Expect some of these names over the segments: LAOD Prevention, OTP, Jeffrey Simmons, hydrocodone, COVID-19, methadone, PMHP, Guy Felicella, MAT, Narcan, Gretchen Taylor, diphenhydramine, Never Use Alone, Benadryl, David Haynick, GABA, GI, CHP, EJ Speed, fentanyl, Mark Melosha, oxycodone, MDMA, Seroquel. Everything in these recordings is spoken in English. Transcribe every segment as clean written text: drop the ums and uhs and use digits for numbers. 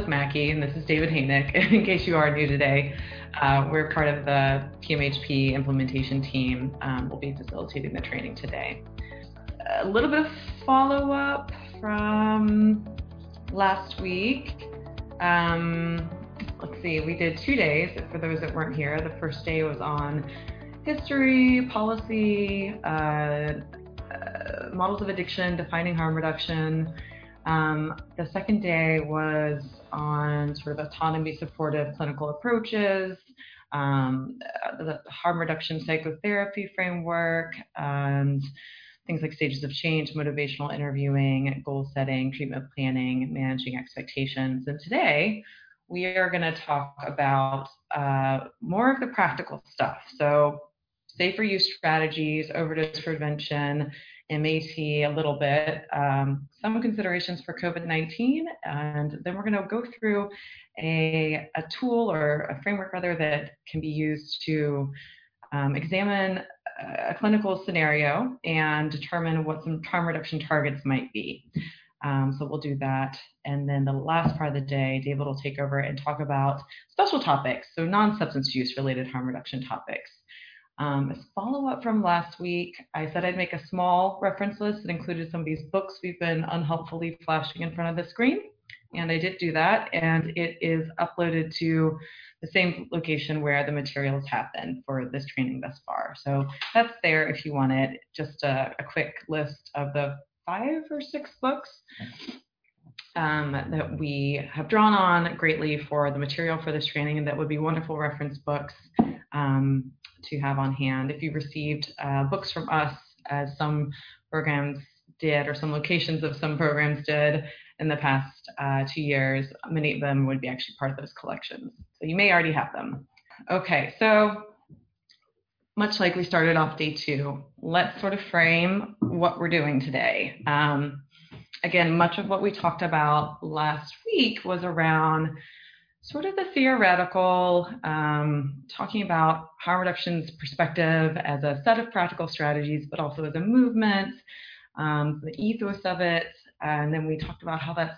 with Mackie, and this is David Haynick, in case you are new today. We're part of the PMHP implementation team. We'll be facilitating the training today. A little bit of follow-up from last week. Let's see, we did 2 days for those that weren't here. The first day was on history, policy, models of addiction, defining harm reduction. The second day was on sort of autonomy supportive clinical approaches, the harm reduction psychotherapy framework, and things like stages of change, motivational interviewing, goal setting, treatment planning, managing expectations. And today we are going to talk about more of the practical stuff. So safer use strategies, overdose prevention, MAT a little bit, some considerations for COVID-19, and then we're going to go through a tool or a framework rather that can be used to examine a clinical scenario and determine what some harm reduction targets might be. So we'll do that. And then the last part of the day, David will take over and talk about special topics, so non-substance use related harm reduction topics. As follow-up from last week, I said I'd make a small reference list that included some of these books we've been unhelpfully flashing in front of the screen, and I did do that, and it is uploaded to the same location where the materials have been for this training thus far. So that's there if you want it, just a quick list of the 5 or 6 books that we have drawn on greatly for the material for this training, and that would be wonderful reference books to have on hand. If you received books from us, as some programs did, or some locations of some programs did in the past 2 years, many of them would be actually part of those collections. So you may already have them. Okay, so much like we started off day 2, let's sort of frame what we're doing today. Again, much of what we talked about last week was around sort of the theoretical, talking about harm reduction's perspective as a set of practical strategies, but also as a movement, the ethos of it. And then we talked about how that's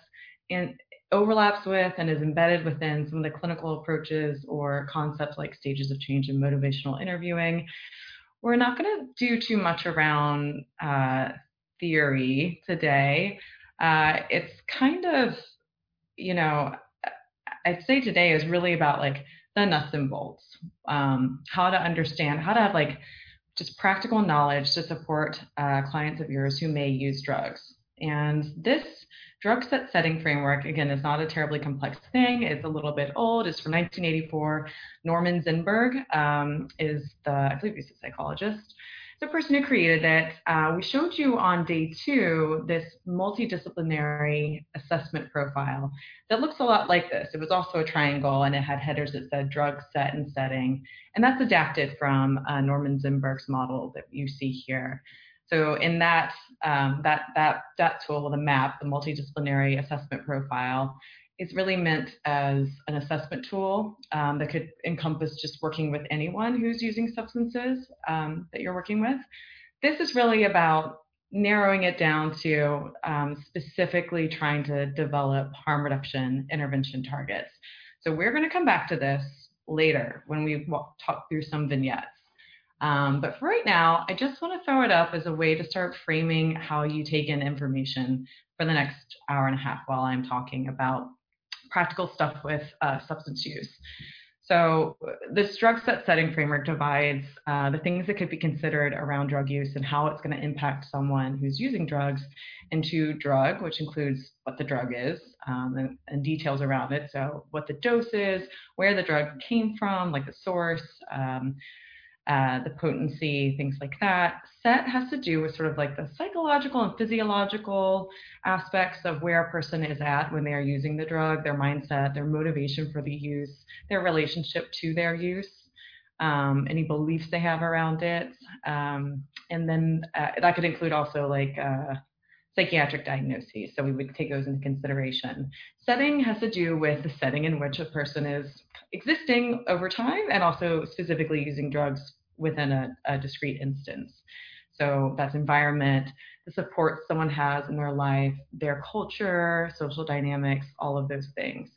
overlaps with and is embedded within some of the clinical approaches or concepts like stages of change and motivational interviewing. We're not going to do too much around theory today. It's kind of, you know, I'd say today is really about like the nuts and bolts, how to understand, how to have like just practical knowledge to support clients of yours who may use drugs. And this drug set setting framework, again, is not a terribly complex thing. It's a little bit old. It's from 1984. Norman Zinberg is the, I believe he's a psychologist, the person who created it. We showed you on day 2 this multidisciplinary assessment profile that looks a lot like this. It was also a triangle, and it had headers that said drug, set, and setting. And that's adapted from Norman Zinberg's model that you see here. So in that that tool, the MAP, the multidisciplinary assessment profile, is really meant as an assessment tool that could encompass just working with anyone who's using substances that you're working with. This is really about narrowing it down to specifically trying to develop harm reduction intervention targets. So we're going to come back to this later when we talk through some vignettes. But for right now, I just want to throw it up as a way to start framing how you take in information for the next hour and a half while I'm talking about practical stuff with substance use. So this drug set setting framework divides the things that could be considered around drug use and how it's going to impact someone who's using drugs into drug, which includes what the drug is and details around it. So what the dose is, where the drug came from, like the source, the potency, things like that. Set has to do with sort of like the psychological and physiological aspects of where a person is at when they are using the drug, their mindset, their motivation for the use, their relationship to their use, any beliefs they have around it. And then that could include also like psychiatric diagnoses. So we would take those into consideration. Setting has to do with the setting in which a person is existing over time and also specifically using drugs within a discrete instance. So that's environment, the support someone has in their life, their culture, social dynamics, all of those things.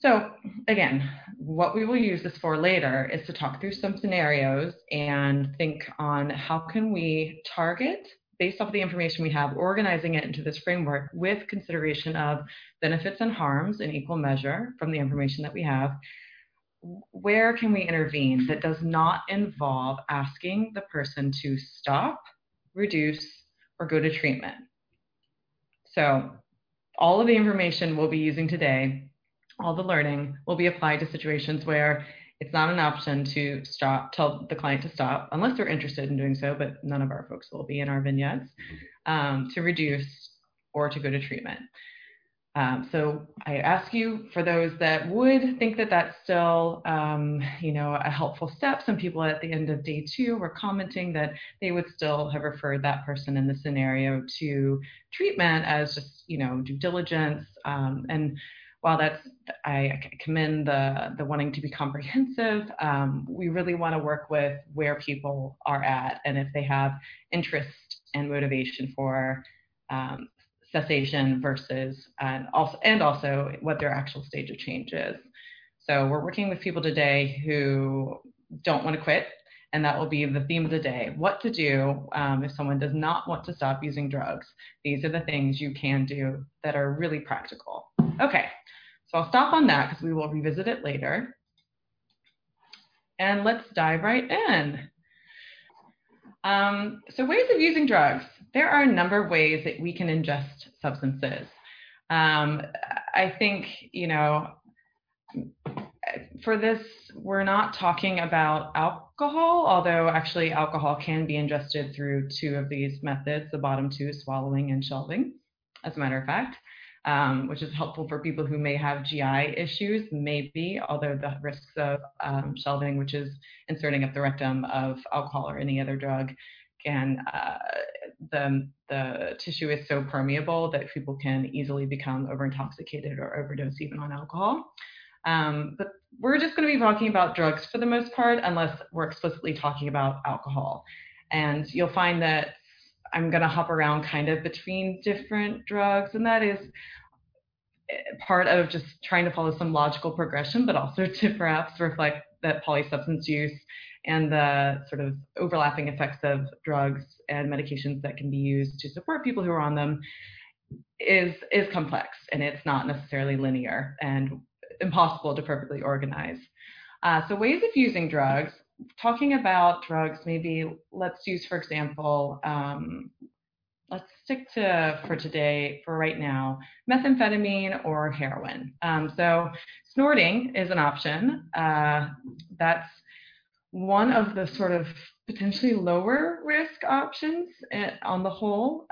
So again, what we will use this for later is to talk through some scenarios and think on how can we target, based off the information we have, organizing it into this framework with consideration of benefits and harms in equal measure from the information that we have. Where can we intervene that does not involve asking the person to stop, reduce, or go to treatment? So all of the information we'll be using today, all the learning, will be applied to situations where it's not an option to stop, tell the client to stop, unless they're interested in doing so, but none of our folks will be in our vignettes, to reduce or to go to treatment. So I ask you, for those that would think that that's still, a helpful step, some people at the end of day two were commenting that they would still have referred that person in the scenario to treatment as just, due diligence, and while that's, I commend the wanting to be comprehensive, we really want to work with where people are at and if they have interest and motivation for cessation versus, and also what their actual stage of change is. So we're working with people today who don't want to quit, and that will be the theme of the day. What to do if someone does not want to stop using drugs. These are the things you can do that are really practical. Okay, so I'll stop on that because we will revisit it later. And let's dive right in. So ways of using drugs. There are a number of ways that we can ingest substances. I think, for this, we're not talking about alcohol, although actually alcohol can be ingested through two of these methods, the bottom two, swallowing and shelving, as a matter of fact. Which is helpful for people who may have GI issues, maybe, although the risks of shelving, which is inserting up the rectum of alcohol or any other drug, can the tissue is so permeable that people can easily become over-intoxicated or overdose even on alcohol. But we're just going to be talking about drugs for the most part, unless we're explicitly talking about alcohol. And you'll find that I'm going to hop around kind of between different drugs, and that is part of just trying to follow some logical progression, but also to perhaps reflect that polysubstance use and the sort of overlapping effects of drugs and medications that can be used to support people who are on them is complex, and it's not necessarily linear and impossible to perfectly organize. So ways of using drugs. Talking about drugs, maybe let's use, for example, let's stick to, for right now, methamphetamine or heroin. So snorting is an option. That's one of the sort of potentially lower risk options on the whole.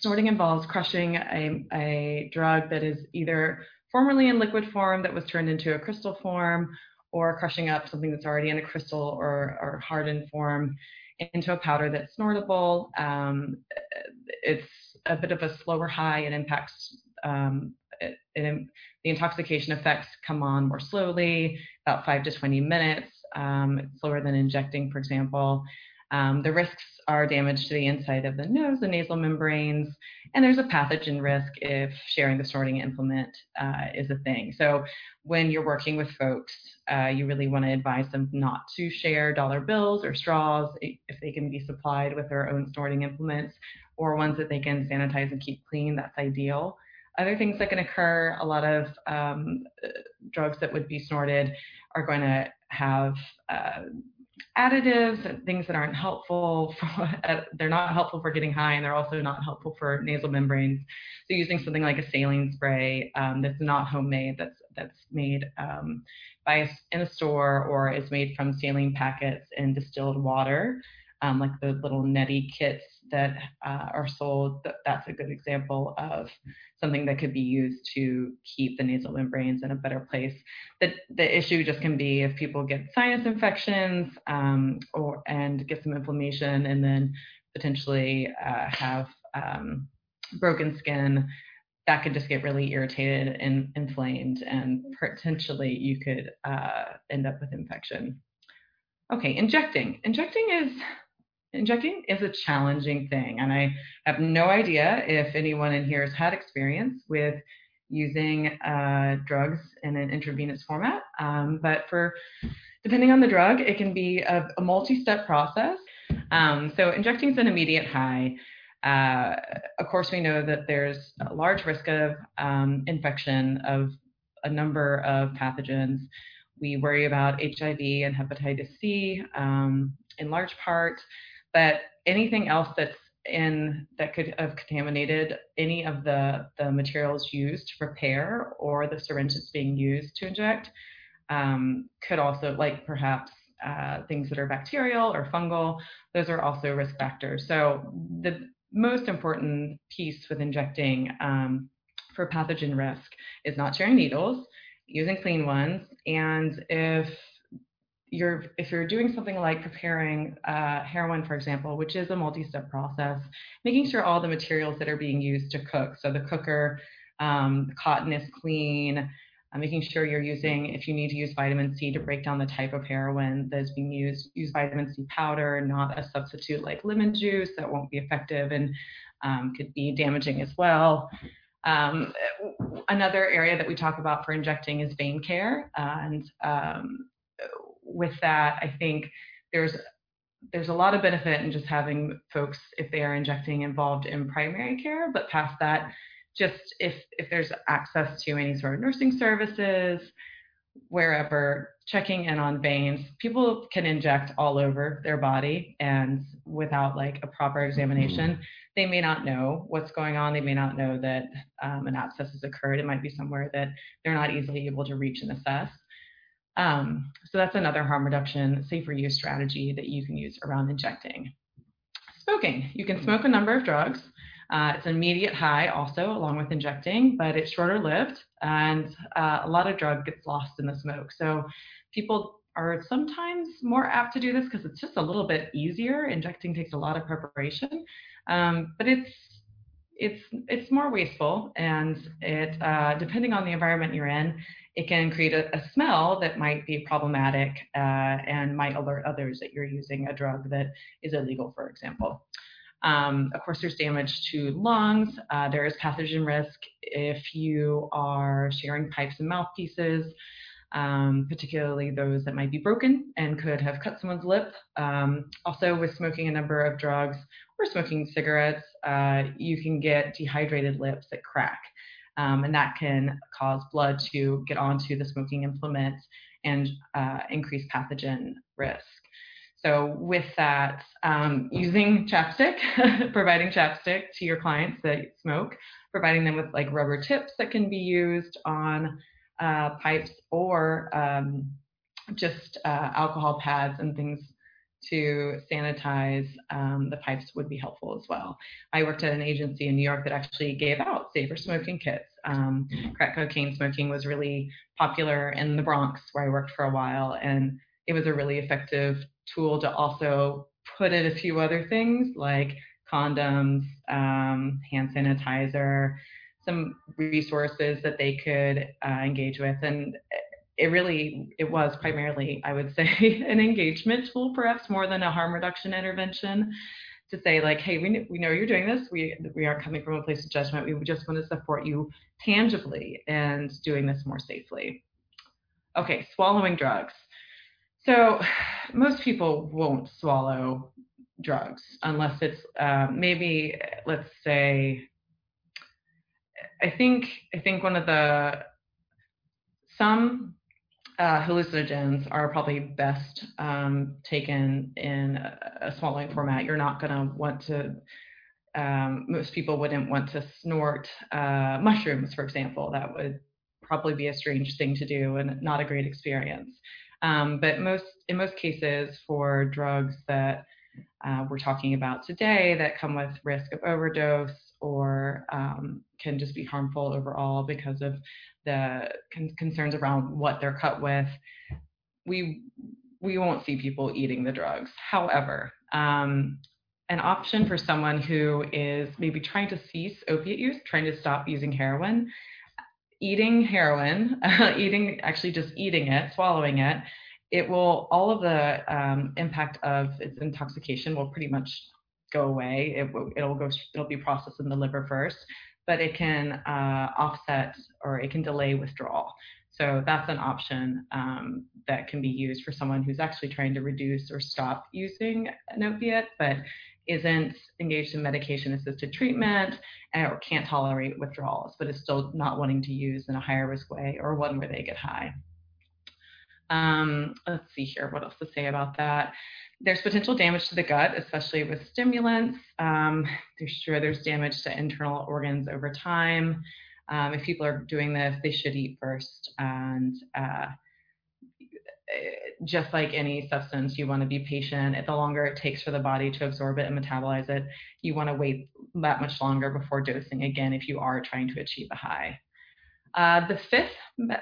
Snorting involves crushing a drug that is either formerly in liquid form that was turned into a crystal form, or crushing up something that's already in a crystal or hardened form into a powder that's snortable. It's a bit of a slower high and impacts, the intoxication effects come on more slowly, about 5 to 20 minutes. It's slower than injecting, for example. The risks are damage to the inside of the nose, the nasal membranes, and there's a pathogen risk if sharing the snorting implement is a thing. So when you're working with folks, you really want to advise them not to share dollar bills or straws if they can be supplied with their own snorting implements or ones that they can sanitize and keep clean. That's ideal. Other things that can occur, a lot of drugs that would be snorted are going to have additives and things that aren't helpful. They're not helpful for getting high, and they're also not helpful for nasal membranes. So using something like a saline spray that's not homemade, that's made in a store, or is made from saline packets and distilled water, like the little neti kits that are sold. That's a good example of something that could be used to keep the nasal membranes in a better place. The issue just can be if people get sinus infections and get some inflammation, and then potentially have broken skin, that could just get really irritated and inflamed, and potentially you could end up with infection. Okay, injecting. Injecting is injecting is a challenging thing. And I have no idea if anyone in here has had experience with using drugs in an intravenous format, but for depending on the drug, it can be a multi-step process. So injecting is an immediate high. Of course, we know that there's a large risk of infection of a number of pathogens. We worry about HIV and hepatitis C in large part, but anything else that's in that could have contaminated any of the materials used to prepare or the syringe that's being used to inject could also, like perhaps things that are bacterial or fungal, those are also risk factors. So the most important piece with injecting for pathogen risk is not sharing needles, using clean ones, and if you're doing something like preparing heroin, for example, which is a multi-step process, making sure all the materials that are being used to cook, so the cooker, the cotton is clean, making sure you're using, if you need to use vitamin C to break down the type of heroin that's being used, use vitamin C powder, not a substitute like lemon juice that won't be effective and could be damaging as well. Another area that we talk about for injecting is vein care, and with that, I think there's a lot of benefit in just having folks, if they are injecting, involved in primary care, but past that, just if there's access to any sort of nursing services, wherever, checking in on veins. People can inject all over their body, and without like a proper examination, they may not know what's going on. They may not know that an abscess has occurred. It might be somewhere that they're not easily able to reach and assess. So that's another harm reduction, safer use strategy that you can use around injecting. Smoking. You can smoke a number of drugs. It's an immediate high also, along with injecting, but it's shorter lived, and a lot of drug gets lost in the smoke. So people are sometimes more apt to do this because it's just a little bit easier. Injecting takes a lot of preparation, but it's more wasteful, and it depending on the environment you're in, it can create a smell that might be problematic and might alert others that you're using a drug that is illegal, for example. Of course, there's damage to lungs. There is pathogen risk if you are sharing pipes and mouthpieces, particularly those that might be broken and could have cut someone's lip. Also, with smoking a number of drugs or smoking cigarettes, you can get dehydrated lips that crack, and that can cause blood to get onto the smoking implement and increase pathogen risk. So with that, using chapstick, providing chapstick to your clients that smoke, providing them with like rubber tips that can be used on pipes, or just alcohol pads and things to sanitize the pipes would be helpful as well. I worked at an agency in New York that actually gave out safer smoking kits. Crack cocaine smoking was really popular in the Bronx where I worked for a while, and it was a really effective tool to also put in a few other things like condoms, hand sanitizer, some resources that they could engage with. And it was primarily, I would say, an engagement tool, perhaps more than a harm reduction intervention, to say like, hey, we know you're doing this. We aren't coming from a place of judgment. We just want to support you tangibly and doing this more safely. Okay, swallowing drugs. So most people won't swallow drugs unless it's maybe, let's say, I think one of some hallucinogens are probably best taken in a swallowing format. You're not gonna want to, most people wouldn't want to snort mushrooms, for example. That would probably be a strange thing to do and not a great experience. But in most cases for drugs that we're talking about today that come with risk of overdose or can just be harmful overall because of the concerns around what they're cut with, we won't see people eating the drugs. However, an option for someone who is maybe trying to cease opiate use, trying to stop using heroin, eating heroin, actually just eating it, swallowing it, it will, all of the impact of its intoxication will pretty much go away. It'll be processed in the liver first, but it can offset, or it can delay withdrawal. So that's an option that can be used for someone who's actually trying to reduce or stop using an opiate, but isn't engaged in medication-assisted treatment or can't tolerate withdrawals, but is still not wanting to use in a higher risk way, or one where they get high. Let's see here, what else to say about that? There's potential damage to the gut, especially with stimulants. There's damage to internal organs over time. If people are doing this, they should eat first, and just like any substance, you want to be patient. The longer it takes for the body to absorb it and metabolize it, you want to wait that much longer before dosing again if you are trying to achieve a high. The fifth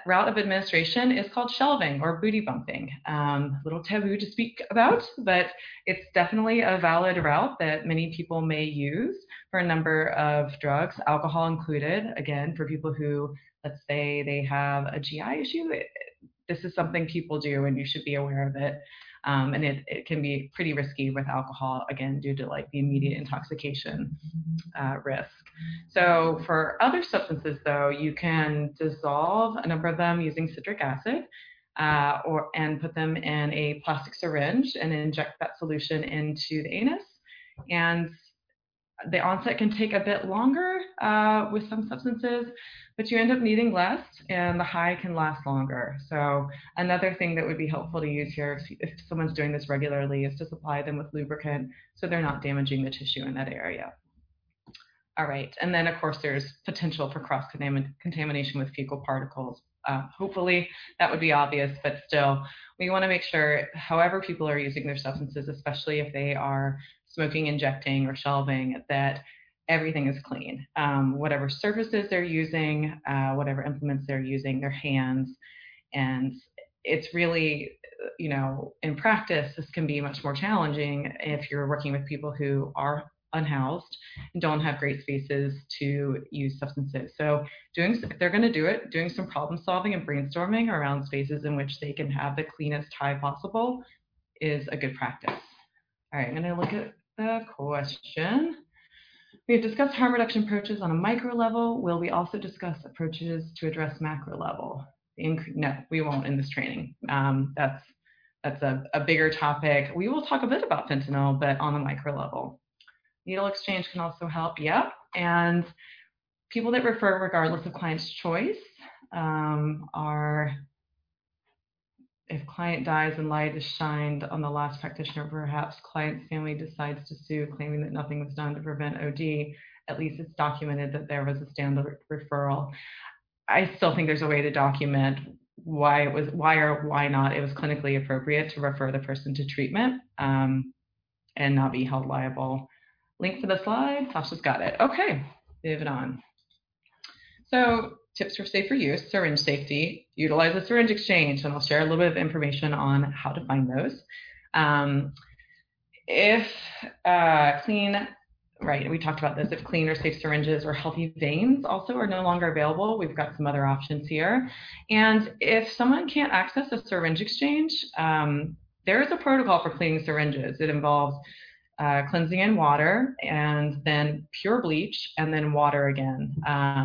route of administration is called shelving or booty bumping. A little taboo to speak about, but it's definitely a valid route that many people may use for a number of drugs, alcohol included. Again, for people who, let's say they have a GI issue, this is something people do and you should be aware of it. And it can be pretty risky with alcohol, again, due to like the immediate intoxication risk. So for other substances, though, you can dissolve a number of them using citric acid and put them in a plastic syringe and inject that solution into the anus. And the onset can take a bit longer with some substances, but you end up needing less, and the high can last longer. So another thing that would be helpful to use here, if someone's doing this regularly, is to supply them with lubricant so they're not damaging the tissue in that area. All right, and then of course there's potential for cross-contamination with fecal particles. Hopefully that would be obvious, but still, we want to make sure, however people are using their substances, especially if they are smoking, injecting, or shelving, that everything is clean. Whatever surfaces they're using, whatever implements they're using, their hands. And it's really, you know, in practice, this can be much more challenging if you're working with people who are unhoused and don't have great spaces to use substances. So if they're going to do it, doing some problem solving and brainstorming around spaces in which they can have the cleanest high possible is a good practice. All right, I'm going to look at the question. We have discussed harm reduction approaches on a micro level. Will we also discuss approaches to address macro level? No, we won't in this training. That's a bigger topic. We will talk a bit about fentanyl, but on the micro level. Needle exchange can also help, yep. And people that refer regardless of client's choice are, if client dies and light is shined on the last practitioner, perhaps client's family decides to sue, claiming that nothing was done to prevent OD. At least it's documented that there was a standard referral. I still think there's a way to document why it was, why or why not it was clinically appropriate to refer the person to treatment and not be held liable. Link to the slide. Tasha's got it. Okay, move it on. So, tips for safer use, syringe safety, utilize a syringe exchange, and I'll share a little bit of information on how to find those. We talked about this, if clean or safe syringes or healthy veins also are no longer available, we've got some other options here. And if someone can't access a syringe exchange, there is a protocol for cleaning syringes. It involves cleansing in water, and then pure bleach, and then water again.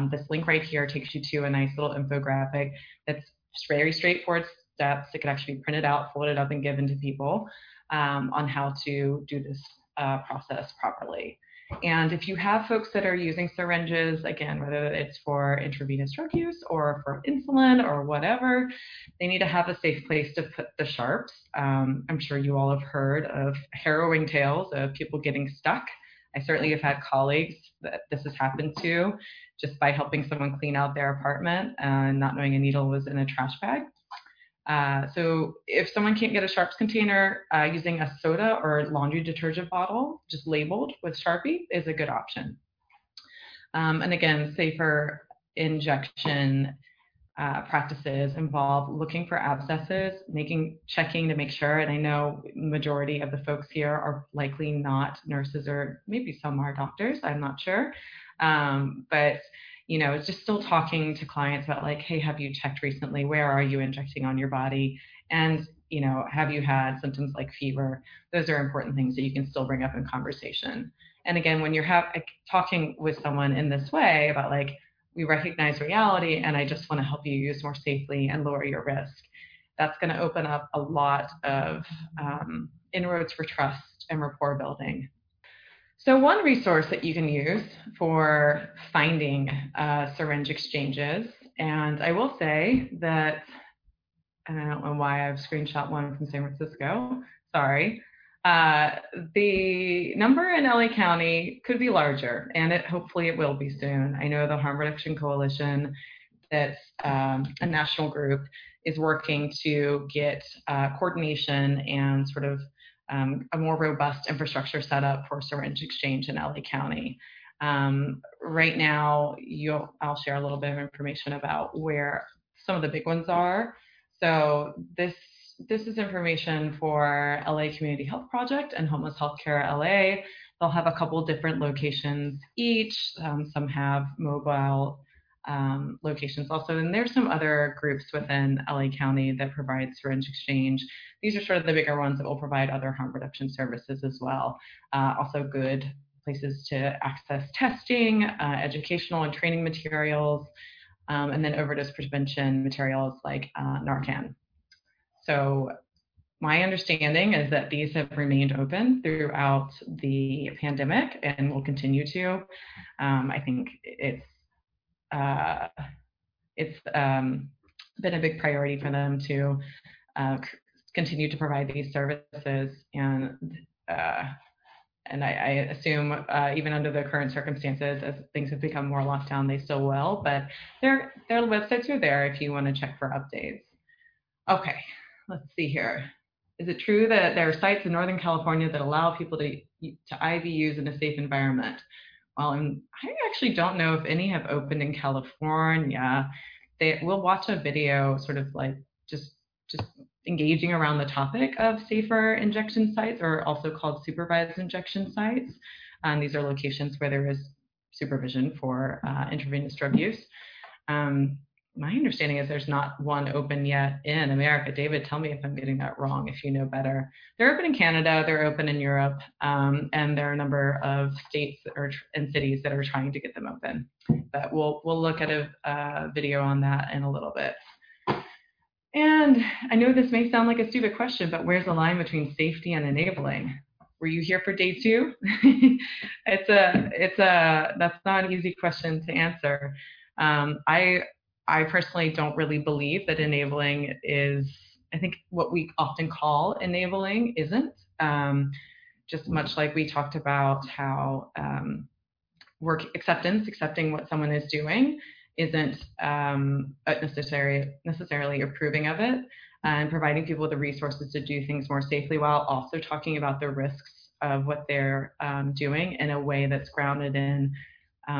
This link right here takes you to a nice little infographic that's very straightforward steps. It can actually be printed out, folded up, and given to people on how to do this process properly. And if you have folks that are using syringes, again, whether it's for intravenous drug use or for insulin or whatever, they need to have a safe place to put the sharps. I'm sure you all have heard of harrowing tales of people getting stuck. I certainly have had colleagues that this has happened to, just by helping someone clean out their apartment and not knowing a needle was in a trash bag. So if someone can't get a sharps container, using a soda or laundry detergent bottle, just labeled with Sharpie, is a good option. And again, safer injection practices involve looking for abscesses, checking to make sure, and I know majority of the folks here are likely not nurses, or maybe some are doctors, I'm not sure, but you know, it's just still talking to clients about like, hey, have you checked recently? Where are you injecting on your body? And you know, have you had symptoms like fever? Those are important things that you can still bring up in conversation. And again, when you're talking with someone in this way about like, we recognize reality and I just want to help you use more safely and lower your risk, that's going to open up a lot of inroads for trust and rapport building. So one resource that you can use for finding syringe exchanges, and I will say that, and I don't know why I've screenshot one from San Francisco, sorry. The number in LA County could be larger, and hopefully it will be soon. I know the Harm Reduction Coalition, that's a national group, is working to get coordination and sort of a more robust infrastructure set up for syringe exchange in LA County. Right now, I'll share a little bit of information about where some of the big ones are. So this is information for LA Community Health Project and Homeless Healthcare L.A. They'll have a couple different locations each. Some have mobile locations also. And there's some other groups within LA County that provide syringe exchange. These are sort of the bigger ones that will provide other harm reduction services as well. Also good places to access testing, educational and training materials, and then overdose prevention materials like Narcan. So my understanding is that these have remained open throughout the pandemic and will continue to. I think it's been a big priority for them to continue to provide these services, and I assume even under the current circumstances, as things have become more locked down, they still will. But their websites are there if you want to check for updates. Okay. Let's see here. Is it true that there are sites in Northern California that allow people to IVUs in a safe environment? Well, I actually don't know if any have opened in California. We'll watch a video sort of like just engaging around the topic of safer injection sites, or also called supervised injection sites. These are locations where there is supervision for intravenous drug use. My understanding is there's not one open yet in America. David, tell me if I'm getting that wrong, if you know better. They're open in Canada, they're open in Europe, and there are a number of states and cities that are trying to get them open. But we'll look at a video on that in a little bit. And I know this may sound like a stupid question, but where's the line between safety and enabling? Were you here for day two? That's not an easy question to answer. I personally don't really believe that enabling is, I think what we often call enabling isn't, just much like we talked about how work accepting what someone is doing isn't necessarily approving of it, and providing people with the resources to do things more safely while also talking about the risks of what they're doing in a way that's grounded in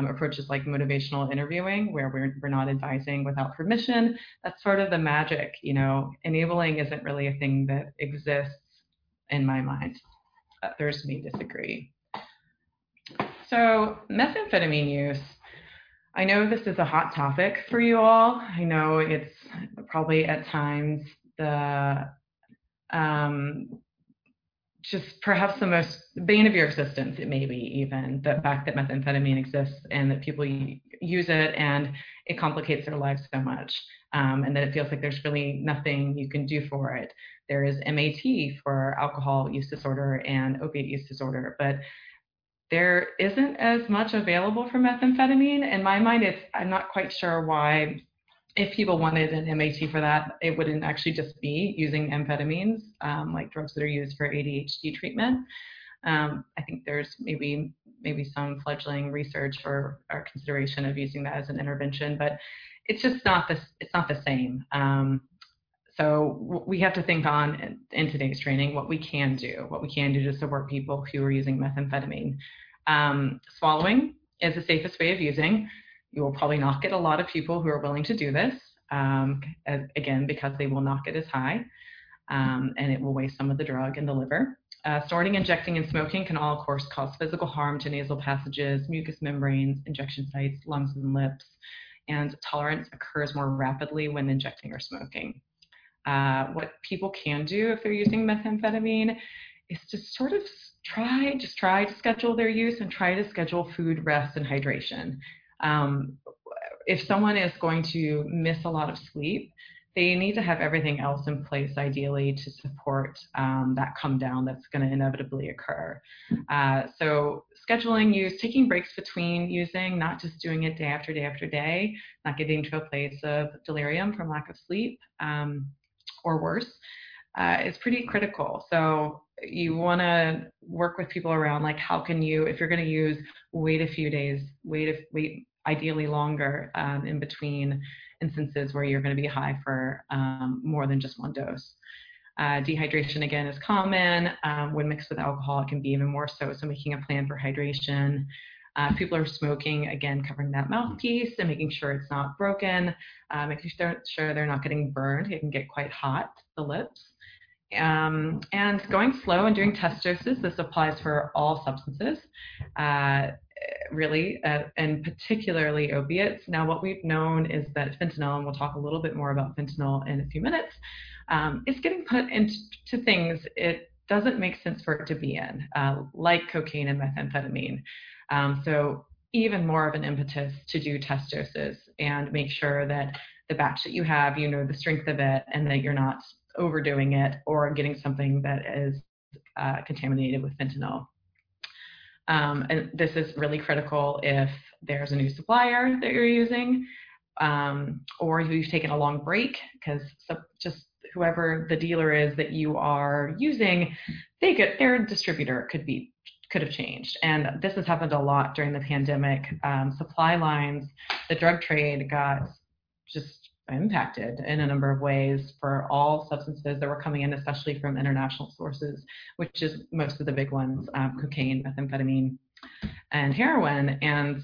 approaches like motivational interviewing, where we're not advising without permission. That's sort of the magic, you know. Enabling isn't really a thing that exists in my mind. Others may disagree. So methamphetamine use. I know this is a hot topic for you all. I know it's probably at times the just perhaps the most bane of your existence, it may be even, the fact that methamphetamine exists and that people use it and it complicates their lives so much, and that it feels like there's really nothing you can do for it. There is MAT for alcohol use disorder and opiate use disorder, but there isn't as much available for methamphetamine. In my mind, I'm not quite sure why, if people wanted an MAT for that, it wouldn't actually just be using amphetamines, like drugs that are used for ADHD treatment. I think there's maybe some fledgling research or consideration of using that as an intervention, but it's just not the same. So we have to think on, in today's training, what we can do to support people who are using methamphetamine. Swallowing is the safest way of using. You will probably not get a lot of people who are willing to do this, again, because they will not get as high, and it will waste some of the drug in the liver. Snorting, injecting, and smoking can all, of course, cause physical harm to nasal passages, mucous membranes, injection sites, lungs, and lips, and tolerance occurs more rapidly when injecting or smoking. what people can do if they're using methamphetamine is to sort of try to schedule their use and try to schedule food, rest, and hydration. If someone is going to miss a lot of sleep, they need to have everything else in place, ideally, to support that come down that's going to inevitably occur. So scheduling use, taking breaks between using, not just doing it day after day after day, not getting to a place of delirium from lack of sleep or worse, is pretty critical. So you want to work with people around, like, how can you, if you're going to use, wait a few days, wait ideally longer in between instances where you're going to be high for more than just one dose. Dehydration, again, is common. When mixed with alcohol, it can be even more so. So making a plan for hydration. If people are smoking, again, covering that mouthpiece and making sure it's not broken, making sure they're not getting burned. It can get quite hot, the lips. And going slow and doing test doses. This applies for all substances, really, and particularly opiates. Now, what we've known is that fentanyl, and we'll talk a little bit more about fentanyl in a few minutes, is getting put into things it doesn't make sense for it to be in, like cocaine and methamphetamine. So even more of an impetus to do test doses and make sure that the batch that you have, you know the strength of it, and that you're not overdoing it or getting something that is contaminated with fentanyl. And this is really critical if there's a new supplier that you're using, or you've taken a long break, because just whoever the dealer is that you are using, their distributor could have changed. And this has happened a lot during the pandemic. Supply lines, the drug trade got just impacted in a number of ways for all substances that were coming in, especially from international sources, which is most of the big ones, cocaine, methamphetamine, and heroin. And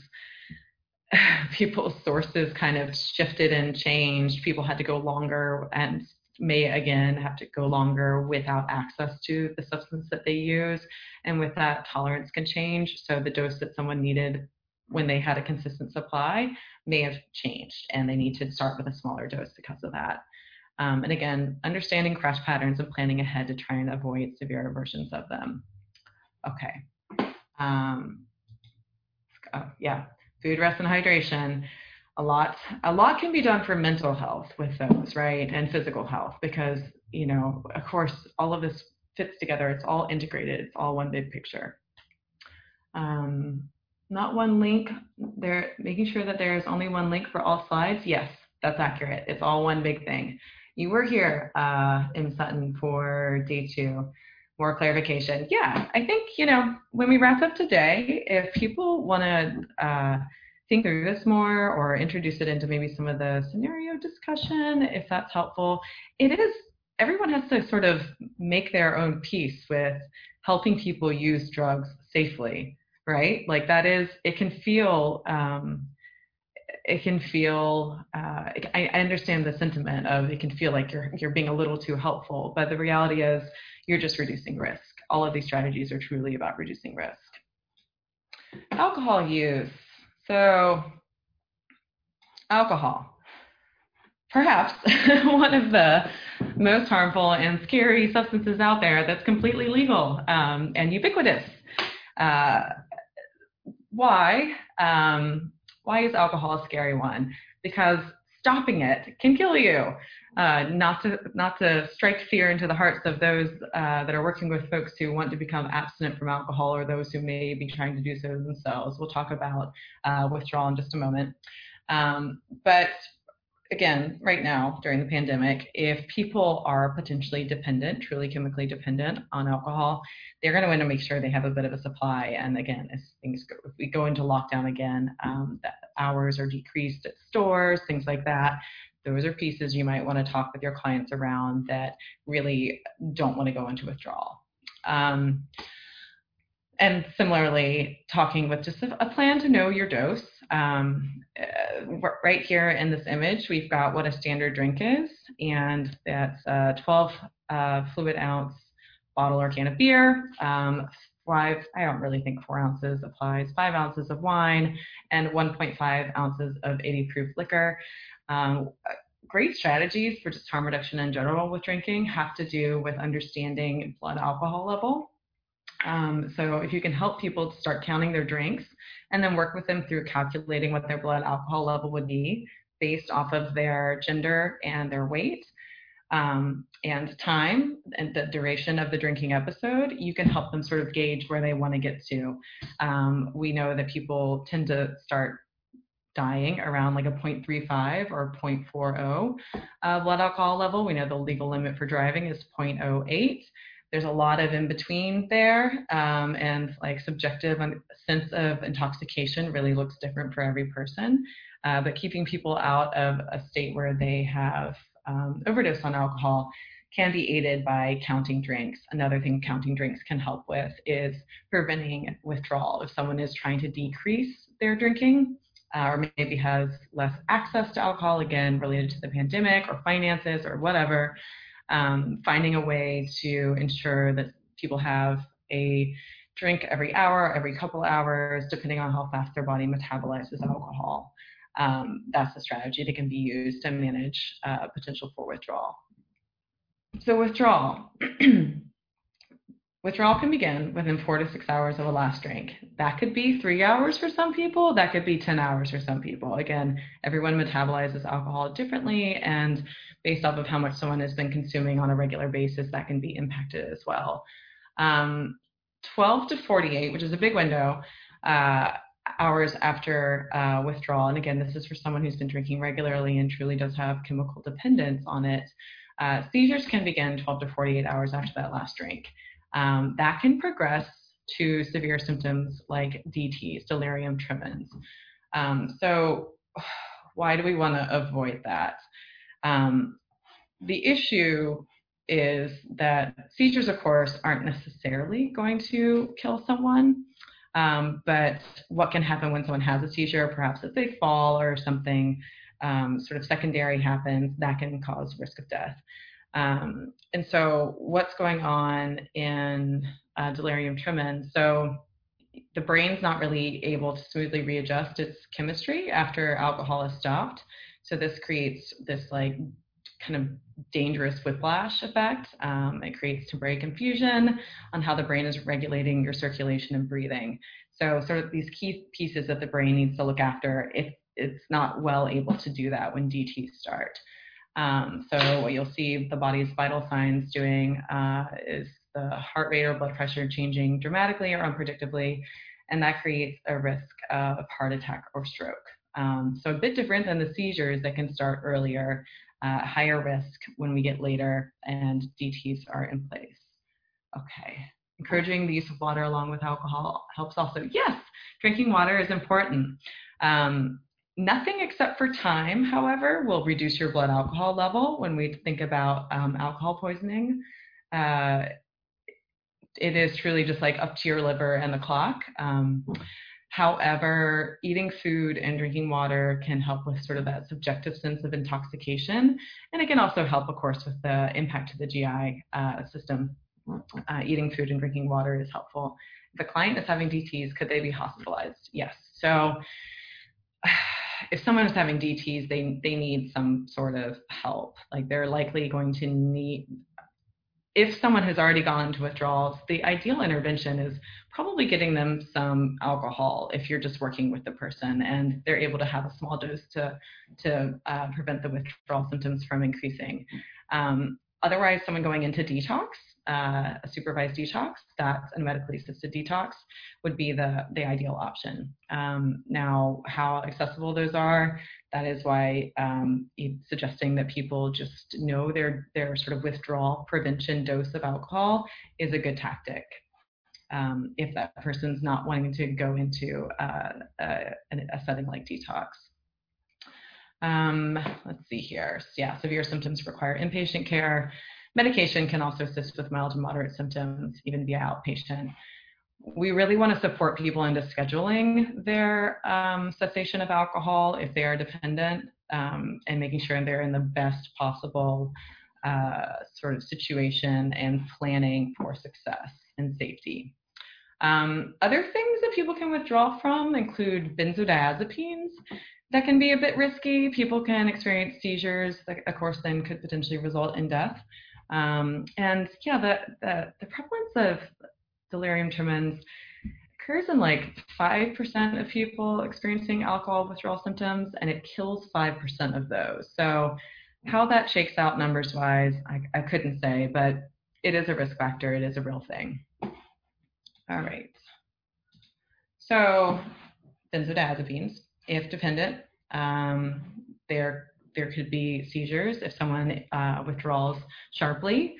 people's sources kind of shifted and changed. People had to go longer and may again have to go longer without access to the substance that they use. And with that, tolerance can change. So the dose that someone needed when they had a consistent supply may have changed, and they need to start with a smaller dose because of that. And again, understanding crash patterns and planning ahead to try and avoid severe versions of them. Okay. Yeah, food, rest, and hydration. A lot can be done for mental health with those, right? And physical health, because, you know, of course, all of this fits together. It's all integrated. It's all one big picture. Not one link. They're making sure that there is only one link for all slides. Yes, that's accurate. It's all one big thing. You were here in Sutton for day 2. More clarification. Yeah, I think, you know, when we wrap up today, if people want to think through this more or introduce it into maybe some of the scenario discussion, if that's helpful, it is. Everyone has to sort of make their own peace with helping people use drugs safely. Right? Like, that is, I understand the sentiment of it can feel like you're being a little too helpful, but the reality is you're just reducing risk. All of these strategies are truly about reducing risk. Alcohol use. So alcohol, perhaps one of the most harmful and scary substances out there that's completely legal and ubiquitous. Why is alcohol a scary one? Because stopping it can kill you. Not to strike fear into the hearts of those that are working with folks who want to become abstinent from alcohol, or those who may be trying to do so themselves. We'll talk about withdrawal in just a moment. But again, right now during the pandemic, if people are potentially dependent, truly chemically dependent on alcohol, they're going to want to make sure they have a bit of a supply. And again, if we go into lockdown again, the hours are decreased at stores, things like that. Those are pieces you might want to talk with your clients around that really don't want to go into withdrawal. And similarly, talking with just a plan to know your dose. Right here in this image, we've got what a standard drink is, and that's a 12 fluid ounce bottle or can of beer, 5, I don't really think 4 ounces applies, 5 ounces of wine, and 1.5 ounces of 80 proof liquor. great strategies for just harm reduction in general with drinking have to do with understanding blood alcohol level. So if you can help people to start counting their drinks and then work with them through calculating what their blood alcohol level would be based off of their gender and their weight and time and the duration of the drinking episode, you can help them sort of gauge where they want to get to. We know that people tend to start dying around like a 0.35 or 0.40 blood alcohol level. We know the legal limit for driving is 0.08. There's a lot of in between there, and like subjective sense of intoxication really looks different for every person. But keeping people out of a state where they have overdose on alcohol can be aided by counting drinks. Another thing counting drinks can help with is preventing withdrawal. If someone is trying to decrease their drinking or maybe has less access to alcohol, again, related to the pandemic or finances or whatever, finding a way to ensure that people have a drink every hour, every couple hours, depending on how fast their body metabolizes alcohol. That's a strategy that can be used to manage potential for withdrawal. So withdrawal. Withdrawal can begin within 4 to 6 hours of a last drink. That could be 3 hours for some people. That could be 10 hours for some people. Again, everyone metabolizes alcohol differently, and based off of how much someone has been consuming on a regular basis, that can be impacted as well. 12 to 48, which is a big window, hours after withdrawal. And again, this is for someone who's been drinking regularly and truly does have chemical dependence on it. Seizures can begin 12 to 48 hours after that last drink. That can progress to severe symptoms like DTs, delirium tremens. So why do we want to avoid that? The issue is that seizures, of course, aren't necessarily going to kill someone, but what can happen when someone has a seizure, perhaps if they fall or something sort of secondary happens, that can cause risk of death. And so what's going on in delirium tremens? So the brain's not really able to smoothly readjust its chemistry after alcohol is stopped. So this creates this like kind of dangerous whiplash effect. It creates temporary confusion on how the brain is regulating your circulation and breathing. So sort of these key pieces that the brain needs to look after, it's not well able to do that when DTs start. So what you'll see the body's vital signs doing is the heart rate or blood pressure changing dramatically or unpredictably, and that creates a risk of heart attack or stroke. So a bit different than the seizures that can start earlier, higher risk when we get later, and DTs are in place. Okay. Encouraging the use of water along with alcohol helps also. Yes, drinking water is important. Nothing except for time, however, will reduce your blood alcohol level. When we think about alcohol poisoning, it is truly just like up to your liver and the clock. However, eating food and drinking water can help with sort of that subjective sense of intoxication. And it can also help, of course, with the impact to the GI system. Eating food and drinking water is helpful. If a client is having DTs, could they be hospitalized? Yes. So if someone is having DTs, they need some sort of help. Like they're likely going to need, if someone has already gone to withdrawals, the ideal intervention is probably getting them some alcohol if you're just working with the person and they're able to have a small dose to prevent the withdrawal symptoms from increasing. Otherwise, someone going into detox, a supervised detox, that's a medically assisted detox, would be the ideal option. Now, how accessible those are, that is why suggesting that people just know their sort of withdrawal prevention dose of alcohol is a good tactic. If that person's not wanting to go into a setting like detox. Let's see here. Yeah, severe symptoms require inpatient care. Medication can also assist with mild to moderate symptoms, even via outpatient. We really want to support people into scheduling their cessation of alcohol if they are dependent, and making sure they're in the best possible sort of situation and planning for success and safety. Other things that people can withdraw from include benzodiazepines. that can be a bit risky. People can experience seizures that, of course, then could potentially result in death. And yeah, the prevalence of delirium tremens occurs in like 5% of people experiencing alcohol withdrawal symptoms, and it kills 5% of those. So how that shakes out numbers wise, I couldn't say, but it is a risk factor. It is a real thing. All right. So benzodiazepines, if dependent, there could be seizures if someone withdraws sharply.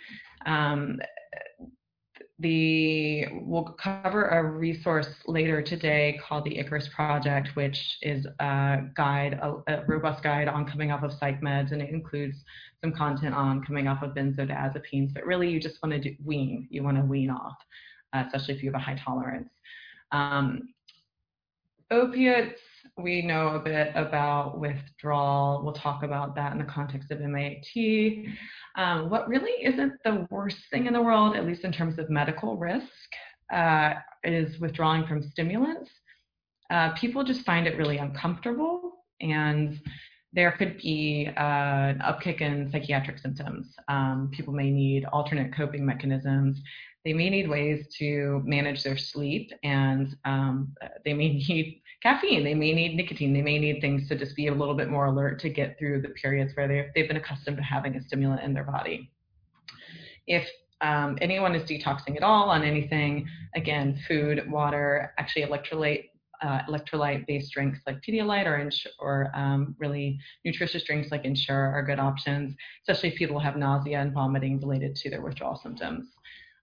We'll cover a resource later today called the Icarus Project, which is a robust guide on coming off of psych meds, and it includes some content on coming off of benzodiazepines. But really, you just want to wean off, especially if you have a high tolerance. Opiates, we know a bit about withdrawal. We'll talk about that in the context of MAT. What really isn't the worst thing in the world, at least in terms of medical risk, is withdrawing from stimulants. People just find it really uncomfortable, and there could be an upkick in psychiatric symptoms. People may need alternate coping mechanisms. They may need ways to manage their sleep, and they may need caffeine, they may need nicotine, they may need things to just be a little bit more alert to get through the periods where they've been accustomed to having a stimulant in their body. If anyone is detoxing at all on anything, again, food, water, actually electrolyte-based drinks like Pedialyte or really nutritious drinks like Ensure are good options, especially if people have nausea and vomiting related to their withdrawal symptoms.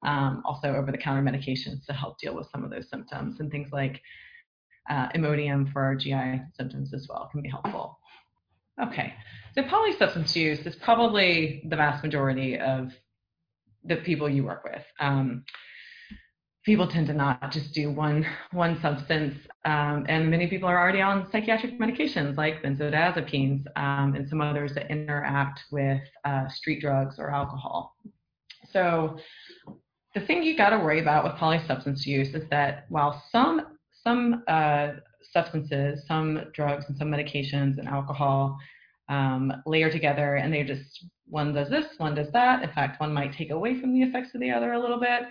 Also over-the-counter medications to help deal with some of those symptoms, and things like Imodium for GI symptoms as well can be helpful. Okay, so polysubstance use is probably the vast majority of the people you work with. People tend to not just do one substance, and many people are already on psychiatric medications like benzodiazepines and some others that interact with street drugs or alcohol. So the thing you got to worry about with polysubstance use is that while some substances, some drugs and some medications and alcohol layer together, and they just, one does this, one does that. In fact, one might take away from the effects of the other a little bit.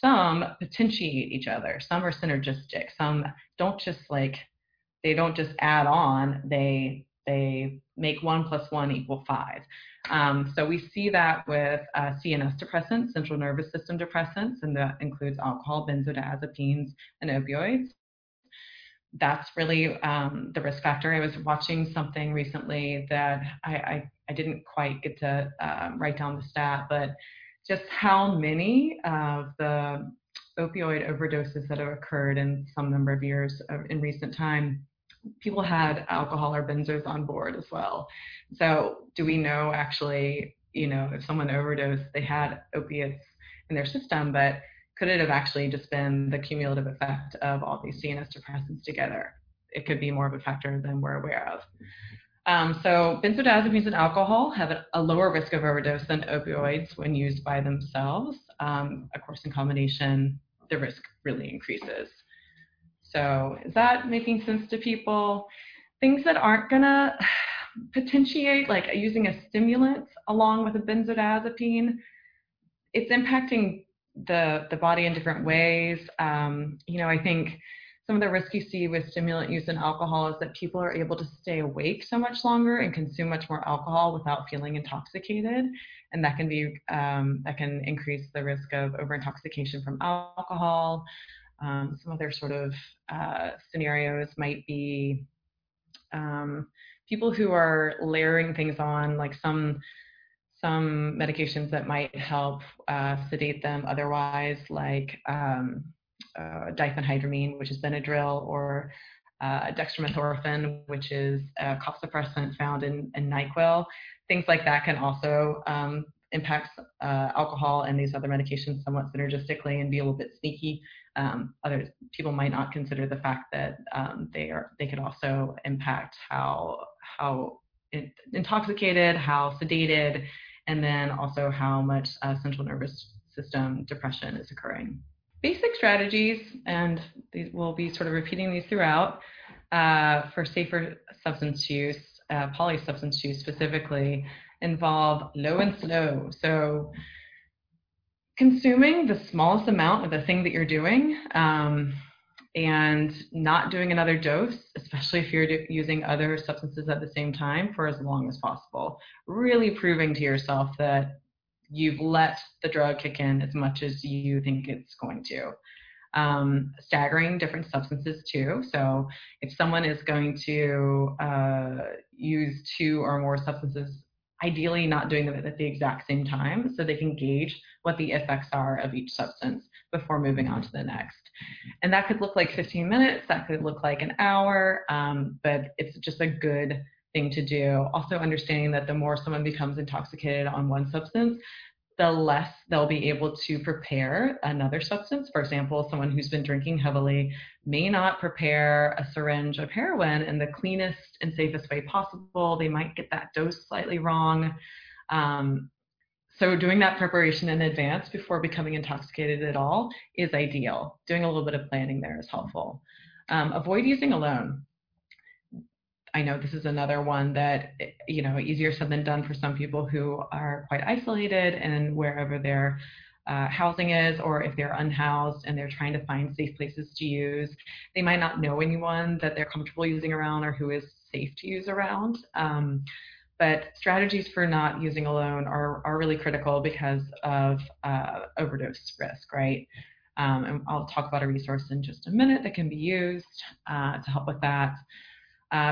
Some potentiate each other. Some are synergistic. Some don't just they don't just add on. They make 1 + 1 = 5. So we see that with CNS depressants, central nervous system depressants, and that includes alcohol, benzodiazepines, and opioids. That's really the risk factor. I was watching something recently that I didn't quite get to write down the stat, but just how many of the opioid overdoses that have occurred in some number of years in recent time, people had alcohol or benzos on board as well. So do we know actually, if someone overdosed, they had opiates in their system, but could it have actually just been the cumulative effect of all these CNS depressants together? It could be more of a factor than we're aware of. So benzodiazepines and alcohol have a lower risk of overdose than opioids when used by themselves. Of course, in combination, the risk really increases. So is that making sense to people? Things that aren't gonna potentiate, like using a stimulant along with a benzodiazepine, it's impacting the body in different ways. I think some of the risk you see with stimulant use in alcohol is that people are able to stay awake so much longer and consume much more alcohol without feeling intoxicated. And that can be, that can increase the risk of overintoxication from alcohol. Some other sort of scenarios might be people who are layering things on, like some medications that might help sedate them otherwise, like diphenhydramine, which is Benadryl, or dextromethorphan, which is a cough suppressant found in NyQuil. Things like that can also impacts alcohol and these other medications somewhat synergistically and be a little bit sneaky. Other people might not consider the fact that they could also impact how intoxicated, how sedated, and then also how much central nervous system depression is occurring. Basic strategies, and these, we'll be sort of repeating these throughout, for safer substance use, polysubstance use specifically, involve low and slow. So consuming the smallest amount of the thing that you're doing, and not doing another dose, especially if you're using other substances at the same time, for as long as possible. Really proving to yourself that you've let the drug kick in as much as you think it's going to. Staggering different substances too. So if someone is going to use two or more substances, ideally not doing them at the exact same time so they can gauge what the effects are of each substance before moving on to the next. And that could look like 15 minutes, that could look like an hour, but it's just a good thing to do. Also understanding that the more someone becomes intoxicated on one substance, the less they'll be able to prepare another substance. For example, someone who's been drinking heavily may not prepare a syringe of heroin in the cleanest and safest way possible. They might get that dose slightly wrong. So doing that preparation in advance before becoming intoxicated at all is ideal. Doing a little bit of planning there is helpful. Avoid using alone. I know this is another one that, you know, easier said than done for some people who are quite isolated and wherever their housing is, or if they're unhoused and they're trying to find safe places to use, they might not know anyone that they're comfortable using around or who is safe to use around. But strategies for not using alone are really critical because of overdose risk, right? And I'll talk about a resource in just a minute that can be used to help with that.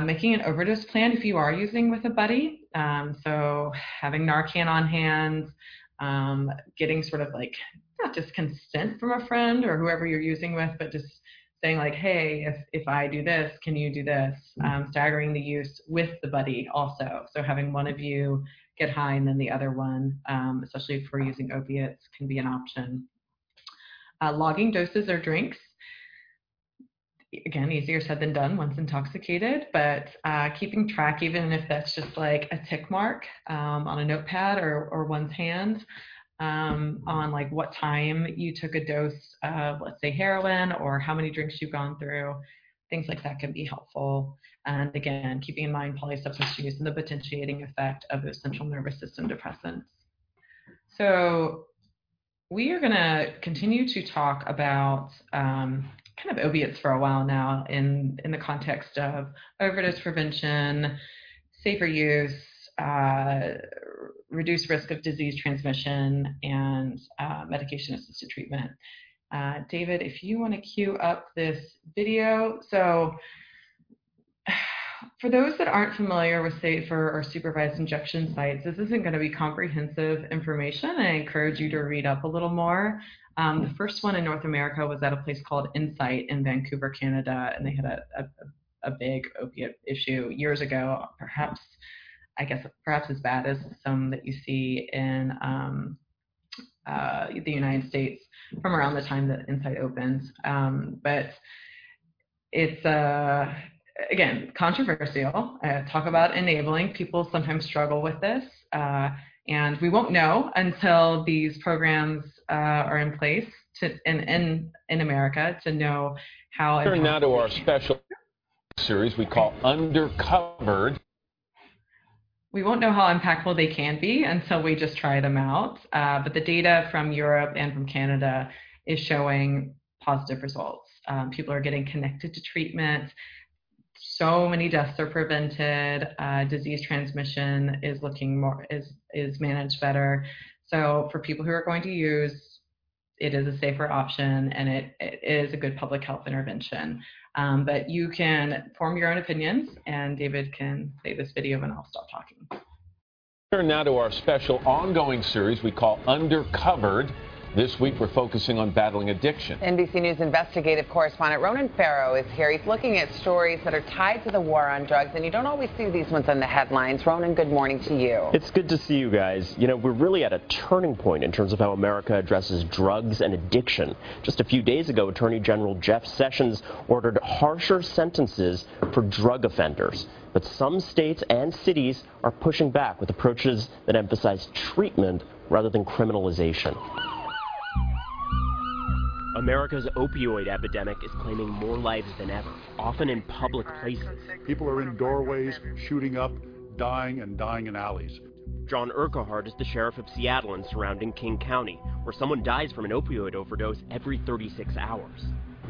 Making an overdose plan if you are using with a buddy, so having Narcan on hand, getting sort of like, not just consent from a friend or whoever you're using with, but just saying like, hey, if I do this, can you do this? Staggering the use with the buddy also, so having one of you get high and then the other one, especially if we're using opiates, can be an option. Logging doses or drinks. Again, easier said than done once intoxicated, but keeping track, even if that's just like a tick mark on a notepad or one's hand, on like what time you took a dose of, let's say, heroin, or how many drinks you've gone through, things like that can be helpful. And again, keeping in mind polysubstance use and the potentiating effect of those central nervous system depressants. So we are going to continue to talk about kind of opiates for a while now in the context of overdose prevention, safer use, reduced risk of disease transmission, and medication-assisted treatment. David, if you want to queue up this video. So for those that aren't familiar with safer or supervised injection sites, this isn't going to be comprehensive information. I encourage you to read up a little more. The first one in North America was at a place called Insight in Vancouver, Canada, and they had a big opiate issue years ago, perhaps as bad as some that you see in the United States from around the time that Insight opened. But it's again, controversial. Talk about enabling. People sometimes struggle with this, and we won't know until these programs are in place in America to know how. Turning now to our special series we call Undercovered. We won't know how impactful they can be until we just try them out. But the data from Europe and from Canada is showing positive results. People are getting connected to treatment. So many deaths are prevented. Disease transmission is looking more is managed better. So for people who are going to use, it is a safer option, and it is a good public health intervention. But you can form your own opinions, and David can play this video, and I'll stop talking. Turn now to our special ongoing series we call Undercovered. This week, we're focusing on battling addiction. NBC News investigative correspondent Ronan Farrow is here. He's looking at stories that are tied to the war on drugs, and you don't always see these ones in the headlines. Ronan, good morning to you. It's good to see you guys. You know, we're really at a turning point in terms of how America addresses drugs and addiction. Just a few days ago, Attorney General Jeff Sessions ordered harsher sentences for drug offenders. But some states and cities are pushing back with approaches that emphasize treatment rather than criminalization. America's opioid epidemic is claiming more lives than ever, often in public places. People are in doorways, shooting up, dying in alleys. John Urquhart is the sheriff of Seattle and surrounding King County, where someone dies from an opioid overdose every 36 hours.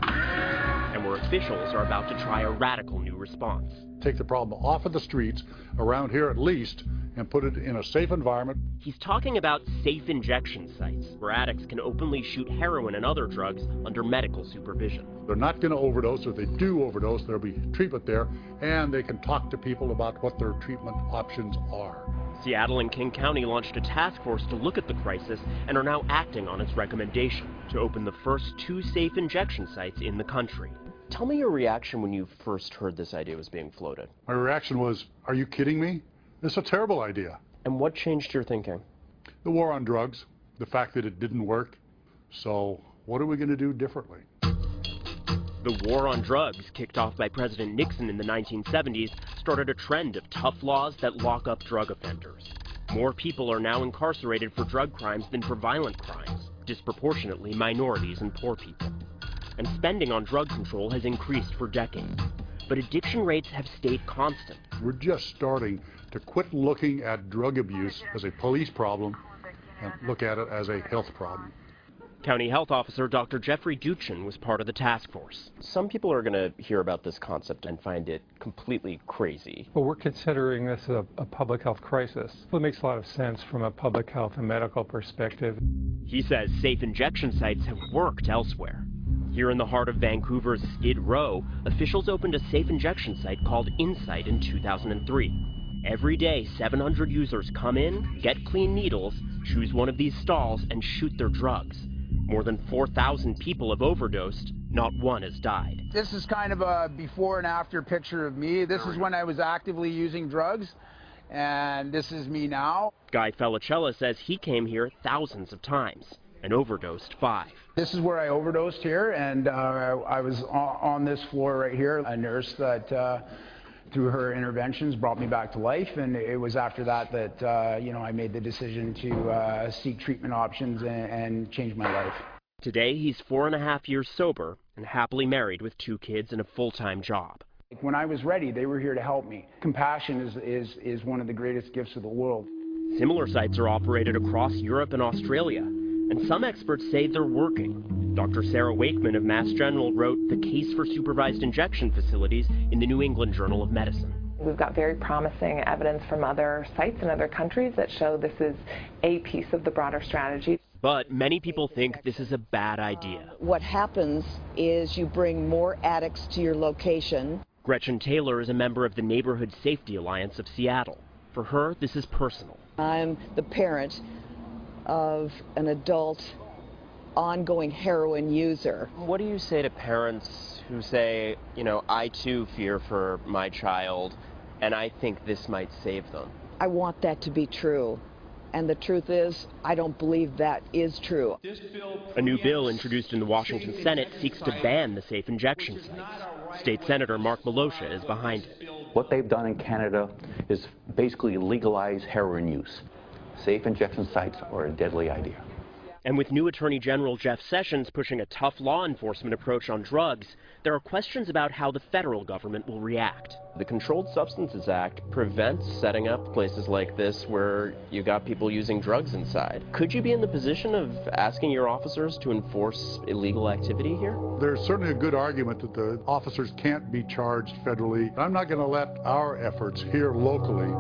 And where officials are about to try a radical new response. Take the problem off of the streets, around here at least, and put it in a safe environment. He's talking about safe injection sites, where addicts can openly shoot heroin and other drugs under medical supervision. They're not going to overdose. If they do overdose, there'll be treatment there, and they can talk to people about what their treatment options are. Seattle and King County launched a task force to look at the crisis and are now acting on its recommendation to open the first 2 safe injection sites in the country. Tell me your reaction when you first heard this idea was being floated. My reaction was, are you kidding me? It's a terrible idea. And what changed your thinking? The war on drugs, the fact that it didn't work. So what are we going to do differently? The war on drugs, kicked off by President Nixon in the 1970s, started a trend of tough laws that lock up drug offenders. More people are now incarcerated for drug crimes than for violent crimes, disproportionately minorities and poor people. And spending on drug control has increased for decades. But addiction rates have stayed constant. We're just starting to quit looking at drug abuse as a police problem and look at it as a health problem. County Health Officer Dr. Jeffrey Duchin was part of the task force. Some people are going to hear about this concept and find it completely crazy. Well, we're considering this a public health crisis. It makes a lot of sense from a public health and medical perspective. He says safe injection sites have worked elsewhere. Here in the heart of Vancouver's Skid Row, officials opened a safe injection site called Insight in 2003. Every day, 700 users come in, get clean needles, choose one of these stalls, and shoot their drugs. More than 4,000 people have overdosed. Not one has died. This is kind of a before and after picture of me. This is when I was actively using drugs, and this is me now. Guy Felicella says he came here thousands of times and overdosed 5. This is where I overdosed here, and I was on this floor right here. A nurse that, through her interventions, brought me back to life, and it was after that that, I made the decision to seek treatment options and change my life. Today, he's 4.5 years sober and happily married with 2 kids and a full-time job. When I was ready, they were here to help me. Compassion is one of the greatest gifts of the world. Similar sites are operated across Europe and Australia. And some experts say they're working. Dr. Sarah Wakeman of Mass General wrote The Case for Supervised Injection Facilities in the New England Journal of Medicine. We've got very promising evidence from other sites in other countries that show this is a piece of the broader strategy. But many people think this is a bad idea. What happens is you bring more addicts to your location. Gretchen Taylor is a member of the Neighborhood Safety Alliance of Seattle. For her, this is personal. I'm the parent of an adult ongoing heroin user. What do you say to parents who say, I too fear for my child, and I think this might save them? I want that to be true, and the truth is, I don't believe that is true. A new bill introduced in the Washington Senate seeks to ban the safe injection sites. State Senator Mark Melosha is behind it. What they've done in Canada is basically legalize heroin use. Safe injection sites are a deadly idea. And with new Attorney General Jeff Sessions pushing a tough law enforcement approach on drugs, there are questions about how the federal government will react. The Controlled Substances Act prevents setting up places like this where you got people using drugs inside. Could you be in the position of asking your officers to enforce illegal activity here? There's certainly a good argument that the officers can't be charged federally. I'm not going to let our efforts here locally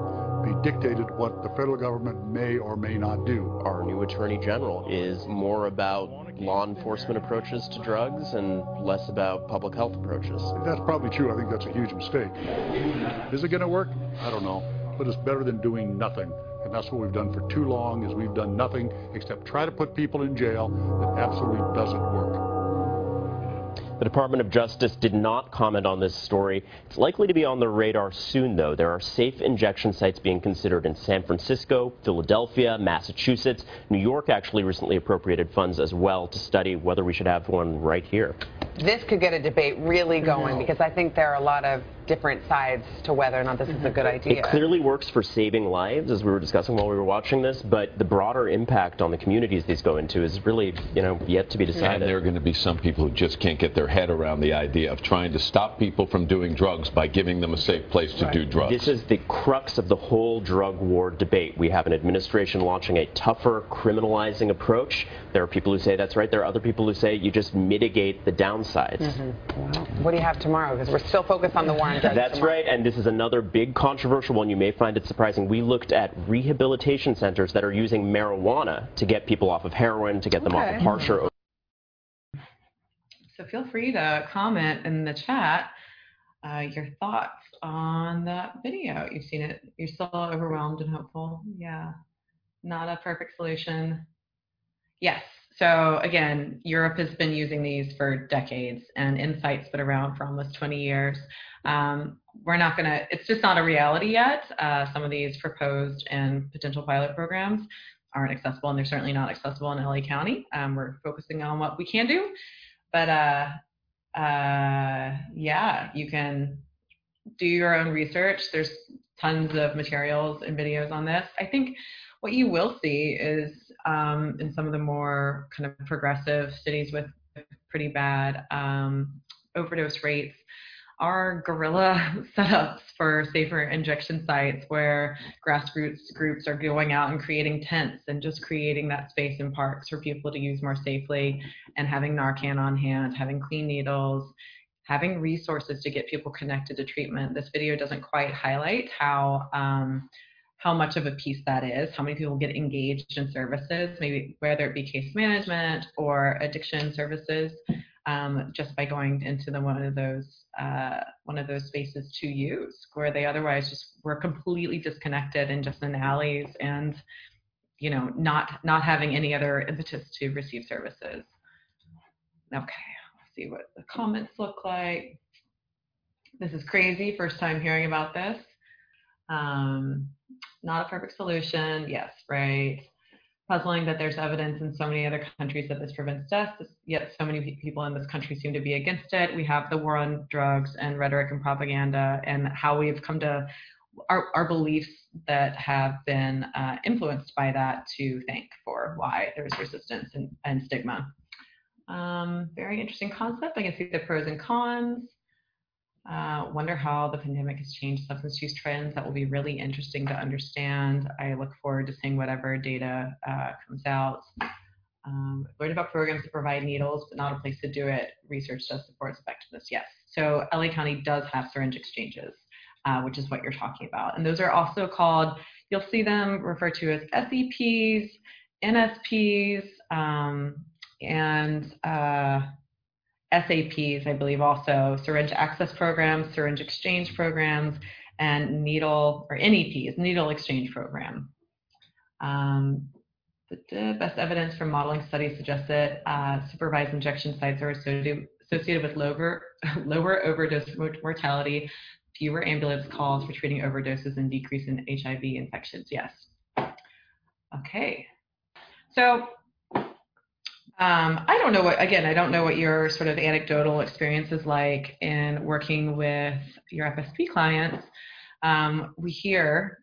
be dictated what the federal government may or may not do. Our new Attorney General is more about law enforcement approaches to drugs and less about public health approaches. That's probably true. I think that's a huge mistake. Is it going to work? I don't know. But it's better than doing nothing. And that's what we've done for too long, is we've done nothing except try to put people in jail. That absolutely doesn't work. The Department of Justice did not comment on this story. It's likely to be on the radar soon, though. There are safe injection sites being considered in San Francisco, Philadelphia, Massachusetts. New York actually recently appropriated funds as well to study whether we should have one right here. This could get a debate really going, because I think there are a lot of different sides to whether or not this is a good idea. It clearly works for saving lives, as we were discussing while we were watching this, but the broader impact on the communities these go into is really, you know, yet to be decided. And there are going to be some people who just can't get their head around the idea of trying to stop people from doing drugs by giving them a safe place to do drugs. This is the crux of the whole drug war debate. We have an administration launching a tougher, criminalizing approach. There are people who say that's right. There are other people who say you just mitigate the downsides. Well, what do you have tomorrow? Because we're still focused on the war on drugs. That's right, and this is another big controversial one. You may find it surprising. We looked at rehabilitation centers that are using marijuana to get people off of heroin, to get them off of harsher. So feel free to comment in the chat your thoughts on that video. You've seen it. You're still overwhelmed and hopeful. Yeah, not a perfect solution. Yes. So again, Europe has been using these for decades, and Insight's been around for almost 20 years. We're not going to, it's just not a reality yet. Some of these proposed and potential pilot programs aren't accessible, and they're certainly not accessible in LA County. We're focusing on what we can do, but yeah, you can do your own research. There's tons of materials and videos on this. I think what you will see is in some of the more kind of progressive cities with pretty bad overdose rates are guerrilla setups for safer injection sites, where grassroots groups are going out and creating tents and just creating that space in parks for people to use more safely, and having Narcan on hand, having clean needles, having resources to get people connected to treatment. This video doesn't quite highlight how much of a piece that is, how many people get engaged in services, maybe whether it be case management or addiction services, just by going into one of those spaces to use, where they otherwise just were completely disconnected and just in alleys and, you know, not having any other impetus to receive services. Okay, let's see what the comments look like. This is crazy, first time hearing about this. Not a perfect solution, yes, right. Puzzling that there's evidence in so many other countries that this prevents deaths, yet so many people in this country seem to be against it. We have the war on drugs and rhetoric and propaganda, and how we've come to our beliefs that have been influenced by that to thank for why there's resistance and stigma. Very interesting concept. I can see the pros and cons. Wonder how the pandemic has changed substance use trends. That will be really interesting to understand. I look forward to seeing whatever data comes out. Learned about programs that provide needles, but not a place to do it. Research does support effectiveness, yes. So LA County does have syringe exchanges, which is what you're talking about. And those are also called, you'll see them referred to as SEPs, NSPs, and SAPs, I believe, also syringe access programs, syringe exchange programs, and needle, or NEPs, needle exchange program. The best evidence from modeling studies suggests that supervised injection sites are associated with lower overdose mortality, fewer ambulance calls for treating overdoses, and decrease in HIV infections, yes. Okay, so I don't know what, again, I don't know what your sort of anecdotal experience is like in working with your FSP clients. We hear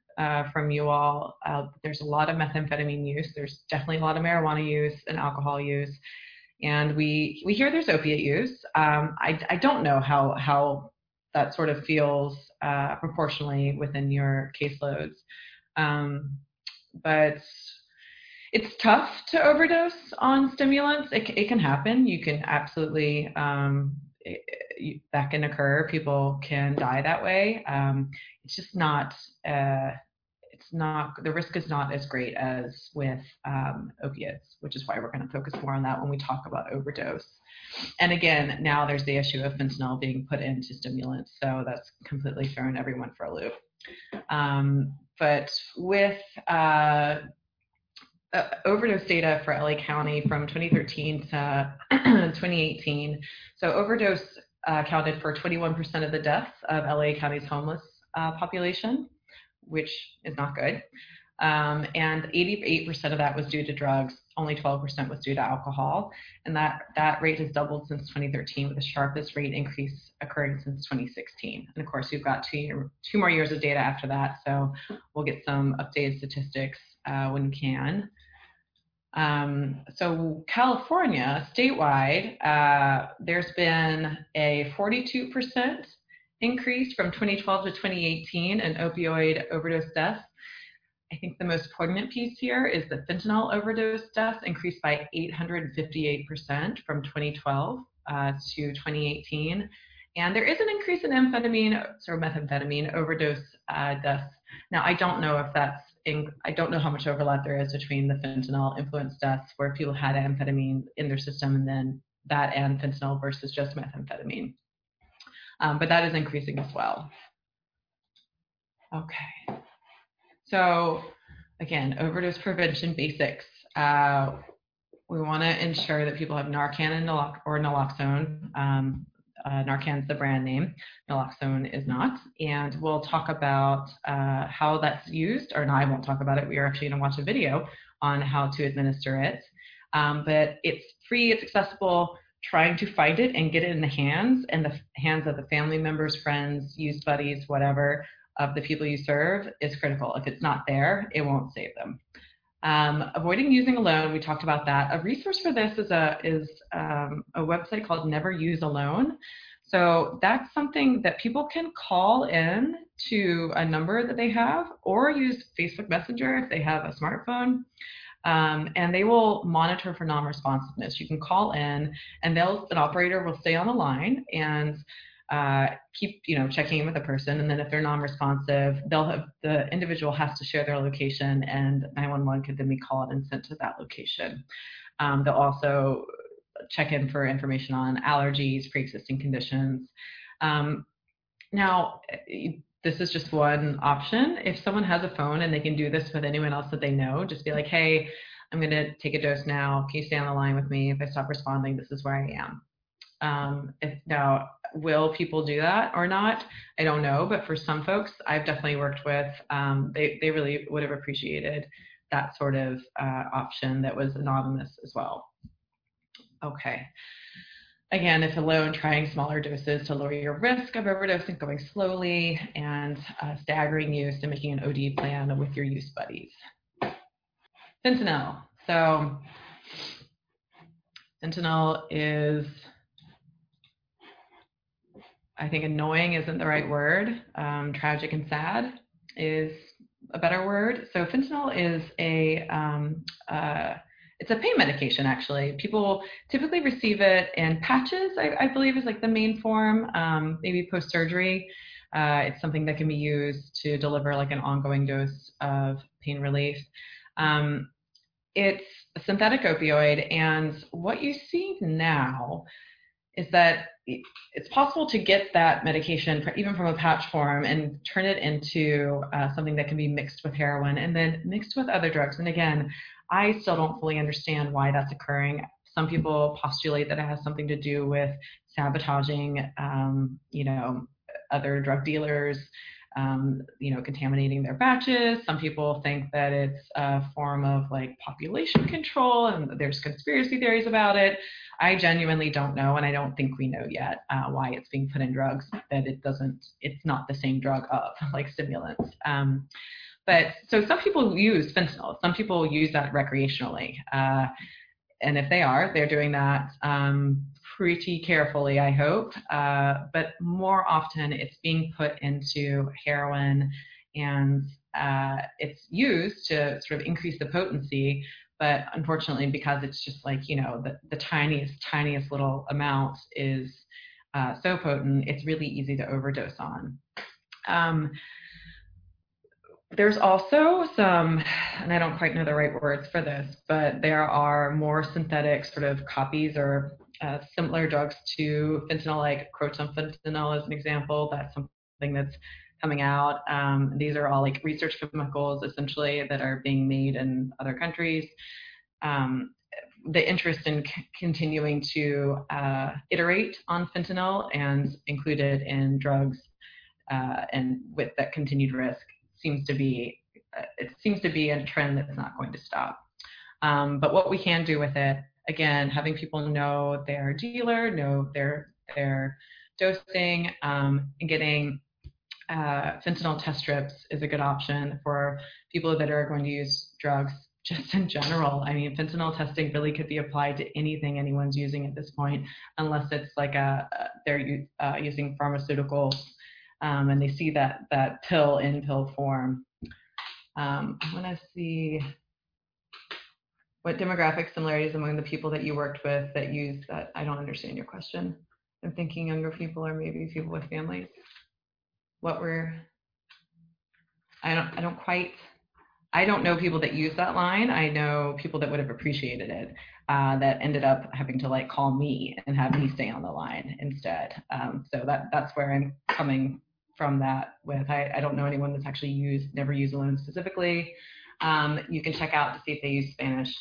from you all, there's a lot of methamphetamine use. There's definitely a lot of marijuana use and alcohol use. And we hear there's opiate use. I don't know how that sort of feels proportionally within your caseloads. But it's tough to overdose on stimulants. It can happen. You can absolutely, that can occur. People can die that way. It's just not, the risk is not as great as with opiates, which is why we're going to focus more on that when we talk about overdose. And again, now there's the issue of fentanyl being put into stimulants. So that's completely thrown everyone for a loop. But with, overdose data for LA County from 2013 to 2018. So overdose accounted for 21% of the deaths of LA County's homeless population, which is not good. And 88% of that was due to drugs, only 12% was due to alcohol, and that rate has doubled since 2013, with the sharpest rate increase occurring since 2016. And of course, we've got two more years of data after that, so we'll get some updated statistics when we can. So California, statewide, there's been a 42% increase from 2012 to 2018 in opioid overdose deaths. I think the most poignant piece here is that fentanyl overdose deaths increased by 858% from 2012 to 2018. And there is an increase in amphetamine, or methamphetamine overdose deaths. Now, I don't know if that's, I don't know how much overlap there is between the fentanyl influence deaths where people had amphetamine in their system and then that and fentanyl versus just methamphetamine. But that is increasing as well. Okay. So again, overdose prevention basics. We want to ensure that people have Narcan and Naloxone. Narcan's the brand name, Naloxone is not. And we'll talk about how that's used, or no, I won't talk about it. We are actually going to watch a video on how to administer it. But it's free, it's accessible. Trying to find it and get it in the hands, and the hands of the family members, friends, use buddies, whatever, of the people you serve is critical. If it's not there, it won't save them. Avoiding using alone, we talked about that. A resource for this is a website called Never Use Alone. So that's something that people can call in to a number that they have, or use Facebook Messenger if they have a smartphone. And they will monitor for non-responsiveness. You can call in, and an operator will stay on the line and keep, checking in with the person, and then if they're non-responsive, the individual has to share their location, and 911 could then be called and sent to that location. They'll also check in for information on allergies, pre-existing conditions. Now, this is just one option. If someone has a phone and they can do this with anyone else that they know, just be like, hey, I'm going to take a dose now. Can you stay on the line with me? If I stop responding, this is where I am. Now, will people do that or not? I don't know, but for some folks I've definitely worked with, they really would have appreciated that sort of option that was anonymous as well. Okay. Again, if alone, trying smaller doses to lower your risk of overdosing, going slowly, and staggering use, and making an OD plan with your use buddies. Fentanyl. So fentanyl is, I think annoying isn't the right word. Tragic and sad is a better word. So fentanyl is it's a pain medication, actually. People typically receive it in patches, I believe is like the main form, maybe post-surgery. It's something that can be used to deliver like an ongoing dose of pain relief. It's a synthetic opioid, and what you see now is that it's possible to get that medication even from a patch form and turn it into something that can be mixed with heroin and then mixed with other drugs. And again, I still don't fully understand why that's occurring. Some people postulate that it has something to do with sabotaging, other drug dealers, contaminating their batches. Some people think that it's a form of like population control, and there's conspiracy theories about it. I genuinely don't know, and I don't think we know yet why it's being put in drugs that it's not the same drug of, like stimulants. But so some people use fentanyl, some people use that recreationally. And if they are, they're doing that pretty carefully, I hope. But more often it's being put into heroin, and it's used to sort of increase the potency. But unfortunately, because it's just like, the tiniest little amount is so potent, it's really easy to overdose on. There's also some, and I don't quite know the right words for this, but there are more synthetic sort of copies or similar drugs to fentanyl, like croton fentanyl as an example. That's something that's coming out. These are all like research chemicals essentially that are being made in other countries. The interest in continuing to iterate on fentanyl and include it in drugs and with that continued risk seems to be it seems to be a trend that's not going to stop. But what we can do with it, again, having people know their dealer, know their dosing, and getting fentanyl test strips is a good option for people that are going to use drugs just in general. I mean, fentanyl testing really could be applied to anything anyone's using at this point, unless it's like they're using pharmaceuticals and they see that pill in pill form. I want to see what demographic similarities among the people that you worked with that use that. I don't understand your question. I'm thinking younger people or maybe people with families. I don't know people that use that line. I know people that would have appreciated it that ended up having to like call me and have me stay on the line instead. So that's where I'm coming from that with. I don't know anyone that's actually used Never Use Alone specifically. You can check out to see if they use Spanish.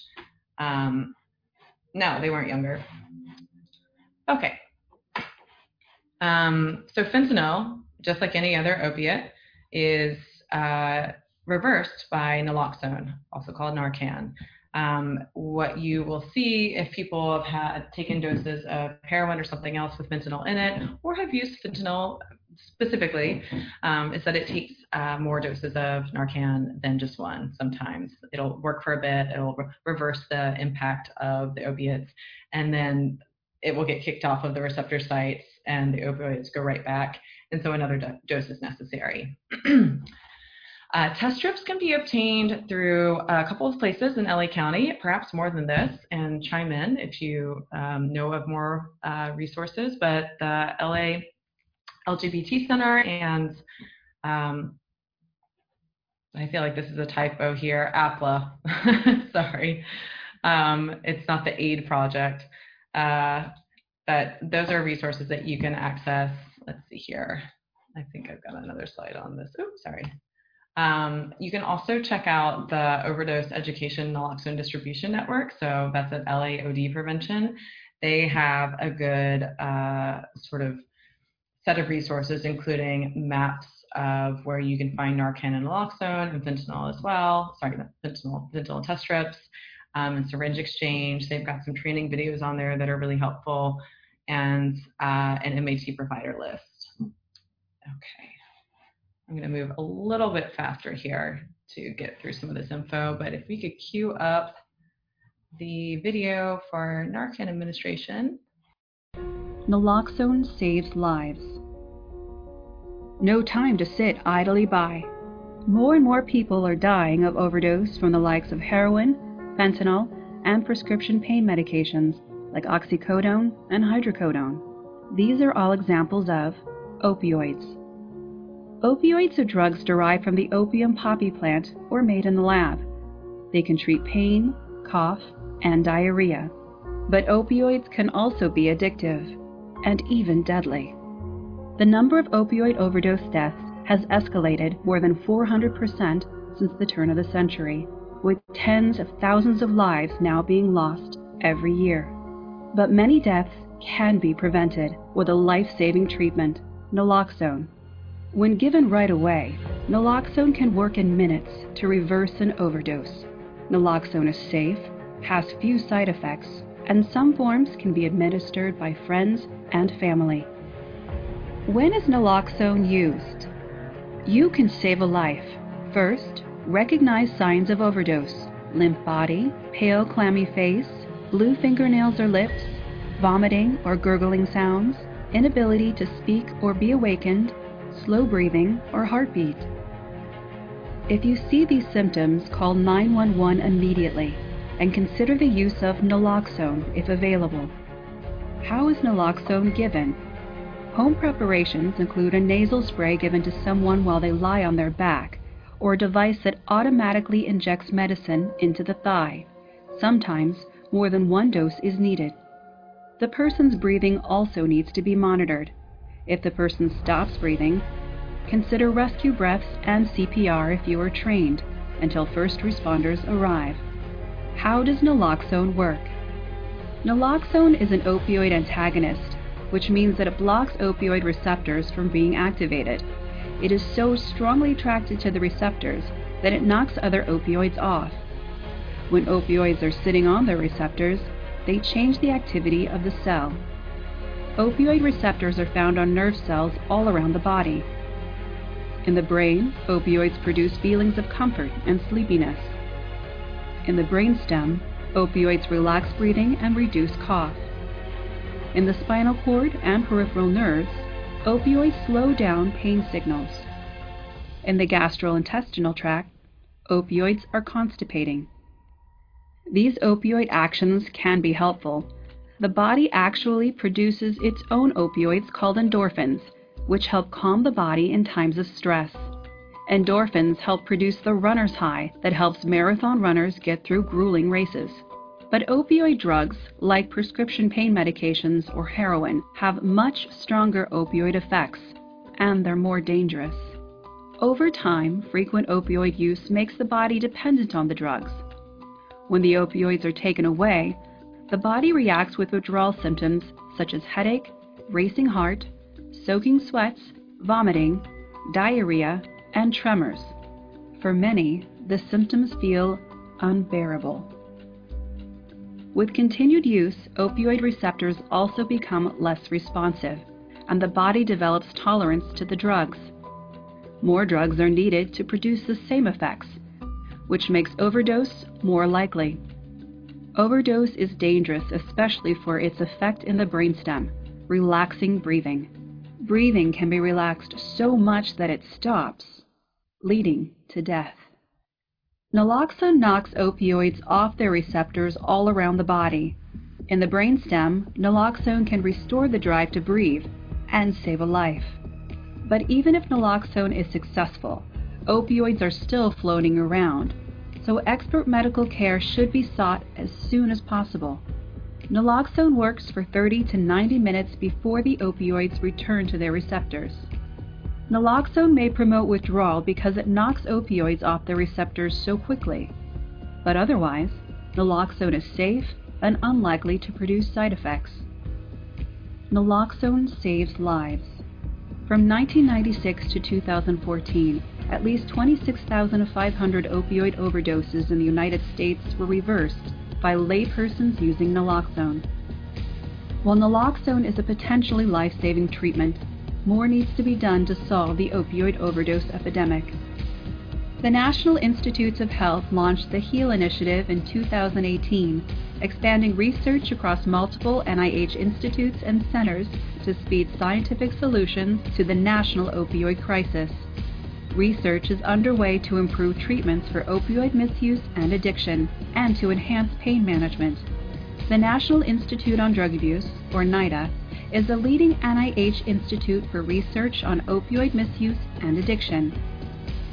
No, they weren't younger. Okay. So fentanyl, just like any other opiate, is reversed by naloxone, also called Narcan. What you will see if people have taken doses of heroin or something else with fentanyl in it, or have used fentanyl specifically, is that it takes more doses of Narcan than just one. Sometimes it'll work for a bit, it'll reverse the impact of the opiates, and then it will get kicked off of the receptor sites and the opioids go right back, and so another dose is necessary. Test strips can be obtained through a couple of places in LA County, perhaps more than this, and chime in if you know of more resources, but the LA LGBT Center and I feel like this is a typo here, APLA, sorry. It's not the AID project, but those are resources that you can access. Let's see here. I think I've got another slide on this. Oops, sorry. You can also check out the Overdose Education Naloxone Distribution Network. So that's at LAOD Prevention. They have a good sort of set of resources, including maps of where you can find Narcan and naloxone and fentanyl as well. Sorry, fentanyl test strips and syringe exchange. They've got some training videos on there that are really helpful, and an MAT provider list. Okay. I'm going to move a little bit faster here to get through some of this info, but if we could queue up the video for Narcan administration. Naloxone saves lives. No time to sit idly by. More and more people are dying of overdose from the likes of heroin, fentanyl, and prescription pain medications like oxycodone and hydrocodone. These are all examples of opioids. Opioids are drugs derived from the opium poppy plant or made in the lab. They can treat pain, cough, and diarrhea. But opioids can also be addictive and even deadly. The number of opioid overdose deaths has escalated more than 400% since the turn of the century, with tens of thousands of lives now being lost every year. But many deaths can be prevented with a life-saving treatment, naloxone. When given right away, naloxone can work in minutes to reverse an overdose. Naloxone is safe, has few side effects, and some forms can be administered by friends and family. When is naloxone used? You can save a life. First, recognize signs of overdose: limp body, pale clammy face, blue fingernails or lips, vomiting or gurgling sounds, inability to speak or be awakened, slow breathing, or heartbeat. If you see these symptoms, call 911 immediately and consider the use of naloxone if available. How is naloxone given? Home preparations include a nasal spray given to someone while they lie on their back, or a device that automatically injects medicine into the thigh. Sometimes more than one dose is needed. The person's breathing also needs to be monitored. If the person stops breathing, consider rescue breaths and CPR if you are trained until first responders arrive. How does naloxone work? Naloxone is an opioid antagonist, which means that it blocks opioid receptors from being activated. It is so strongly attracted to the receptors that it knocks other opioids off. When opioids are sitting on their receptors, they change the activity of the cell. Opioid receptors are found on nerve cells all around the body. In the brain, opioids produce feelings of comfort and sleepiness. In the brainstem, opioids relax breathing and reduce cough. In the spinal cord and peripheral nerves, opioids slow down pain signals. In the gastrointestinal tract, opioids are constipating. These opioid actions can be helpful. The body actually produces its own opioids called endorphins, which help calm the body in times of stress. Endorphins help produce the runner's high that helps marathon runners get through grueling races. But opioid drugs, like prescription pain medications or heroin, have much stronger opioid effects, and they're more dangerous. Over time, frequent opioid use makes the body dependent on the drugs. When the opioids are taken away, the body reacts with withdrawal symptoms such as headache, racing heart, soaking sweats, vomiting, diarrhea, and tremors. For many, the symptoms feel unbearable. With continued use, opioid receptors also become less responsive, and the body develops tolerance to the drugs. More drugs are needed to produce the same effects, which makes overdose more likely. Overdose is dangerous, especially for its effect in the brainstem, relaxing breathing. Breathing can be relaxed so much that it stops, leading to death. Naloxone knocks opioids off their receptors all around the body. In the brainstem, naloxone can restore the drive to breathe and save a life. But even if naloxone is successful, opioids are still floating around, so expert medical care should be sought as soon as possible. Naloxone works for 30 to 90 minutes before the opioids return to their receptors. Naloxone may promote withdrawal because it knocks opioids off their receptors so quickly, but otherwise, naloxone is safe and unlikely to produce side effects. Naloxone saves lives. From 1996 to 2014, at least 26,500 opioid overdoses in the United States were reversed by laypersons using naloxone. While naloxone is a potentially life-saving treatment, more needs to be done to solve the opioid overdose epidemic. The National Institutes of Health launched the HEAL initiative in 2018, expanding research across multiple NIH institutes and centers to speed scientific solutions to the national opioid crisis. Research is underway to improve treatments for opioid misuse and addiction, and to enhance pain management. The National Institute on Drug Abuse, or NIDA, is a leading NIH institute for research on opioid misuse and addiction,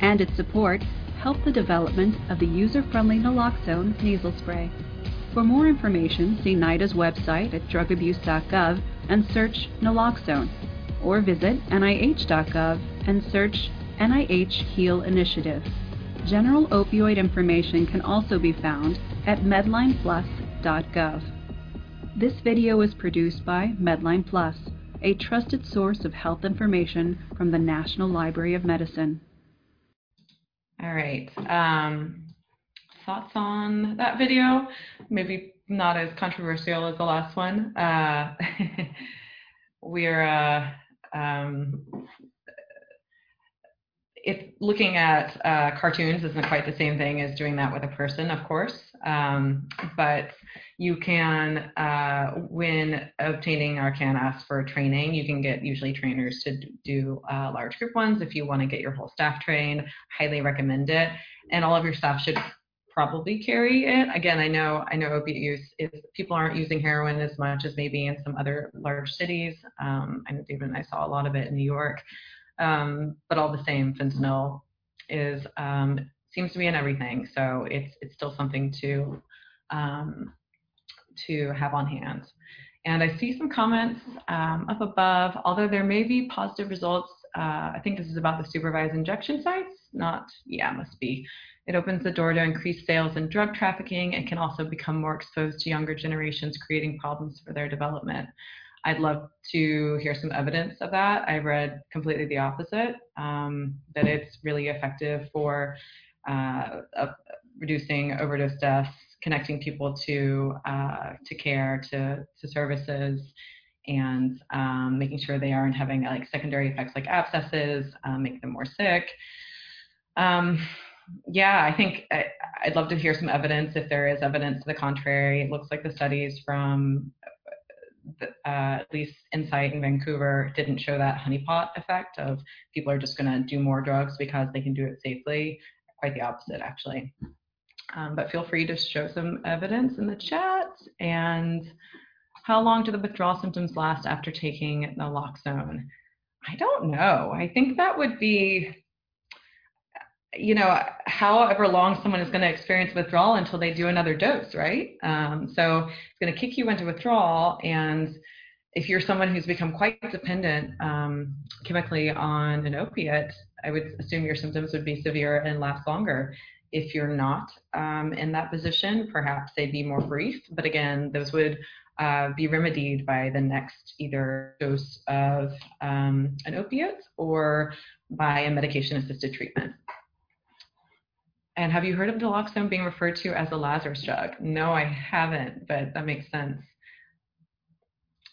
and its support helped the development of the user-friendly naloxone nasal spray. For more information, see NIDA's website at drugabuse.gov and search naloxone, or visit nih.gov and search NIH HEAL Initiative. General opioid information can also be found at medlineplus.gov. This video is produced by Medline Plus, a trusted source of health information from the National Library of Medicine. All right. Thoughts on that video? Maybe not as controversial as the last one. If looking at cartoons isn't quite the same thing as doing that with a person, of course, but you can, when obtaining Narcan, ask for training. You can get usually trainers to do large group ones. If you want to get your whole staff trained, highly recommend it. And all of your staff should probably carry it. Again, I know opiate use is, people aren't using heroin as much as maybe in some other large cities. I saw a lot of it in New York. But all the same, fentanyl is seems to be in everything, so it's still something to have on hand. And I see some comments up above. Although there may be positive results, I think this is about the supervised injection sites. Must be. It opens the door to increased sales in drug trafficking and can also become more exposed to younger generations, creating problems for their development. I'd love to hear some evidence of that. I read completely the opposite, that it's really effective for of reducing overdose deaths, connecting people to care, to services, and making sure they aren't having like secondary effects like abscesses, make them more sick. Yeah, I think I'd love to hear some evidence if there is evidence to the contrary. It looks like the studies from at least Insight in Vancouver didn't show that honeypot effect of people are just going to do more drugs because they can do it safely. Quite the opposite, actually. But feel free to show some evidence in the chat. And how long do the withdrawal symptoms last after taking naloxone? I don't know. I think that would be, you know, however long someone is going to experience withdrawal until they do another dose, right? So it's going to kick you into withdrawal. And if you're someone who's become quite dependent chemically on an opiate, I would assume your symptoms would be severe and last longer. If you're not in that position, perhaps they'd be more brief. But again, those would be remedied by the next either dose of an opiate or by a medication-assisted treatment. And have you heard of naloxone being referred to as a Lazarus drug? No, I haven't, but that makes sense.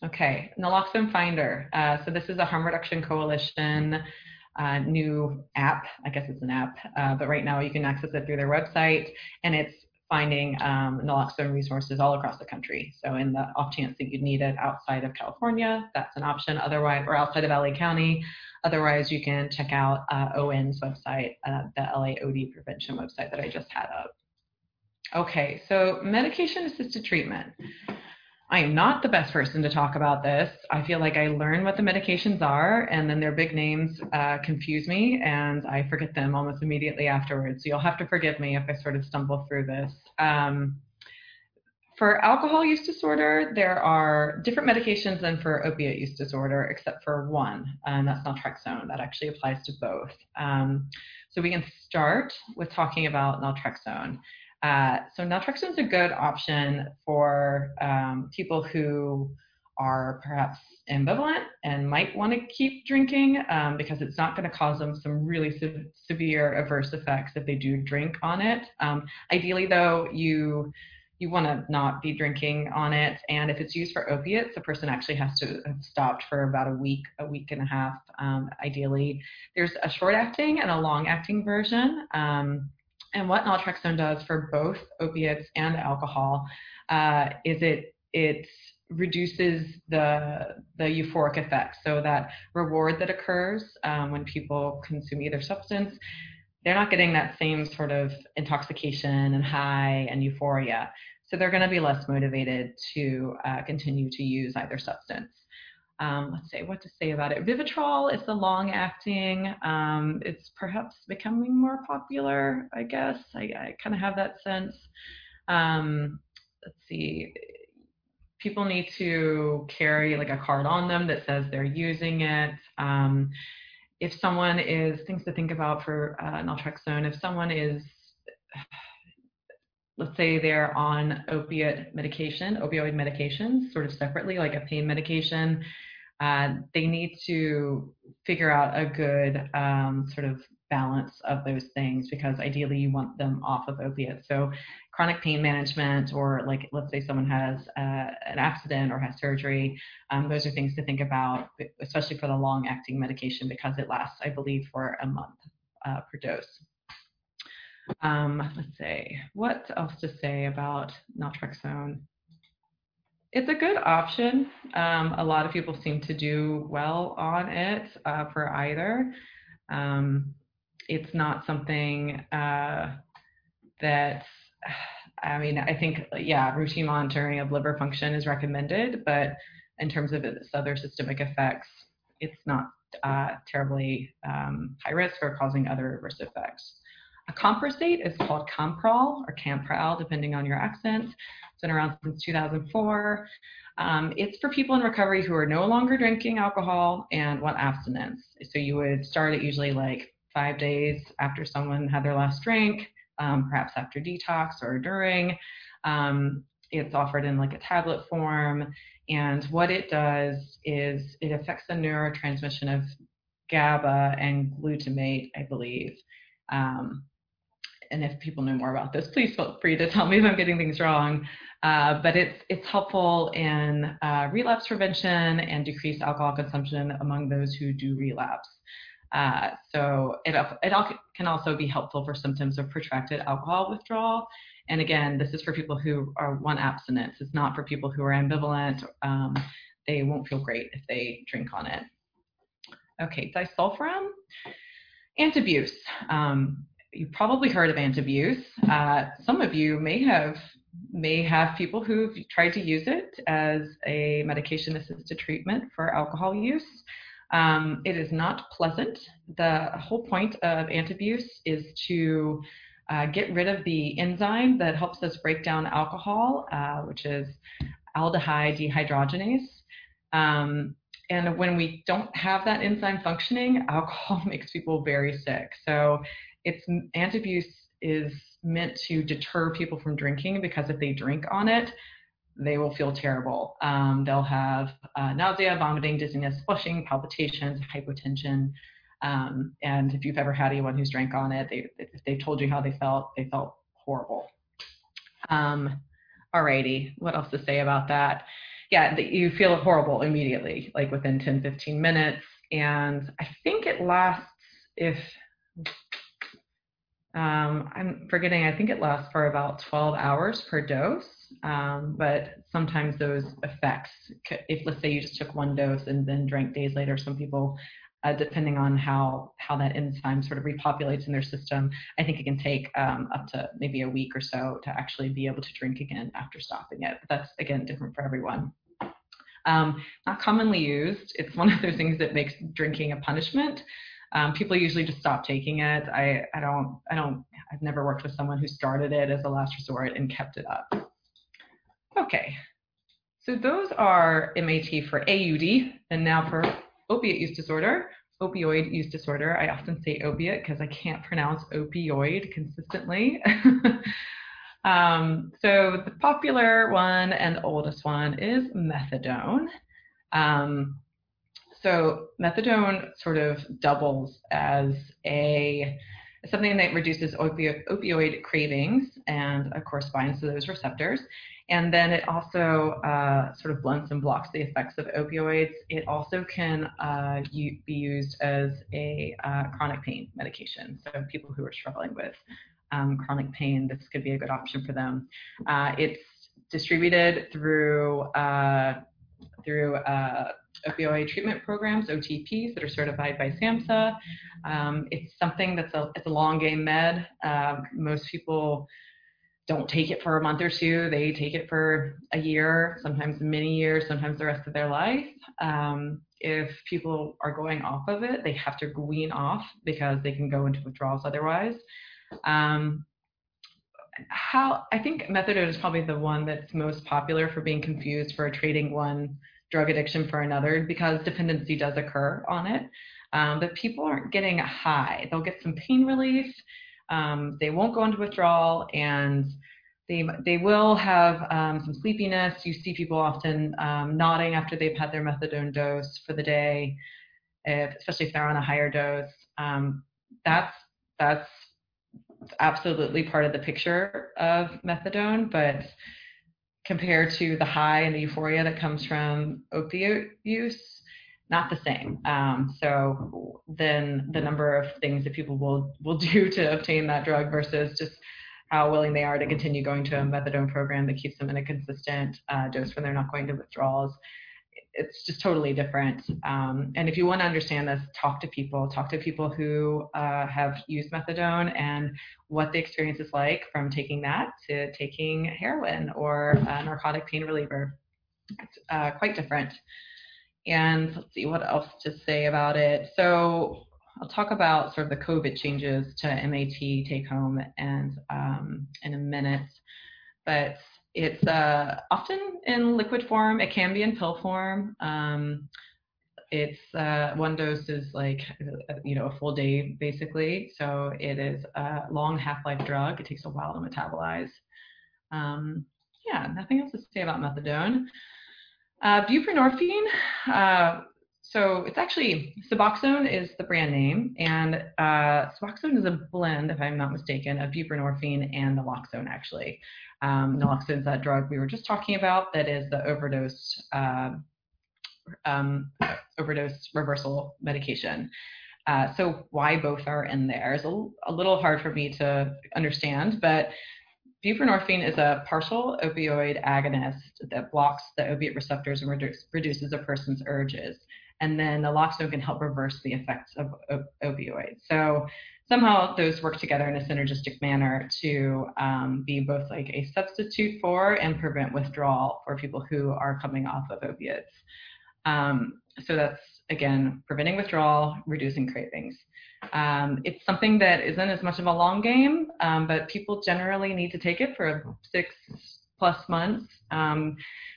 Okay, Naloxone Finder. So this is a Harm Reduction Coalition new app. I guess it's an app, but right now you can access it through their website, and it's finding naloxone resources all across the country. So in the off chance that you'd need it outside of California, that's an option. Otherwise, or outside of LA County. Otherwise, you can check out ON's website, the LAOD Prevention website that I just had up. Okay, so medication-assisted treatment. I am not the best person to talk about this. I feel like I learn what the medications are, and then their big names confuse me, and I forget them almost immediately afterwards. So you'll have to forgive me if I sort of stumble through this. For alcohol use disorder, there are different medications than for opiate use disorder, except for one, and that's naltrexone. That actually applies to both. So we can start with talking about naltrexone. So naltrexone is a good option for people who are perhaps ambivalent and might want to keep drinking because it's not going to cause them some really severe adverse effects if they do drink on it. Ideally, though, you want to not be drinking on it. And if it's used for opiates, the person actually has to have stopped for about a week and a half, ideally. There's a short-acting and a long-acting version. And what naltrexone does for both opiates and alcohol is it reduces the euphoric effect. So that reward that occurs when people consume either substance, they're not getting that same sort of intoxication and high and euphoria. So they're going to be less motivated to continue to use either substance. Let's see what to say about it. Vivitrol is the long-acting. It's perhaps becoming more popular, I guess. I kind of have that sense. Let's see. People need to carry like a card on them that says they're using it. If someone is, things to think about for naltrexone, if someone is, let's say they're on opiate medication, opioid medications, sort of separately, like a pain medication, they need to figure out a good sort of balance of those things, because ideally you want them off of opiates. So chronic pain management, or like, let's say someone has an accident or has surgery, those are things to think about, especially for the long-acting medication, because it lasts, I believe, for a month per dose. Let's see, what else to say about naltrexone? It's a good option. A lot of people seem to do well on it for either. It's not something that, I mean, I think, yeah, routine monitoring of liver function is recommended, but in terms of its other systemic effects, it's not terribly high risk for causing other adverse effects. A Compersate is called Campral or Campral, depending on your accent. It's been around since 2004. It's for people in recovery who are no longer drinking alcohol and want abstinence. So you would start it usually like 5 days after someone had their last drink, perhaps after detox or during. It's offered in like a tablet form. And what it does is it affects the neurotransmission of GABA and glutamate, I believe. and if people know more about this, please feel free to tell me if I'm getting things wrong. But it's helpful in relapse prevention and decreased alcohol consumption among those who do relapse. So it can also be helpful for symptoms of protracted alcohol withdrawal. And again, this is for people who are one abstinence. It's not for people who are ambivalent. They won't feel great if they drink on it. Okay, disulfiram. Antabuse. You probably heard of antabuse. Some of you may have people who've tried to use it as a medication-assisted treatment for alcohol use. It is not pleasant. The whole point of antabuse is to get rid of the enzyme that helps us break down alcohol, which is aldehyde dehydrogenase. And when we don't have that enzyme functioning, alcohol makes people very sick. So antabuse is meant to deter people from drinking, because if they drink on it, they will feel terrible. They'll have nausea, vomiting, dizziness, flushing, palpitations, hypotension. And if you've ever had anyone who's drank on it, if they told you how they felt horrible. Alrighty, what else to say about that? Yeah, you feel horrible immediately, like within 10, 15 minutes. And I think it lasts if, I'm forgetting, I think it lasts for about 12 hours per dose. But sometimes those effects, if let's say you just took one dose and then drank days later, some people, depending on how that enzyme sort of repopulates in their system, I think it can take up to maybe a week or so to actually be able to drink again after stopping it. But that's, again, different for everyone. Not commonly used. It's one of those things that makes drinking a punishment. People usually just stop taking it. I've never worked with someone who started it as a last resort and kept it up. Okay, so those are MAT for AUD, and now for opiate use disorder, opioid use disorder. I often say opiate because I can't pronounce opioid consistently. So the popular one and oldest one is methadone. So methadone sort of doubles as something that reduces opioid cravings and, of course, binds to those receptors. And then it also sort of blunts and blocks the effects of opioids. It also can be used as a chronic pain medication. So people who are struggling with chronic pain, this could be a good option for them. It's distributed through opioid treatment programs, OTPs, that are certified by SAMHSA. It's something it's a long game med. Most people don't take it for a month or two. They take it for a year, sometimes many years, sometimes the rest of their life. If people are going off of it, they have to wean off because they can go into withdrawals otherwise. I think methadone is probably the one that's most popular for being confused for trading one drug addiction for another, because dependency does occur on it. But people aren't getting high. They'll get some pain relief. They won't go into withdrawal, and they will have some sleepiness. You see people often nodding after they've had their methadone dose for the day, especially if they're on a higher dose. That's absolutely part of the picture of methadone, but compared to the high and the euphoria that comes from opiate use, not the same. So then the number of things that people will do to obtain that drug versus just how willing they are to continue going to a methadone program that keeps them in a consistent dose when they're not going to withdrawals, it's just totally different. And if you want to understand this, talk to people who have used methadone and what the experience is like from taking that to taking heroin or a narcotic pain reliever. It's quite different. And let's see what else to say about it. So I'll talk about sort of the COVID changes to MAT take home and in a minute. But it's often in liquid form. It can be in pill form. It's one dose is like, a full day basically. So it is a long half-life drug. It takes a while to metabolize. Nothing else to say about methadone. Buprenorphine, So it's actually, Suboxone is the brand name, and Suboxone is a blend, if I'm not mistaken, of buprenorphine and naloxone, actually. Naloxone is that drug we were just talking about that is the overdose reversal medication. So why both are in there is a little hard for me to understand, but buprenorphine is a partial opioid agonist that blocks the opiate receptors and reduces a person's urges. And then naloxone can help reverse the effects of opioids. So somehow those work together in a synergistic manner to be both like a substitute for and prevent withdrawal for people who are coming off of opiates. So that's, again, preventing withdrawal, reducing cravings. It's something that isn't as much of a long game, but people generally need to take it for 6+ months.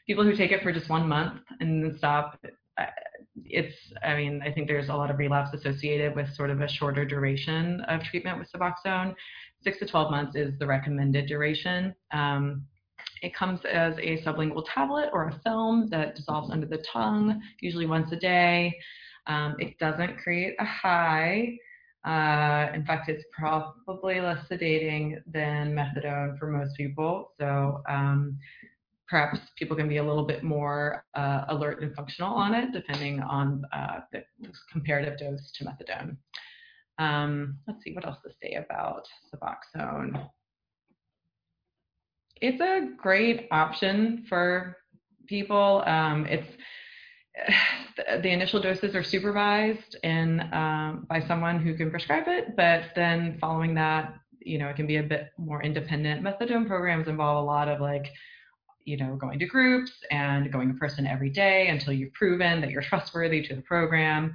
People who take it for just 1 month and then stop, I think there's a lot of relapse associated with sort of a shorter duration of treatment with Suboxone. 6 to 12 months is the recommended duration. It comes as a sublingual tablet or a film that dissolves under the tongue, usually once a day. It doesn't create a high. In fact, it's probably less sedating than methadone for most people. So perhaps people can be a little bit more alert and functional on it, depending on the comparative dose to methadone. Let's see what else to say about Suboxone. It's a great option for people. The initial doses are supervised and by someone who can prescribe it, but then following that, it can be a bit more independent. Methadone programs involve a lot of going to groups and going in person every day until you've proven that you're trustworthy to the program.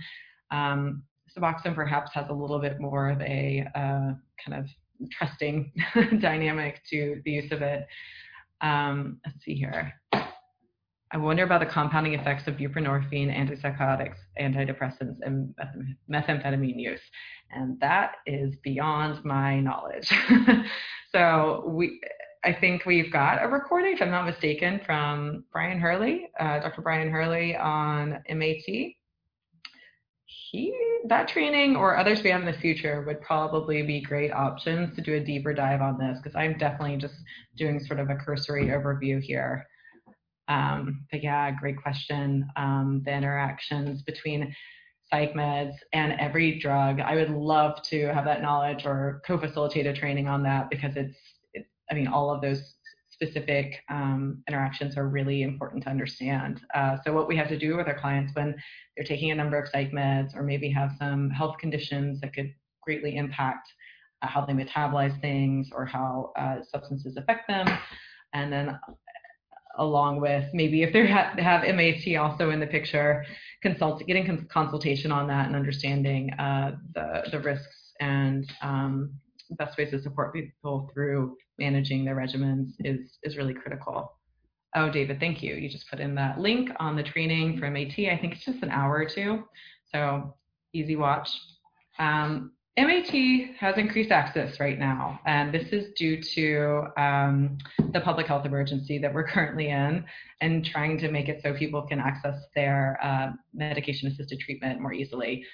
Suboxone perhaps has a little bit more of a kind of trusting dynamic to the use of it. Let's see here. I wonder about the compounding effects of buprenorphine, antipsychotics, antidepressants, and methamphetamine use. And that is beyond my knowledge. So I think we've got a recording, if I'm not mistaken, from Brian Hurley, Dr. Brian Hurley on MAT. That training or others we have in the future would probably be great options to do a deeper dive on this, because I'm definitely just doing sort of a cursory overview here. But yeah, great question. The interactions between psych meds and every drug. I would love to have that knowledge or co-facilitate a training on that, because all of those specific interactions are really important to understand. So what we have to do with our clients when they're taking a number of psych meds or maybe have some health conditions that could greatly impact how they metabolize things or how substances affect them. And then along with maybe if they have MAT also in the picture, getting consultation on that and understanding the risks and best ways to support people through managing their regimens is really critical. Oh, David, thank you. You just put in that link on the training for MAT. I think it's just an hour or two, so easy watch. MAT has increased access right now, and this is due to the public health emergency that we're currently in and trying to make it so people can access their medication-assisted treatment more easily.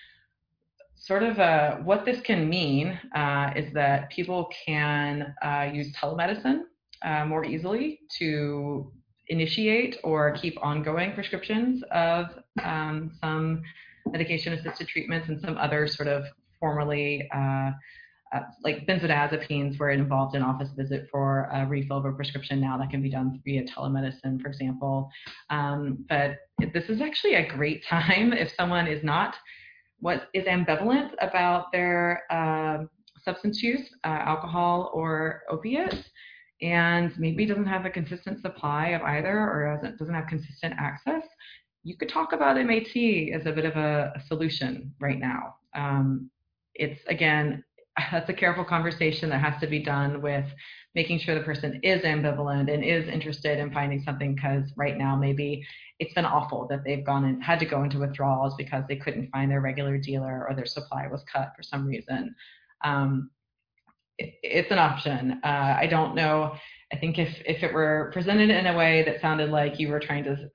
Sort of what this can mean is that people can use telemedicine more easily to initiate or keep ongoing prescriptions of some medication-assisted treatments and some other sort of formerly like benzodiazepines were involved in office visit for a refill of a prescription. Now that can be done via telemedicine, for example. But this is actually a great time if someone is ambivalent about their substance use, alcohol or opiates, and maybe doesn't have a consistent supply of either or doesn't have consistent access. You could talk about MAT as a bit of a solution right now. That's a careful conversation that has to be done with making sure the person is ambivalent and is interested in finding something, because right now maybe it's been awful that they've gone and had to go into withdrawals because they couldn't find their regular dealer or their supply was cut for some reason. It's an option. I don't know I think if it were presented in a way that sounded like you were trying to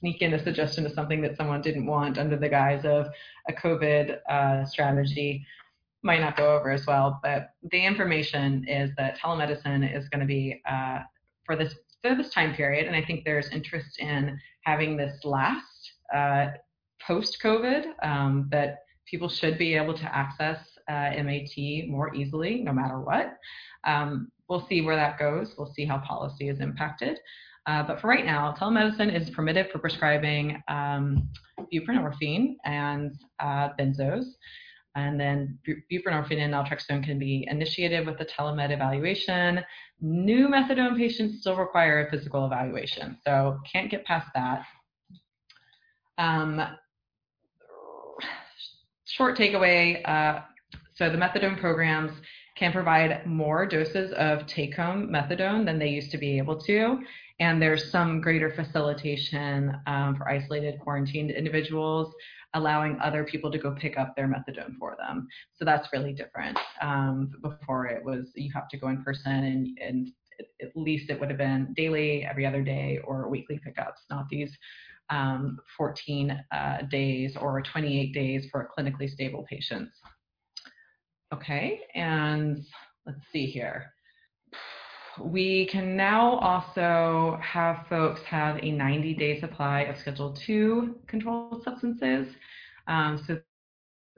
sneak in a suggestion of something that someone didn't want under the guise of a COVID strategy, might not go over as well. But the information is that telemedicine is going to be for this time period, and I think there's interest in having this last post-COVID, that people should be able to access MAT more easily, no matter what. We'll see where that goes. We'll see how policy is impacted. But for right now, telemedicine is permitted for prescribing buprenorphine and benzos. And then buprenorphine and naltrexone can be initiated with the telemed evaluation. New methadone patients still require a physical evaluation, so can't get past that. Short takeaway, so the methadone programs can provide more doses of take-home methadone than they used to be able to, and there's some greater facilitation for isolated, quarantined individuals, allowing other people to go pick up their methadone for them. So that's really different. Before it was, you have to go in person, and at least it would have been daily, every other day, or weekly pickups, not these 14 days or 28 days for clinically stable patients. Okay, and let's see here. We can now also have folks have a 90-day supply of Schedule II controlled substances. So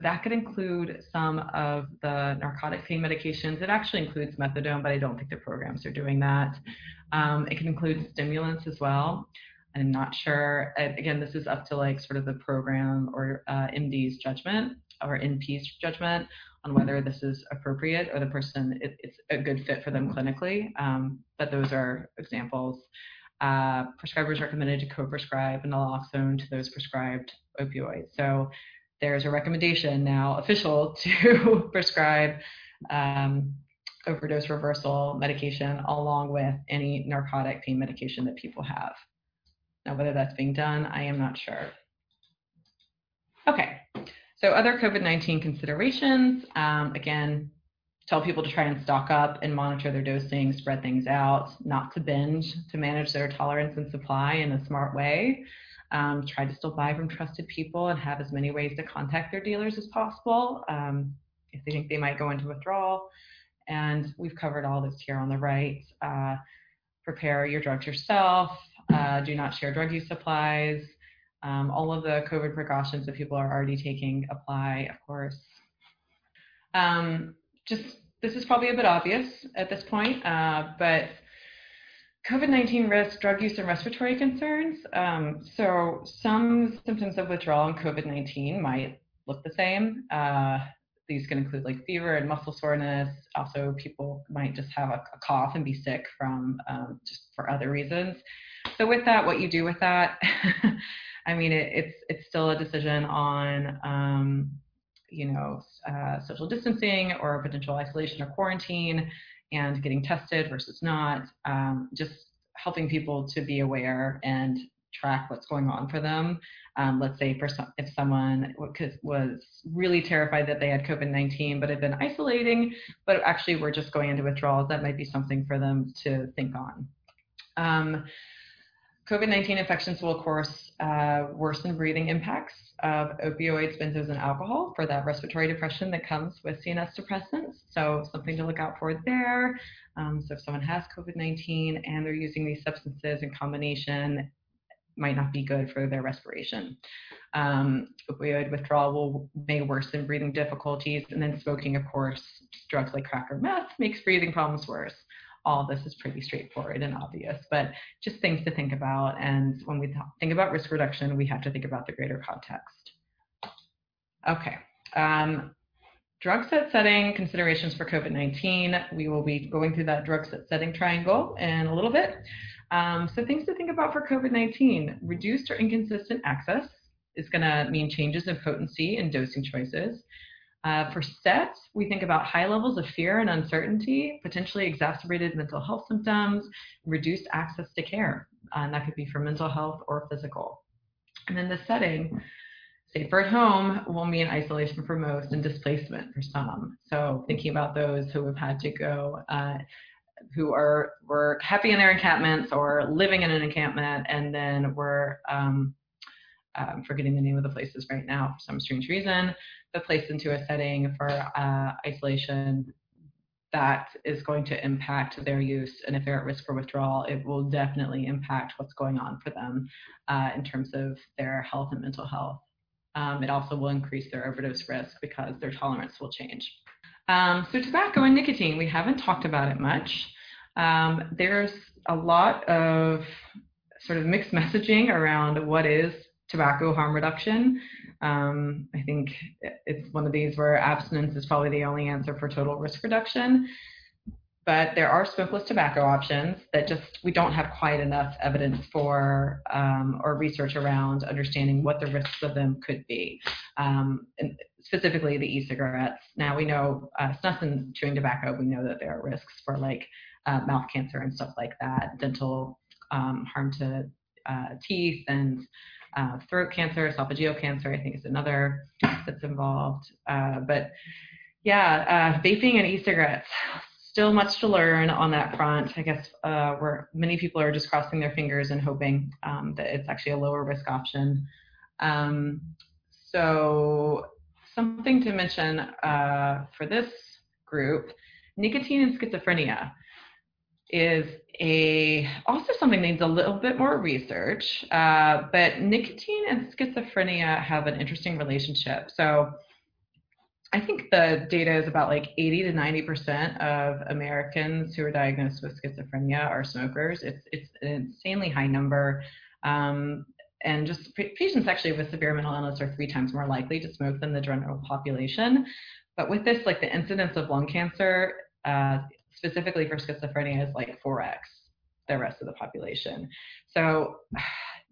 that could include some of the narcotic pain medications. It actually includes methadone, but I don't think the programs are doing that. It can include stimulants as well. I'm not sure. Again, this is up to like sort of the program or MD's judgment or NP's judgment on whether this is appropriate or the person, it's a good fit for them clinically. But those are examples. Prescribers recommended to co-prescribe naloxone to those prescribed opioids. So there's a recommendation now official to prescribe overdose reversal medication along with any narcotic pain medication that people have. Now, whether that's being done, I am not sure. Okay. So other COVID-19 considerations, again, tell people to try and stock up and monitor their dosing, spread things out, not to binge, to manage their tolerance and supply in a smart way. Try to still buy from trusted people and have as many ways to contact their dealers as possible if they think they might go into withdrawal. And we've covered all this here on the right. Prepare your drugs yourself. Do not share drug use supplies. All of the COVID precautions that people are already taking apply, of course. This is probably a bit obvious at this point, but COVID-19 risk, drug use, and respiratory concerns. So some symptoms of withdrawal in COVID-19 might look the same. These can include like fever and muscle soreness. Also, people might just have a cough and be sick from just for other reasons. So with that, what you do with that, I mean, it's still a decision on, social distancing or potential isolation or quarantine and getting tested versus not, just helping people to be aware and track what's going on for them. Let's say if someone was really terrified that they had COVID-19 but had been isolating, but actually were just going into withdrawals, that might be something for them to think on. COVID-19 infections will, of course, worsen breathing impacts of opioids, benzos, and alcohol for that respiratory depression that comes with CNS depressants. So something to look out for there. So if someone has COVID-19 and they're using these substances in combination, might not be good for their respiration. Opioid withdrawal may worsen breathing difficulties. And then smoking, of course, drugs like crack or meth makes breathing problems worse. All this is pretty straightforward and obvious, but just things to think about. And when we think about risk reduction, we have to think about the greater context. Okay. Drug set setting considerations for COVID-19. We will be going through that drug set setting triangle in a little bit. So things to think about for COVID-19. Reduced or inconsistent access is going to mean changes in potency and dosing choices. For SET, we think about high levels of fear and uncertainty, potentially exacerbated mental health symptoms, reduced access to care, and that could be for mental health or physical. And then the setting, safer at home, will mean isolation for most and displacement for some. So thinking about those who have had to go who were happy in their encampments or living in an encampment, and then were, I'm forgetting the name of the places right now for some strange reason, but placed into a setting for isolation that is going to impact their use. And if they're at risk for withdrawal, it will definitely impact what's going on for them in terms of their health and mental health. It also will increase their overdose risk because their tolerance will change. So tobacco and nicotine, we haven't talked about it much. There's a lot of sort of mixed messaging around what is tobacco harm reduction. I think it's one of these where abstinence is probably the only answer for total risk reduction. But there are smokeless tobacco options that just we don't have quite enough evidence for or research around understanding what the risks of them could be, and specifically the e-cigarettes. Now we know snuff and chewing tobacco, we know that there are risks for like mouth cancer and stuff like that, dental harm to teeth, and throat cancer, esophageal cancer, I think is another that's involved. But yeah, vaping and e-cigarettes, still much to learn on that front. I guess where many people are just crossing their fingers and hoping that it's actually a lower risk option. So something to mention for this group, nicotine and schizophrenia is also something that needs a little bit more research, but nicotine and schizophrenia have an interesting relationship. So I think the data is about like 80 to 90% of Americans who are diagnosed with schizophrenia are smokers. It's an insanely high number. And just patients actually with severe mental illness are 3 times more likely to smoke than the general population. But with this, like the incidence of lung cancer, specifically for schizophrenia, is like 4x the rest of the population. So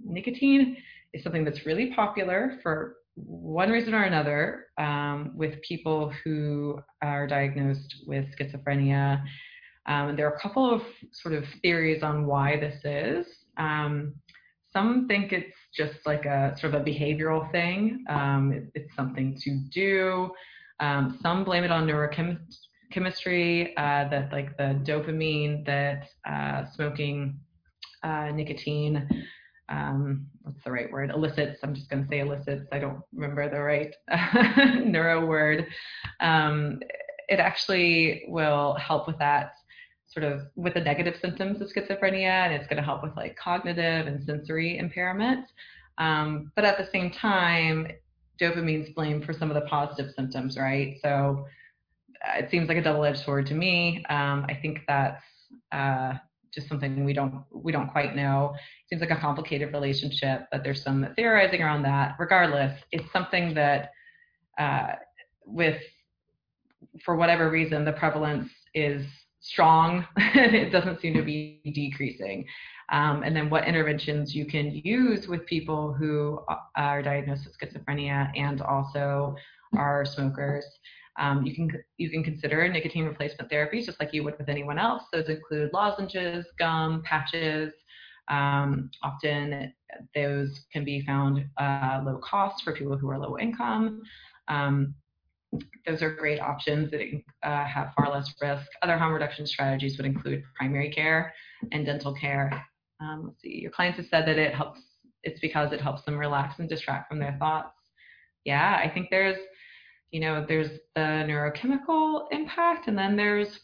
nicotine is something that's really popular for one reason or another with people who are diagnosed with schizophrenia. There are a couple of sort of theories on why this is. Some think it's just like a sort of a behavioral thing. It's something to do. Some blame it on neurochemistry, that like the dopamine that smoking nicotine, what's the right word, elicits. I'm just going to say elicits. I don't remember the right neuro word. It actually will help with that, sort of with the negative symptoms of schizophrenia, and it's going to help with like cognitive and sensory impairment. But at the same time, dopamine's blamed for some of the positive symptoms, right? So it seems like a double-edged sword to me. I think that's just something we don't quite know. It seems like a complicated relationship, but there's some theorizing around that. Regardless, it's something that for whatever reason, the prevalence is strong. It doesn't seem to be decreasing. And then what interventions you can use with people who are diagnosed with schizophrenia and also are smokers. You can consider nicotine replacement therapies just like you would with anyone else. Those include lozenges, gum, patches. Often those can be found low cost for people who are low income. Those are great options that have far less risk. Other harm reduction strategies would include primary care and dental care. Let's see, your clients have said that it's because it helps them relax and distract from their thoughts. Yeah, I think there's the neurochemical impact, and then there's,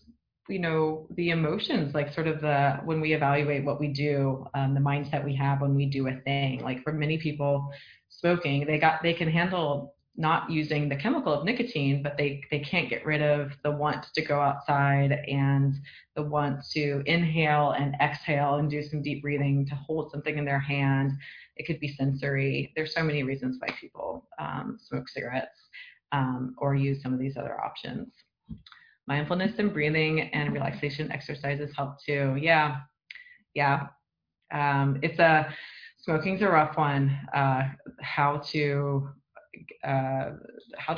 the emotions, like sort of when we evaluate what we do, the mindset we have when we do a thing. Like for many people smoking, they can handle not using the chemical of nicotine, but they can't get rid of the want to go outside and the want to inhale and exhale and do some deep breathing, to hold something in their hand. It could be sensory. There's so many reasons why people smoke cigarettes. Or use some of these other options. Mindfulness and breathing and relaxation exercises help too. Yeah. Smoking's a rough one. How to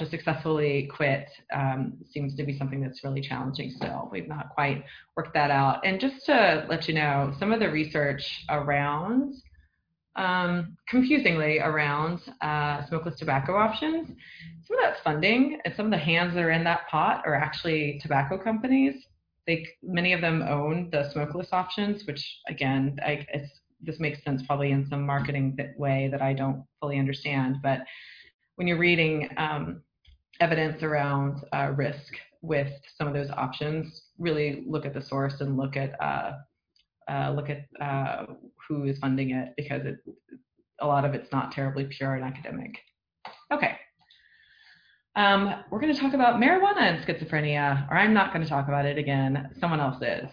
successfully quit seems to be something that's really challenging still. We've not quite worked that out. And just to let you know, some of the research around, confusingly around smokeless tobacco options. Some of that funding and some of the hands that are in that pot are actually tobacco companies. Many of them own the smokeless options, which again, this makes sense probably in some marketing way that I don't fully understand. But when you're reading evidence around risk with some of those options, really look at the source and look at who is funding it, because a lot of it's not terribly pure and academic. Okay. We're going to talk about marijuana and schizophrenia, or I'm not going to talk about it again. Someone else is.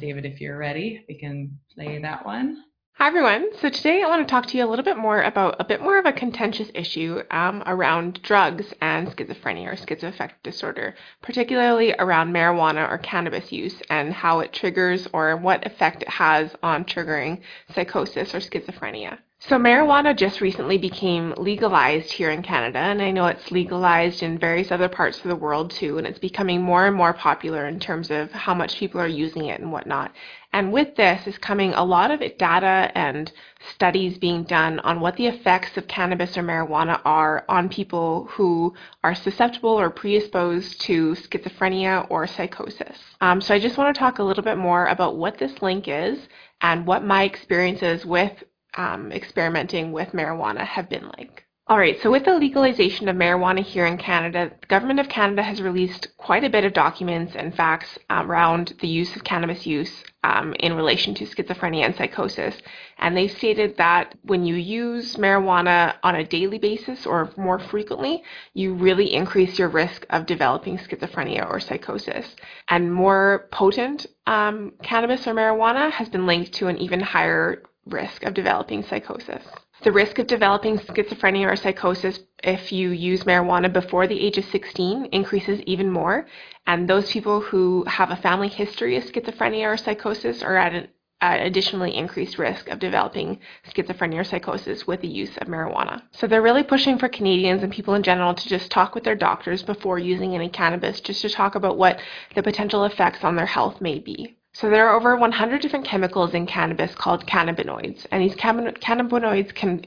David, if you're ready, we can play that one. Hi, everyone. So today I want to talk to you a little bit more about a bit more of a contentious issue around drugs and schizophrenia or schizoaffective disorder, particularly around marijuana or cannabis use and how it triggers or what effect it has on triggering psychosis or schizophrenia. So marijuana just recently became legalized here in Canada, and I know it's legalized in various other parts of the world too, and it's becoming more and more popular in terms of how much people are using it and whatnot. And with this is coming a lot of data and studies being done on what the effects of cannabis or marijuana are on people who are susceptible or predisposed to schizophrenia or psychosis. So I just want to talk a little bit more about what this link is and what my experiences with experimenting with marijuana have been like. All right, so with the legalization of marijuana here in Canada, the Government of Canada has released quite a bit of documents and facts around the use of cannabis use in relation to schizophrenia and psychosis. And they've stated that when you use marijuana on a daily basis or more frequently, you really increase your risk of developing schizophrenia or psychosis. And more potent cannabis or marijuana has been linked to an even higher risk of developing psychosis. The risk of developing schizophrenia or psychosis if you use marijuana before the age of 16 increases even more, and those people who have a family history of schizophrenia or psychosis are at an additionally increased risk of developing schizophrenia or psychosis with the use of marijuana. So they're really pushing for Canadians and people in general to just talk with their doctors before using any cannabis, just to talk about what the potential effects on their health may be. So there are over 100 different chemicals in cannabis called cannabinoids, and these cannabinoids can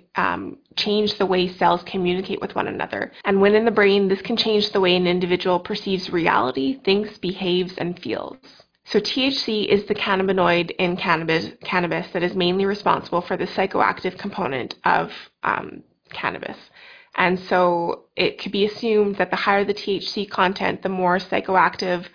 change the way cells communicate with one another. And when in the brain, this can change the way an individual perceives reality, thinks, behaves, and feels. So THC is the cannabinoid in cannabis that is mainly responsible for the psychoactive component of cannabis. And so it could be assumed that the higher the THC content, the more psychoactive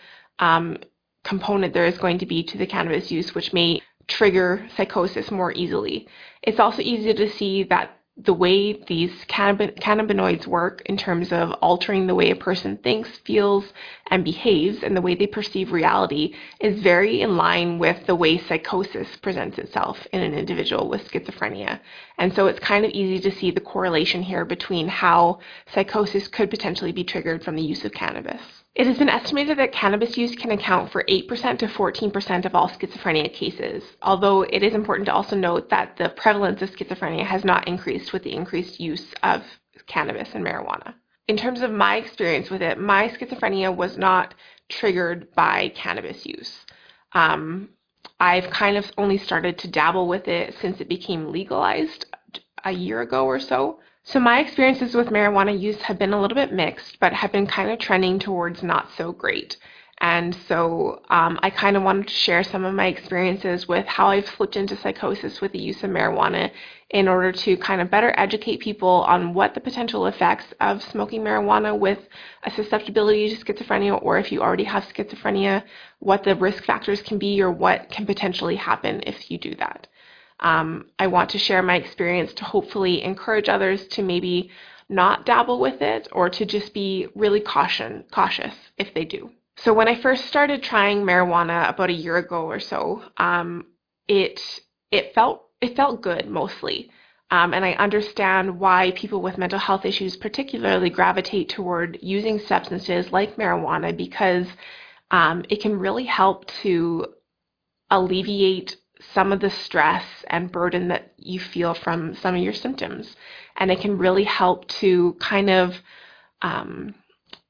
component there is going to be to the cannabis use, which may trigger psychosis more easily. It's also easy to see that the way these cannabinoids work in terms of altering the way a person thinks, feels, and behaves, and the way they perceive reality is very in line with the way psychosis presents itself in an individual with schizophrenia. And so it's kind of easy to see the correlation here between how psychosis could potentially be triggered from the use of cannabis. It has been estimated that cannabis use can account for 8% to 14% of all schizophrenia cases, although it is important to also note that the prevalence of schizophrenia has not increased with the increased use of cannabis and marijuana. In terms of my experience with it, my schizophrenia was not triggered by cannabis use. I've kind of only started to dabble with it since it became legalized a year ago or so. So my experiences with marijuana use have been a little bit mixed, but have been kind of trending towards not so great. And so I kind of wanted to share some of my experiences with how I've slipped into psychosis with the use of marijuana in order to kind of better educate people on what the potential effects of smoking marijuana with a susceptibility to schizophrenia, or if you already have schizophrenia, what the risk factors can be or what can potentially happen if you do that. I want to share my experience to hopefully encourage others to maybe not dabble with it or to just be really cautious if they do. So when I first started trying marijuana about a year ago or so, it felt good mostly. And I understand why people with mental health issues particularly gravitate toward using substances like marijuana, because it can really help to alleviate some of the stress and burden that you feel from some of your symptoms. And it can really help to kind of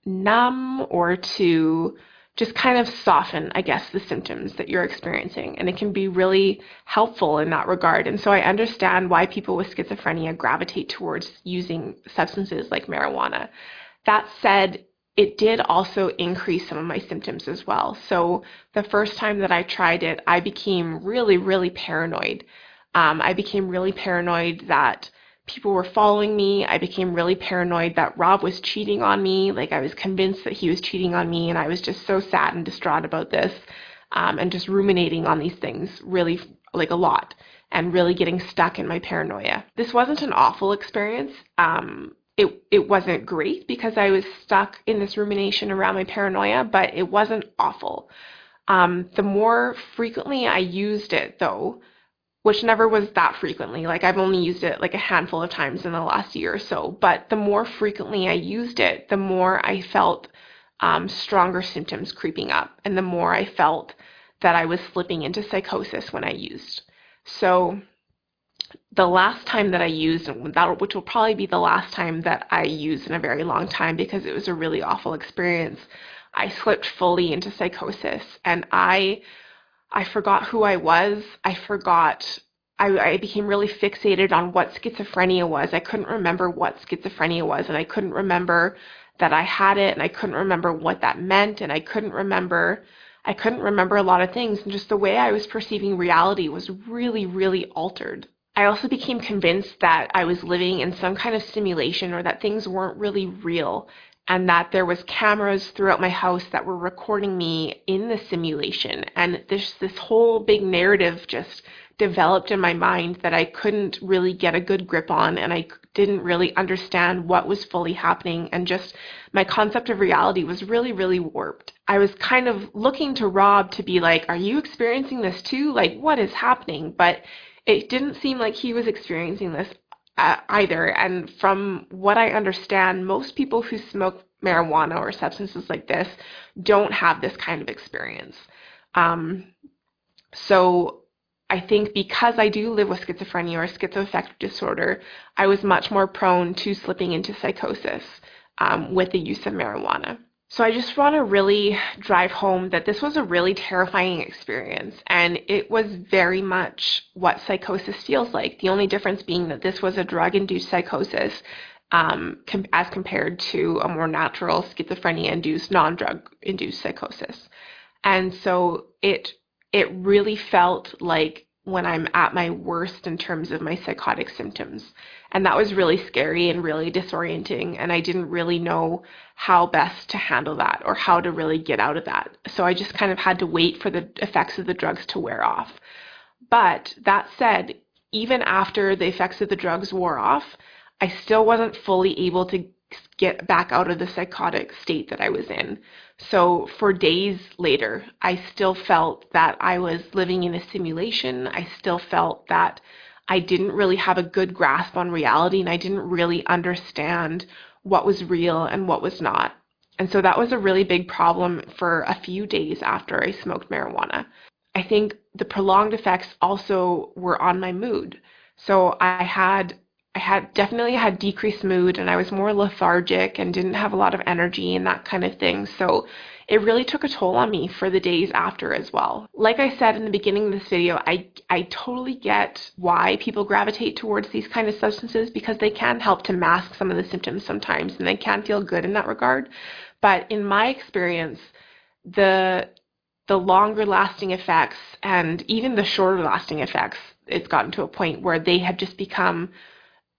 numb or to just kind of soften, I guess, the symptoms that you're experiencing. And it can be really helpful in that regard. And so I understand why people with schizophrenia gravitate towards using substances like marijuana. That said, it did also increase some of my symptoms as well. So the first time that I tried it, I became really, really paranoid. I became really paranoid that people were following me. I became really paranoid that Rob was cheating on me. Like, I was convinced that he was cheating on me, and I was just so sad and distraught about this, and just ruminating on these things really, like, a lot, and really getting stuck in my paranoia. This wasn't an awful experience. It wasn't great because I was stuck in this rumination around my paranoia, but it wasn't awful. The more frequently I used it, though, which never was that frequently, like I've only used it like a handful of times in the last year or so, but the more frequently I used it, the more I felt stronger symptoms creeping up, and the more I felt that I was slipping into psychosis when I used. So the last time that I used, and that, which will probably be the last time that I used in a very long time because it was a really awful experience, I slipped fully into psychosis, and I forgot who I was. I became really fixated on what schizophrenia was. I couldn't remember what schizophrenia was, and I couldn't remember that I had it, and I couldn't remember what that meant, and I couldn't remember a lot of things, and just the way I was perceiving reality was really, really altered. I also became convinced that I was living in some kind of simulation, or that things weren't really real, and that there was cameras throughout my house that were recording me in the simulation. And this whole big narrative just developed in my mind that I couldn't really get a good grip on, and I didn't really understand what was fully happening, and just my concept of reality was really, really warped. I was kind of looking to Rob to be like, are you experiencing this too? Like, what is happening? But it didn't seem like he was experiencing this either. And from what I understand, most people who smoke marijuana or substances like this don't have this kind of experience. So I think because I do live with schizophrenia or schizoaffective disorder, I was much more prone to slipping into psychosis with the use of marijuana. So I just want to really drive home that this was a really terrifying experience, and it was very much what psychosis feels like. The only difference being that this was a drug-induced psychosis as compared to a more natural schizophrenia-induced, non-drug-induced psychosis. And so it really felt like when I'm at my worst in terms of my psychotic symptoms. And that was really scary and really disorienting, and I didn't really know how best to handle that or how to really get out of that. So I just kind of had to wait for the effects of the drugs to wear off. But that said, even after the effects of the drugs wore off, I still wasn't fully able to get back out of the psychotic state that I was in. So for days later, I still felt that I was living in a simulation. I still felt that I didn't really have a good grasp on reality, and I didn't really understand what was real and what was not. And so that was a really big problem for a few days after I smoked marijuana. I think the prolonged effects also were on my mood. So I definitely had decreased mood, and I was more lethargic and didn't have a lot of energy and that kind of thing. So it really took a toll on me for the days after as well. Like I said in the beginning of this video, I totally get why people gravitate towards these kind of substances, because they can help to mask some of the symptoms sometimes, and they can feel good in that regard. But in my experience, the longer lasting effects, and even the shorter lasting effects, it's gotten to a point where they have just become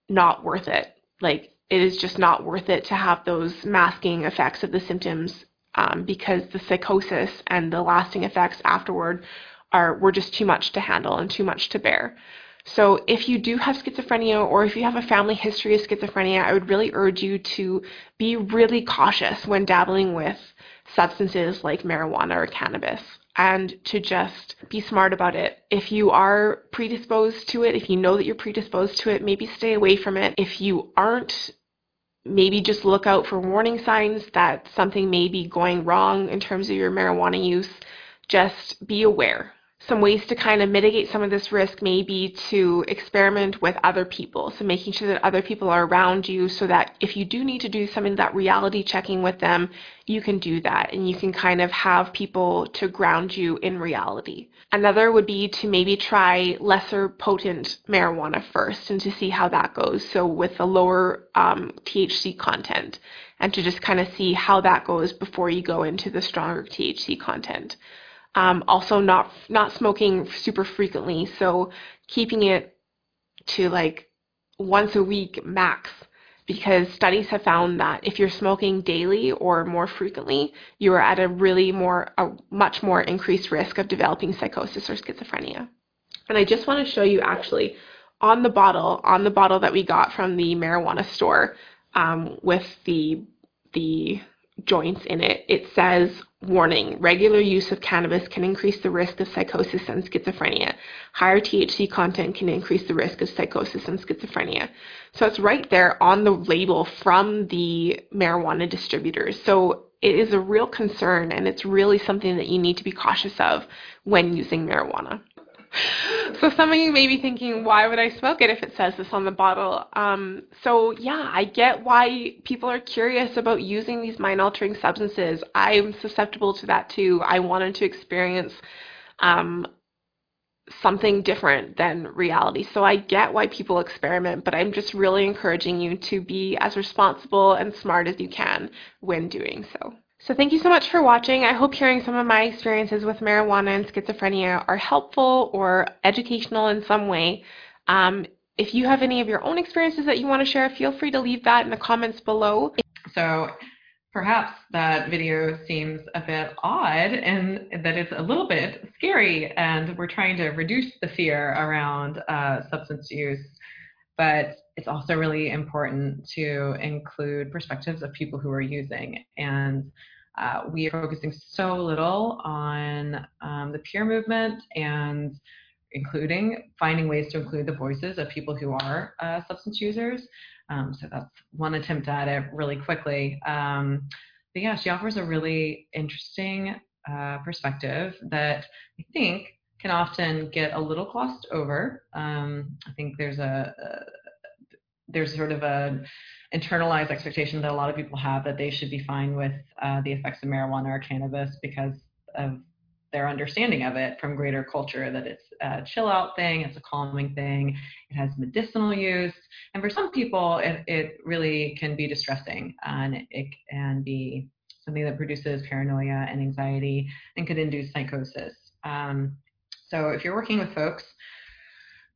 not worth it. Like, it is just not worth it to have those masking effects of the symptoms, because the psychosis and the lasting effects afterward were just too much to handle and too much to bear. So if you do have schizophrenia, or if you have a family history of schizophrenia, I would really urge you to be really cautious when dabbling with substances like marijuana or cannabis, and to just be smart about it. If you are predisposed to it, if you know that you're predisposed to it, maybe stay away from it. If you aren't, maybe just look out for warning signs that something may be going wrong in terms of your marijuana use. Just be aware. Some ways to kind of mitigate some of this risk may be to experiment with other people. So making sure that other people are around you so that if you do need to do some of that reality checking with them, you can do that and you can kind of have people to ground you in reality. Another would be to maybe try lesser potent marijuana first and to see how that goes. So with a lower THC content, and to just kind of see how that goes before you go into the stronger THC content. Also not smoking super frequently, so keeping it to like once a week max, because studies have found that if you're smoking daily or more frequently, you are at a much more increased risk of developing psychosis or schizophrenia. And I just want to show you actually on the bottle that we got from the marijuana store with the joints in it, it says, warning, regular use of cannabis can increase the risk of psychosis and schizophrenia. Higher THC content can increase the risk of psychosis and schizophrenia. So it's right there on the label from the marijuana distributors. So it is a real concern, and it's really something that you need to be cautious of when using marijuana. So some of you may be thinking, why would I smoke it if it says this on the bottle? So yeah, I get why people are curious about using these mind-altering substances. I'm susceptible to that too. I wanted to experience something different than reality. So I get why people experiment, but I'm just really encouraging you to be as responsible and smart as you can when doing so. So thank you so much for watching. I hope hearing some of my experiences with marijuana and schizophrenia are helpful or educational in some way. If you have any of your own experiences that you want to share, feel free to leave that in the comments below. So perhaps that video seems a bit odd and that it's a little bit scary, and we're trying to reduce the fear around substance use. But it's also really important to include perspectives of people who are using. And we are focusing so little on the peer movement and including finding ways to include the voices of people who are substance users. So that's one attempt at it really quickly. But yeah, she offers a really interesting perspective that I think can often get a little glossed over. I think there's sort of a internalized expectation that a lot of people have that they should be fine with the effects of marijuana or cannabis because of their understanding of it from greater culture, that it's a chill out thing, it's a calming thing, it has medicinal use. And for some people, it really can be distressing, and it can be something that produces paranoia and anxiety and could induce psychosis. So if you're working with folks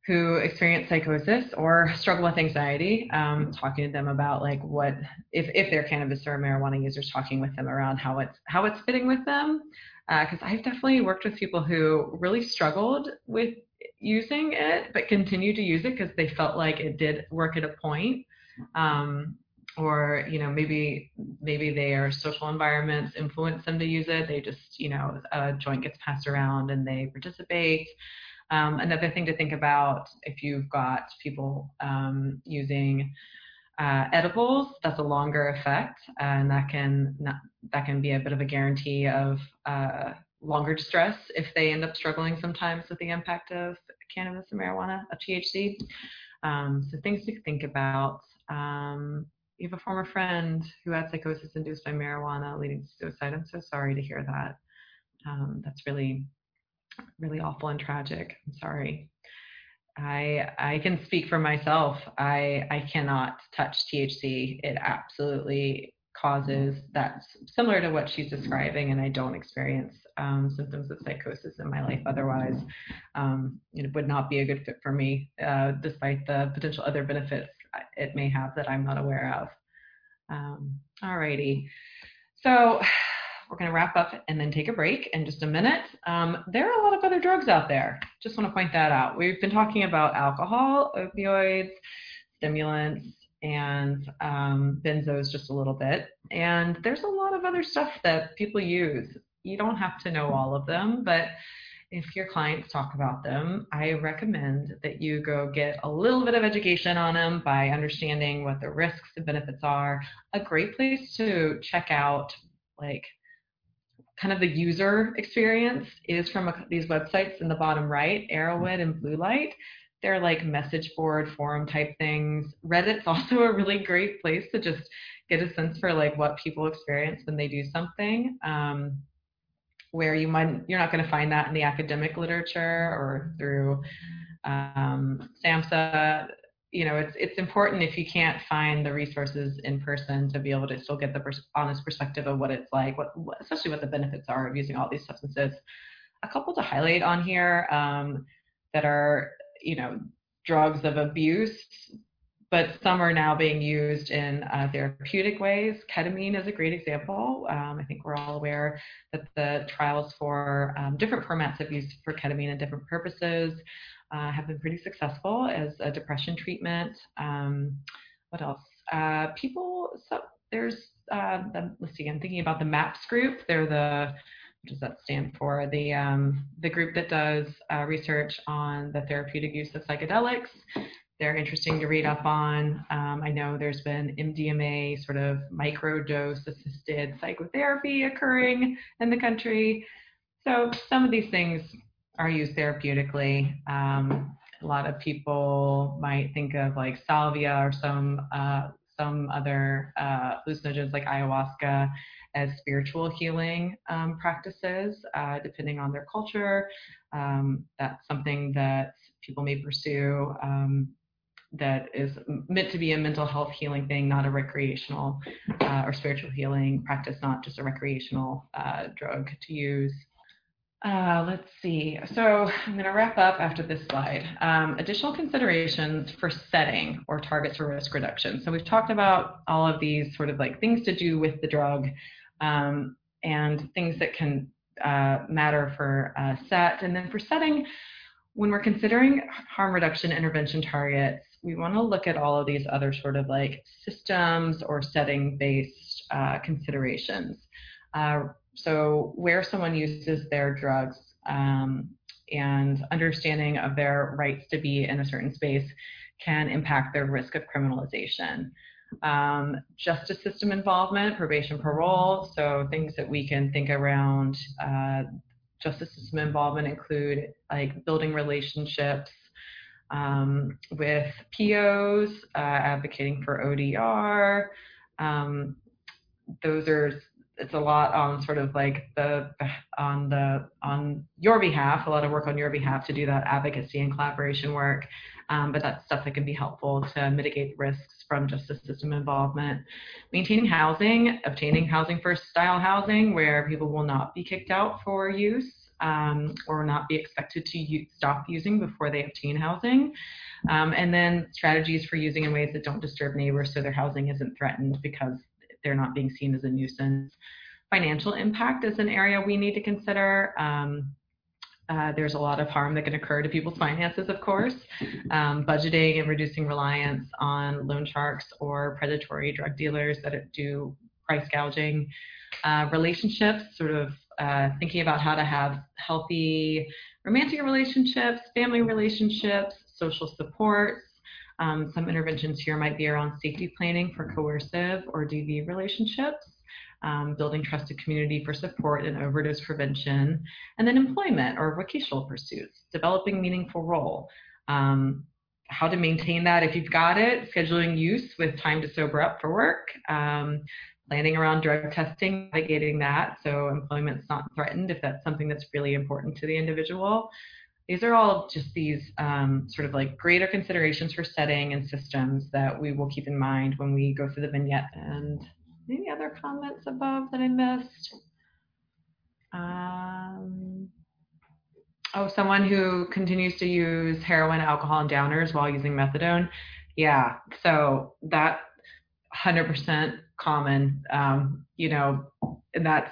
who experience psychosis or struggle with anxiety, talking to them about like what, if they're cannabis or marijuana users, talking with them around how it's fitting with them. Because I've definitely worked with people who really struggled with using it, but continued to use it because they felt like it did work at a point. Or, you know, maybe their social environments influence them to use it. They just, you know, a joint gets passed around and they participate. Another thing to think about, if you've got people using edibles, that's a longer effect, and that can be a bit of a guarantee of longer distress if they end up struggling sometimes with the impact of cannabis and marijuana, of THC. So things to think about. You have a former friend who had psychosis induced by marijuana leading to suicide. I'm so sorry to hear that. That's really, really awful and tragic. I'm sorry. I can speak for myself. I cannot touch THC. It absolutely causes that, similar to what she's describing, and I don't experience symptoms of psychosis in my life otherwise. It would not be a good fit for me, despite the potential other benefits it may have that I'm not aware of. Alrighty, so we're going to wrap up and then take a break in just a minute. There are a lot of other drugs out there. Just want to point that out. We've been talking about alcohol, opioids, stimulants, and benzos just a little bit. And there's a lot of other stuff that people use. You don't have to know all of them, but if your clients talk about them, I recommend that you go get a little bit of education on them by understanding what the risks and benefits are. A great place to check out like kind of the user experience is from these websites in the bottom right, Arrowhead and Blue Light. They're like message board, forum type things. Reddit's also a really great place to just get a sense for like what people experience when they do something, where you might, you're not going to find that in the academic literature or through SAMHSA. You know, it's important if you can't find the resources in person to be able to still get the honest perspective of what it's like, what especially what the benefits are of using all these substances. A couple to highlight on here that are, you know, drugs of abuse, but some are now being used in therapeutic ways. Ketamine is a great example. I think we're all aware that the trials for different formats of use for ketamine and different purposes have been pretty successful as a depression treatment. What else? Let's see, I'm thinking about the MAPS group. They're the, what does that stand for? The group that does research on the therapeutic use of psychedelics. They're interesting to read up on. I know there's been MDMA sort of microdose assisted psychotherapy occurring in the country. So some of these things are used therapeutically. A lot of people might think of like salvia or some other hallucinogens like ayahuasca as spiritual healing practices, depending on their culture. That's something that people may pursue that is meant to be a mental health healing thing, not a recreational or spiritual healing practice, not just a recreational drug to use. Let's see. So I'm going to wrap up after this slide. Additional considerations for setting or targets for risk reduction. So we've talked about all of these sort of like things to do with the drug and things that can matter for set. And then for setting, when we're considering harm reduction intervention targets, we want to look at all of these other sort of like systems or setting-based considerations. So where someone uses their drugs and understanding of their rights to be in a certain space can impact their risk of criminalization. Justice system involvement, probation, parole, so things that we can think around justice system involvement include like building relationships with POs, advocating for ODR. It's a lot on sort of like on your behalf, a lot of work on your behalf to do that advocacy and collaboration work. But that's stuff that can be helpful to mitigate risks from justice system involvement. Maintaining housing, obtaining housing first style housing where people will not be kicked out for use or not be expected to stop using before they obtain housing. And then strategies for using in ways that don't disturb neighbors so their housing isn't threatened because they're not being seen as a nuisance. Financial impact is an area we need to consider. There's a lot of harm that can occur to people's finances, of course. Budgeting and reducing reliance on loan sharks or predatory drug dealers that do price gouging. Relationships, sort of thinking about how to have healthy romantic relationships, family relationships, social supports. Some interventions here might be around safety planning for coercive or DV relationships, building trusted community for support and overdose prevention, and then employment or vocational pursuits, developing meaningful role, how to maintain that if you've got it, scheduling use with time to sober up for work, planning around drug testing, navigating that so employment's not threatened if that's something that's really important to the individual. These are all just these sort of like greater considerations for setting and systems that we will keep in mind when we go through the vignette. And any other comments above that I missed? Oh, someone who continues to use heroin, alcohol, and downers while using methadone. Yeah, so that 100% common, you know, and that's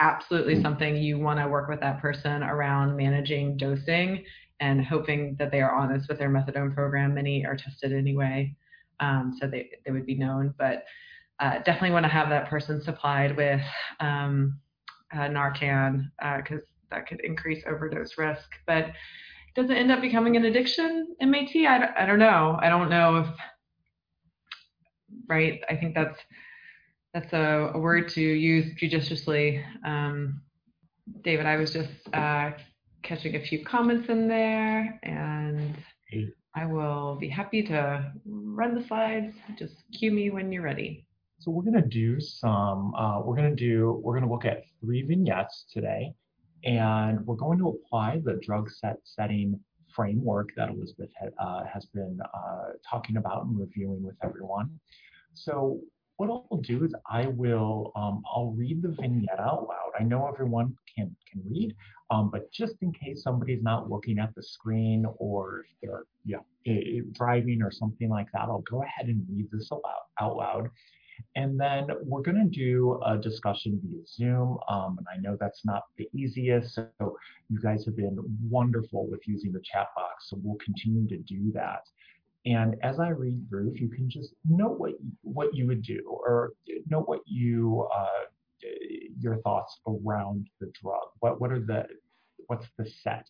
absolutely something you want to work with that person around managing dosing and hoping that they are honest with their methadone program. Many are tested anyway, so they would be known, but definitely want to have that person supplied with Narcan because that could increase overdose risk. But does it end up becoming an addiction, MAT? I don't know. I don't know if, right, I think that's a word to use judiciously David, I was just catching a few comments in there, and I will be happy to run the slides. Just cue me when you're ready. So we're going to do some, we're going to look at 3 vignettes today, and we're going to apply the drug set setting framework that Elizabeth has been talking about and reviewing with everyone. So what I'll do is I will, I'll read the vignette out loud. I know everyone can read, but just in case somebody's not looking at the screen, or if they're driving or something like that, I'll go ahead and read this out loud. And then we're going to do a discussion via Zoom. And I know that's not the easiest, so you guys have been wonderful with using the chat box, so we'll continue to do that. And as I read through, if you can just note what you would do, or note what you your thoughts around the drug. What's the set?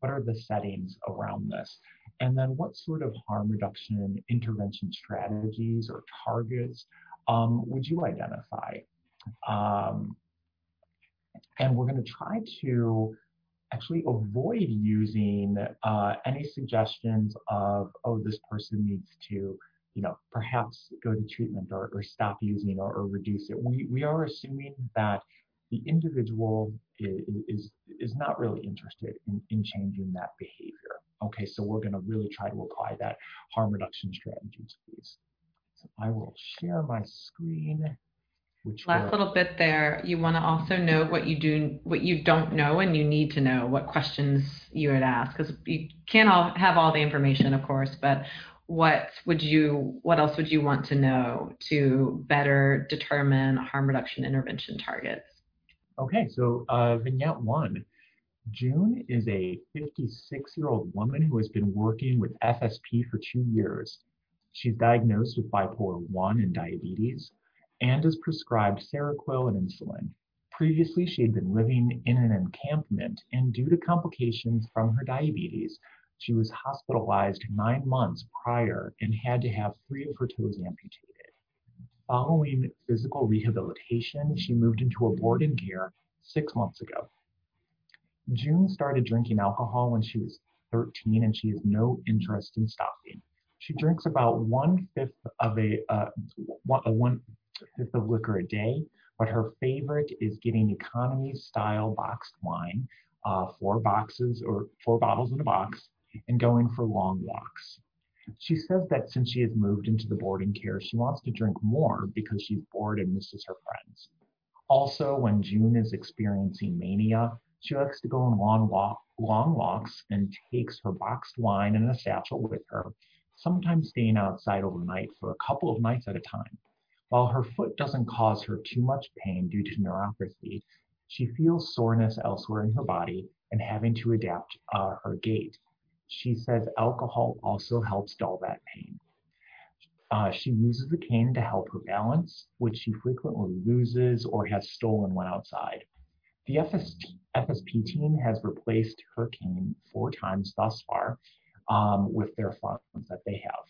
What are the settings around this? And then what sort of harm reduction intervention strategies or targets would you identify? And we're going to try to actually avoid using any suggestions of, oh, this person needs to, perhaps go to treatment or stop using or reduce it. We are assuming that the individual is not really interested in changing that behavior. Okay, so we're going to really try to apply that harm reduction strategy to these. So I will share my screen. Last little bit there, you want to also note what you do, what you don't know, and you need to know what questions you would ask, because you can't all have all the information, of course, but what else would you want to know to better determine harm reduction intervention targets? Okay, so vignette 1. June is a 56-year-old woman who has been working with FSP for 2 years. She's diagnosed with bipolar 1 and diabetes, and is prescribed Seroquel and insulin. Previously, she had been living in an encampment, and due to complications from her diabetes, she was hospitalized 9 months prior and had to have 3 of her toes amputated. Following physical rehabilitation, she moved into a board and care 6 months ago. June started drinking alcohol when she was 13, and she has no interest in stopping. She drinks about 1/5 of one-fifth of liquor a day, but her favorite is getting economy-style boxed wine, 4 bottles in a box, and going for long walks. She says that since she has moved into the boarding care, she wants to drink more because she's bored and misses her friends. Also, when June is experiencing mania, she likes to go on long walks and takes her boxed wine in a satchel with her, sometimes staying outside overnight for a couple of nights at a time. While her foot doesn't cause her too much pain due to neuropathy, she feels soreness elsewhere in her body and having to adapt her gait. She says alcohol also helps dull that pain. She uses the cane to help her balance, which she frequently loses or has stolen when outside. The FSP team has replaced her cane 4 times thus far with their funds that they have.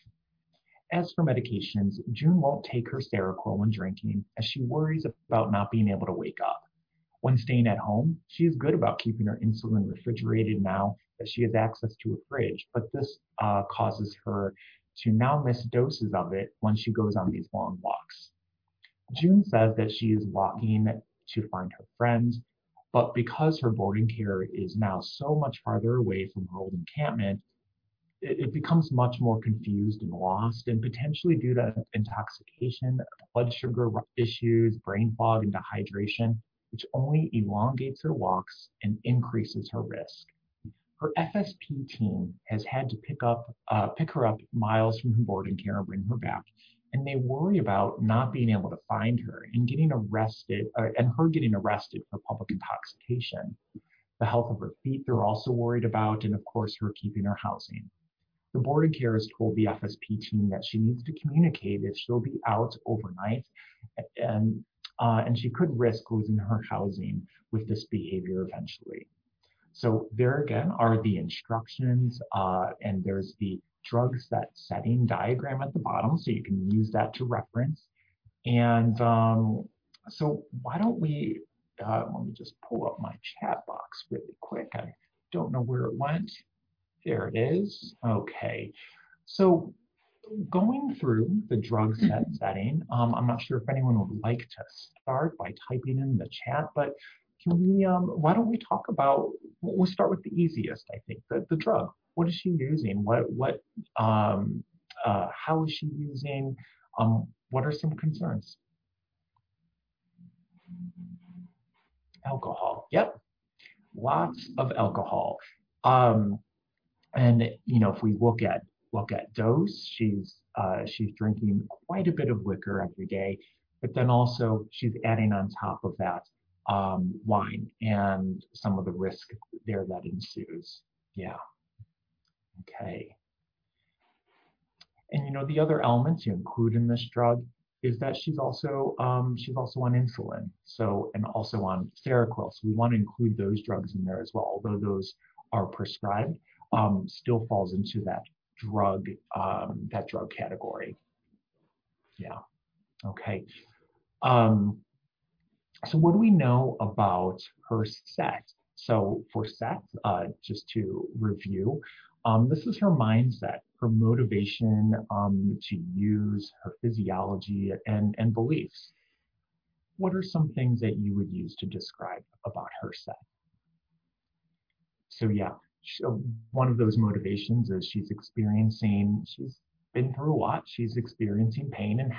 As for medications, June won't take her Seroquel when drinking, as she worries about not being able to wake up. When staying at home, she is good about keeping her insulin refrigerated now that she has access to a fridge, but this causes her to now miss doses of it when she goes on these long walks. June says that she is walking to find her friends, but because her boarding care is now so much farther away from her old encampment, it becomes much more confused and lost, and potentially due to intoxication, blood sugar issues, brain fog, and dehydration, which only elongates her walks and increases her risk. Her FSP team has had to pick her up miles from her boarding care and bring her back, and they worry about not being able to find her and her getting arrested for public intoxication. The health of her feet they're also worried about, and of course her keeping her housing. The boarding care has told the FSP team that she needs to communicate if she'll be out overnight, and she could risk losing her housing with this behavior eventually. So there again are the instructions, and there's the drug set setting diagram at the bottom, so you can use that to reference. And so why don't we Let me just pull up my chat box really quick. I don't know where it went. There it is. Okay. So going through the drug set setting, I'm not sure if anyone would like to start by typing in the chat, but can we, why don't we talk about, we'll start with the easiest, I think, the drug. What is she using? How is she using? What are some concerns? Alcohol. Yep. Lots of alcohol. And you know, if we look at dose, she's drinking quite a bit of liquor every day, but then also she's adding on top of that wine and some of the risk there that ensues. Yeah. Okay. And you know, the other elements you include in this drug is that she's also on insulin, so, and also on Seroquel. So we want to include those drugs in there as well, although those are prescribed. Still falls into that drug category. Yeah. Okay. So what do we know about her set? So for Seth, just to review, this is her mindset, her motivation to use, her physiology, and beliefs. What are some things that you would use to describe about her set? So yeah, one of those motivations is she's been through a lot, she's experiencing pain, and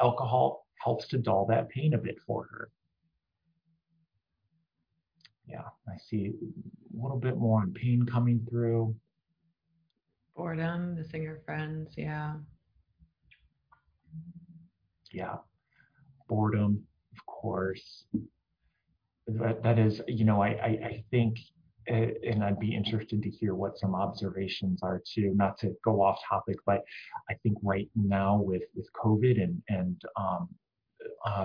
alcohol helps to dull that pain a bit for her. Yeah, I see a little bit more on pain coming through. Boredom, missing her friends, yeah. Yeah, boredom, of course. That is, you know, I think, and I'd be interested to hear what some observations are too, not to go off topic, but I think right now with COVID and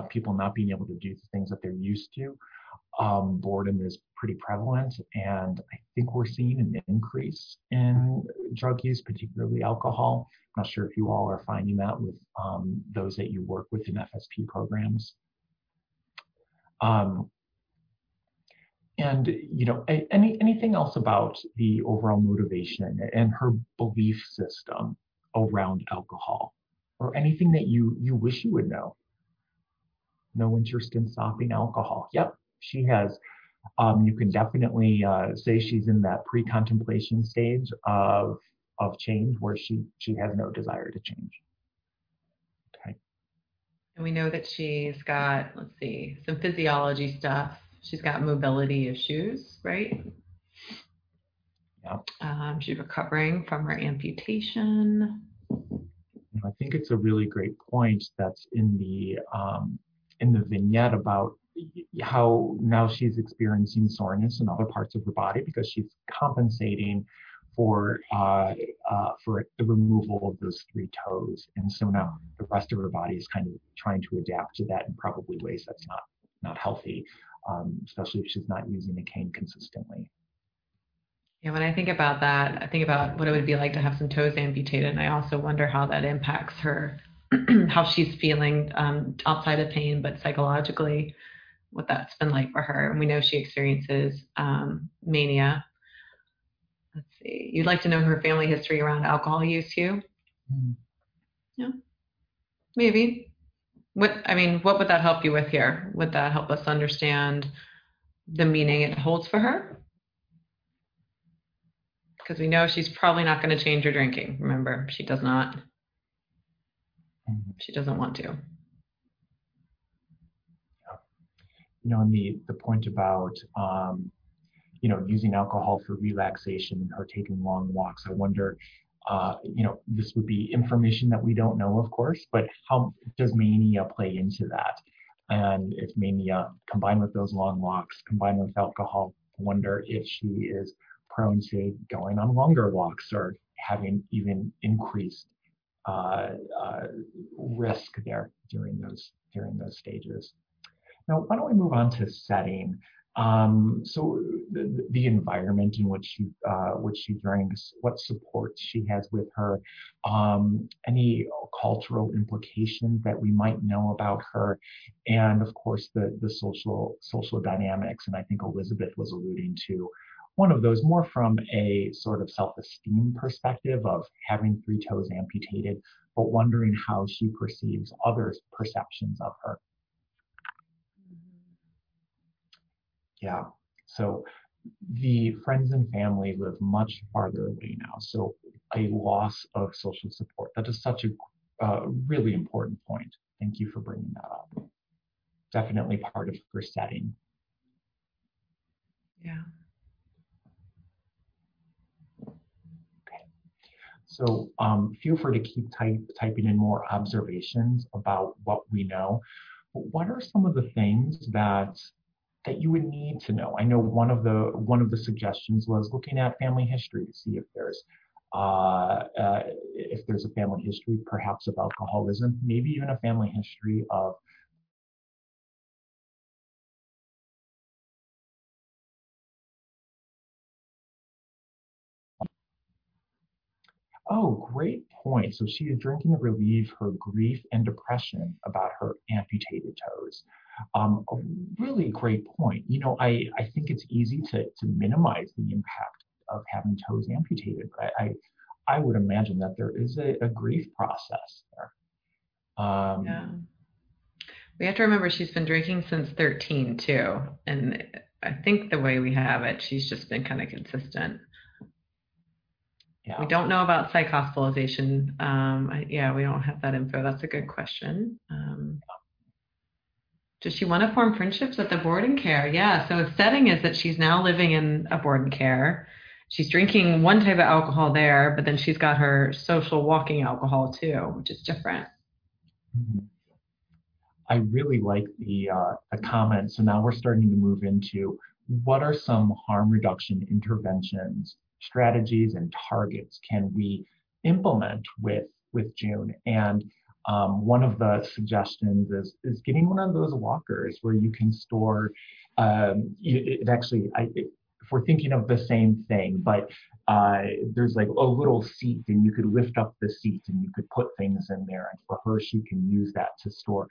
people not being able to do the things that they're used to, boredom is pretty prevalent, and I think we're seeing an increase in drug use, particularly alcohol. I'm not sure if you all are finding that with those that you work with in FSP programs. And you know, anything else about the overall motivation and her belief system around alcohol, or anything that you wish you would know? No interest in stopping alcohol. Yep. She has, you can definitely say she's in that pre-contemplation stage of change, where she has no desire to change. Okay. And we know that she's got, let's see, some physiology stuff. She's got mobility issues, right? Yeah. She's recovering from her amputation. I think it's a really great point that's in the vignette about how now she's experiencing soreness in other parts of her body because she's compensating for the removal of those three toes, and so now the rest of her body is kind of trying to adapt to that in probably ways that's not healthy, especially if she's not using a cane consistently. Yeah, when I think about that, I think about what it would be like to have some toes amputated, and I also wonder how that impacts her, how she's feeling outside of pain, but psychologically, what that's been like for her. And we know she experiences mania. Let's see. You'd like to know her family history around alcohol use, Hugh? Mm-hmm. Yeah, maybe. What would that help you with here? Would that help us understand the meaning it holds for her? Because we know she's probably not going to change her drinking. Remember, she does not. She doesn't want to. You know, and the point about, you know, using alcohol for relaxation and her taking long walks, I wonder, you know, this would be information that we don't know, of course, but how does mania play into that? And if mania, combined with those long walks, combined with alcohol, I wonder if she is prone to going on longer walks or having even increased risk there during those stages. Now, why don't we move on to setting? So the environment in which she drinks, what support she has with her, any cultural implications that we might know about her, and of course the social dynamics. And I think Elizabeth was alluding to one of those more from a sort of self-esteem perspective of having three toes amputated, but wondering how she perceives others' perceptions of her. Yeah, so the friends and family live much farther away now. So a loss of social support, that is such a really important point. Thank you for bringing that up. Definitely part of her setting. Yeah. So feel free to keep typing in more observations about what we know. But what are some of the things that you would need to know? I know one of the suggestions was looking at family history to see if there's a family history, perhaps of alcoholism, maybe even a family history of Oh, great point. So she is drinking to relieve her grief and depression about her amputated toes. A really great point. You know, I think it's easy to minimize the impact of having toes amputated, but I would imagine that there is a grief process there. Yeah. We have to remember she's been drinking since 13 too. And I think the way we have it, she's just been kind of consistent. Yeah. We don't know about psych hospitalization. Yeah, we don't have that info. That's a good question. Does she want to form friendships at the board and care? Yeah, so the setting is that she's now living in a board and care. She's drinking one type of alcohol there, but then she's got her social walking alcohol too, which is different. Mm-hmm. I really like the comments. So now we're starting to move into what are some harm reduction interventions, strategies and targets can we implement with June? And one of the suggestions is getting one of those walkers where you can store, if we're thinking of the same thing, but there's like a little seat and you could lift up the seat and you could put things in there. And for her, she can use that to store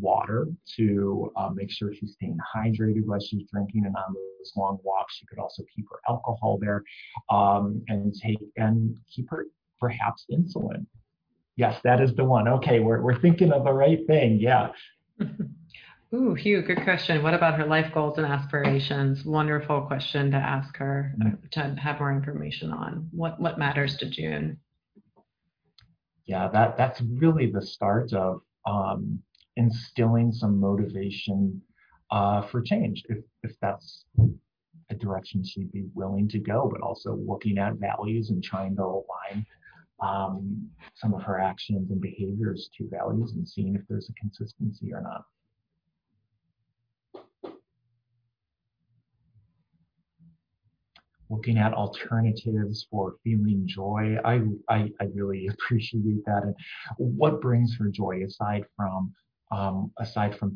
water to make sure she's staying hydrated while she's drinking and on those long walks. She could also keep her alcohol there and keep her perhaps insulin. Yes, that is the one. Okay, we're thinking of the right thing. Yeah. Ooh, Hugh, good question. What about her life goals and aspirations? Wonderful question to ask her to have more information on. What matters to June? Yeah, that's really the start of instilling some motivation for change, if that's a direction she'd be willing to go, but also looking at values and trying to align some of her actions and behaviors to values and seeing if there's a consistency or not. Looking at alternatives for feeling joy. I really appreciate that. And what brings her joy aside from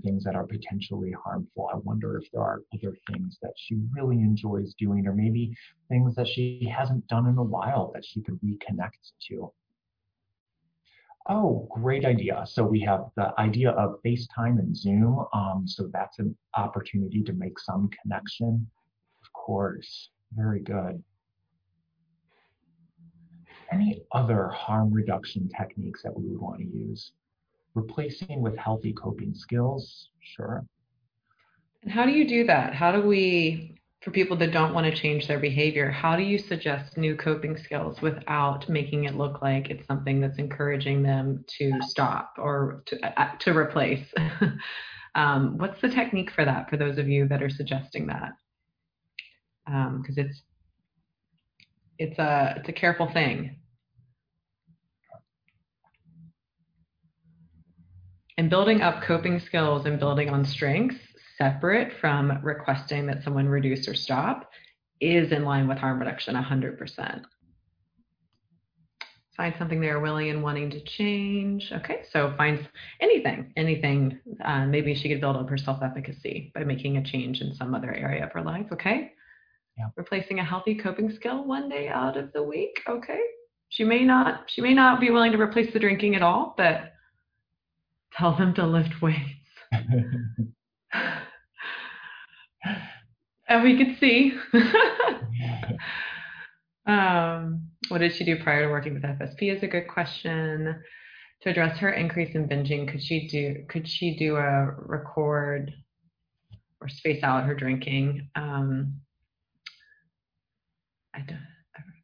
things that are potentially harmful? I wonder if there are other things that she really enjoys doing, or maybe things that she hasn't done in a while that she could reconnect to. Oh, great idea. So we have the idea of FaceTime and Zoom. So that's an opportunity to make some connection, of course. Very good. Any other harm reduction techniques that we would want to use? Replacing with healthy coping skills, sure. And how do you do that? How do we, for people that don't want to change their behavior, how do you suggest new coping skills without making it look like it's something that's encouraging them to stop or to replace? What's the technique for that, for those of you that are suggesting that? Because it's a careful thing. And building up coping skills and building on strengths separate from requesting that someone reduce or stop is in line with harm reduction 100%. So Find something they're willing and wanting to change. Okay, so find anything. Maybe she could build up her self-efficacy by making a change in some other area of her life. Okay, yeah. Replacing a healthy coping skill one day out of the week. Okay, she may not be willing to replace the drinking at all, but tell them to lift weights. And we could see. What did she do prior to working with FSP is a good question. To address her increase in binging, could she do a record or space out her drinking? I don't,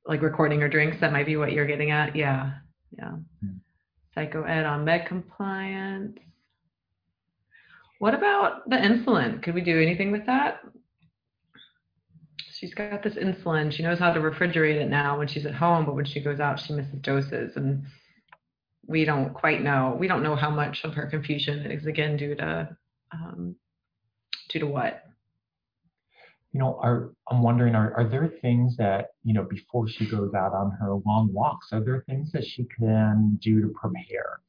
like recording her drinks, that might be what you're getting at. Yeah. Psychoed on med compliance. What about the insulin? Could we do anything with that? She's got this insulin. She knows how to refrigerate it now when she's at home, but when she goes out, she misses doses. And we don't quite know. We don't know how much of her confusion is, again, due to what. You know, I'm wondering, are there things that, you know, before she goes out on her long walks, are there things that she can do to prepare?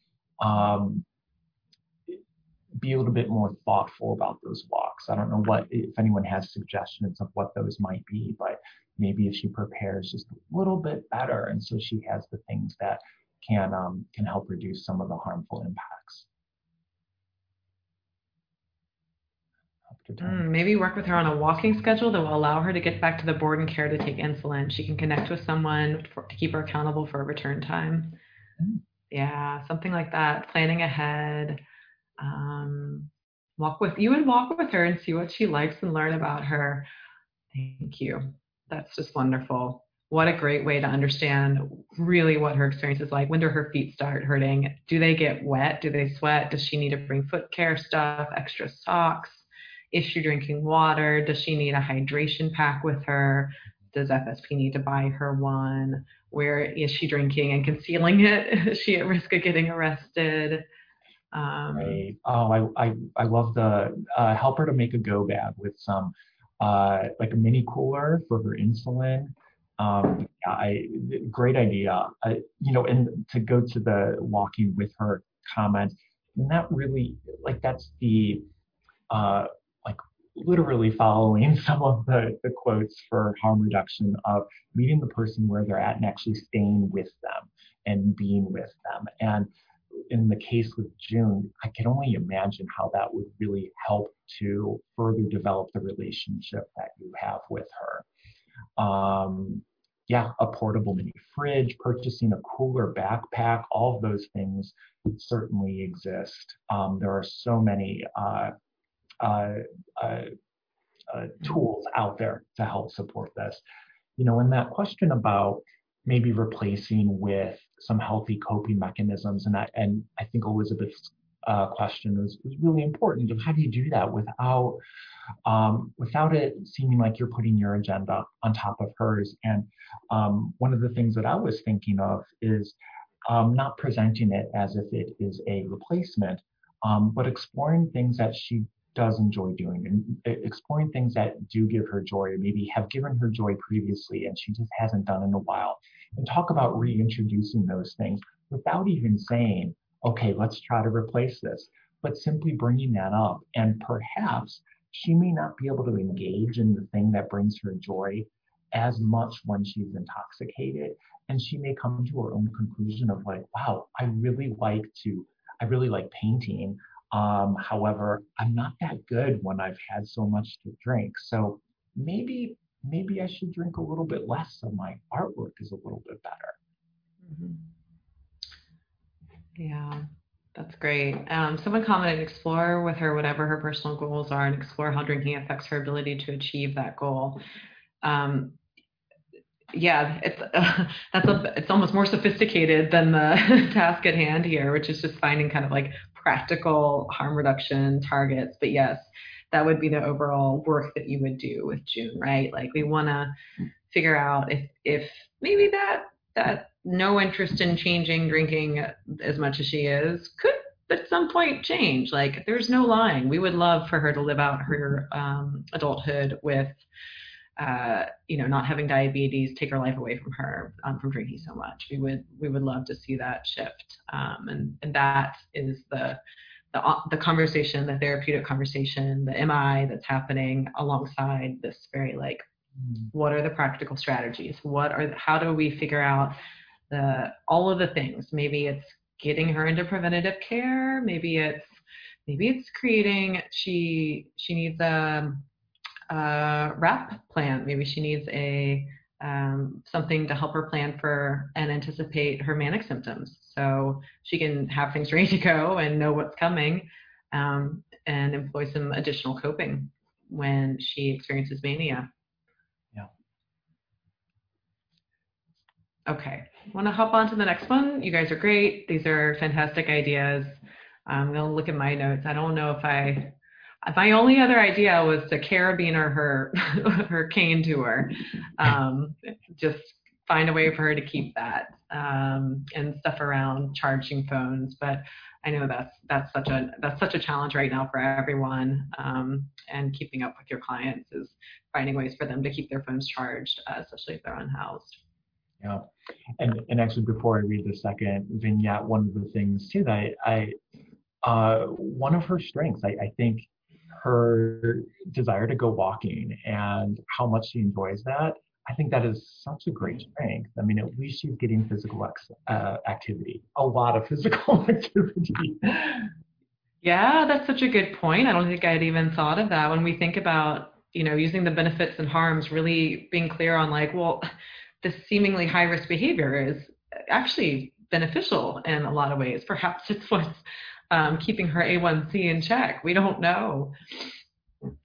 Be a little bit more thoughtful about those walks. I don't know if anyone has suggestions of what those might be, but maybe if she prepares just a little bit better, and so she has the things that can help reduce some of the harmful impacts. Maybe work with her on a walking schedule that will allow her to get back to the board and care to take insulin. She can connect with someone to keep her accountable for a return time. Yeah, something like that. Planning ahead. Walk with her and see what she likes and learn about her. Thank you. That's just wonderful. What a great way to understand really what her experience is like. When do her feet start hurting? Do they get wet? Do they sweat? Does she need to bring foot care stuff, extra socks? Is she drinking water? Does she need a hydration pack with her? Does FSP need to buy her one? Where is she drinking and concealing it? Is she at risk of getting arrested? Right. Oh, I love the help her to make a go bag with some like a mini cooler for her insulin. Great idea. And to go to the walking with her comment, and that really, like, that's the like literally following some of the quotes for harm reduction of meeting the person where they're at and actually staying with them and being with them. And in the case with June, I can only imagine how that would really help to further develop the relationship that you have with her. A portable mini fridge, purchasing a cooler backpack, all of those things certainly exist. There are so many tools out there to help support this. You know, in that question about maybe replacing with some healthy coping mechanisms. And I think Elizabeth's question was really important of how do you do that without it seeming like you're putting your agenda on top of hers. And one of the things that I was thinking of is not presenting it as if it is a replacement, but exploring things that she does enjoy doing and exploring things that do give her joy or maybe have given her joy previously and she just hasn't done in a while, and talk about reintroducing those things without even saying, okay, let's try to replace this, but simply bringing that up. And perhaps she may not be able to engage in the thing that brings her joy as much when she's intoxicated, and she may come to her own conclusion of like, wow, I really like painting. However, I'm not that good when I've had so much to drink. So maybe I should drink a little bit less so my artwork is a little bit better. Mm-hmm. Yeah, that's great. Someone commented, explore with her whatever her personal goals are and explore how drinking affects her ability to achieve that goal. It's almost more sophisticated than the task at hand here, which is just finding kind of like practical harm reduction targets. But yes, that would be the overall work that you would do with June, right? Like we want to figure out if maybe that no interest in changing drinking as much as she is could at some point change. Like there's no lying. We would love for her to live out her adulthood with not having diabetes take her life away from her from drinking so much. We would love to see that shift, and that is the conversation, the therapeutic conversation, the MI that's happening alongside this very what are the practical strategies? How do we figure out all of the things? Maybe it's getting her into preventative care. Maybe it's creating. She needs a RAP plan. Maybe she needs something to help her plan for and anticipate her manic symptoms, so she can have things ready to go and know what's coming, and employ some additional coping when she experiences mania. Yeah. Okay, want to hop on to the next one? You guys are great. These are fantastic ideas. I'm gonna look at my notes. I don't know if my only other idea was to carabiner her cane to her, just find a way for her to keep that, and stuff around charging phones. But I know that's such a challenge right now for everyone, and keeping up with your clients is finding ways for them to keep their phones charged, especially if they're unhoused. Yeah, and actually, before I read the second vignette, one of the things too that one of her strengths, I think, her desire to go walking and how much she enjoys that, I think that is such a great strength. I mean, at least she's getting physical activity, a lot of physical activity. Yeah, that's such a good point. I don't think I'd even thought of that. When we think about, using the benefits and harms, really being clear on this seemingly high-risk behavior is actually beneficial in a lot of ways. Perhaps it's what's keeping her A1C in check. We don't know.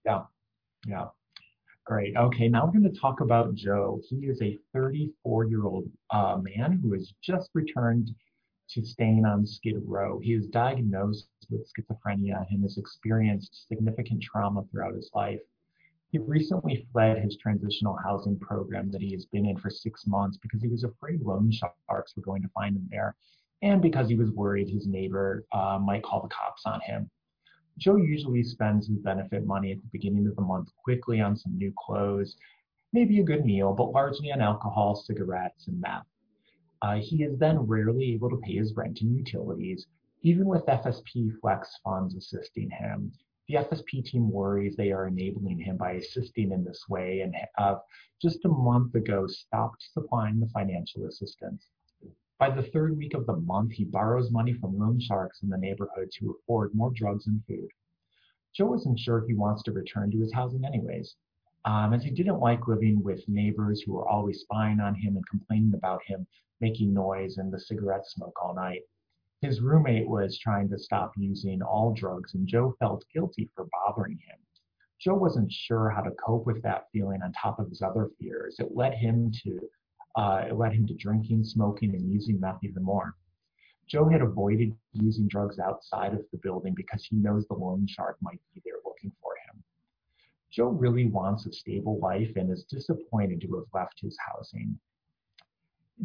Yeah. Great. Okay, now we're going to talk about Joe. He is a 34-year-old man who has just returned to staying on Skid Row. He was diagnosed with schizophrenia and has experienced significant trauma throughout his life. He recently fled his transitional housing program that he has been in for 6 months because he was afraid loan sharks were going to find him there, and because he was worried his neighbor might call the cops on him. Joe usually spends his benefit money at the beginning of the month quickly on some new clothes, maybe a good meal, but largely on alcohol, cigarettes, and meth. He is then rarely able to pay his rent and utilities, even with FSP Flex funds assisting him. The FSP team worries they are enabling him by assisting in this way, and have just a month ago stopped supplying the financial assistance. By the third week of the month, he borrows money from loan sharks in the neighborhood to afford more drugs and food. Joe isn't sure he wants to return to his housing anyways, as he didn't like living with neighbors who were always spying on him and complaining about him making noise and the cigarette smoke all night. His roommate was trying to stop using all drugs, and Joe felt guilty for bothering him. Joe wasn't sure how to cope with that feeling on top of his other fears. It led him to drinking, smoking, and using meth even more. Joe had avoided using drugs outside of the building because he knows the loan shark might be there looking for him. Joe really wants a stable life and is disappointed to have left his housing.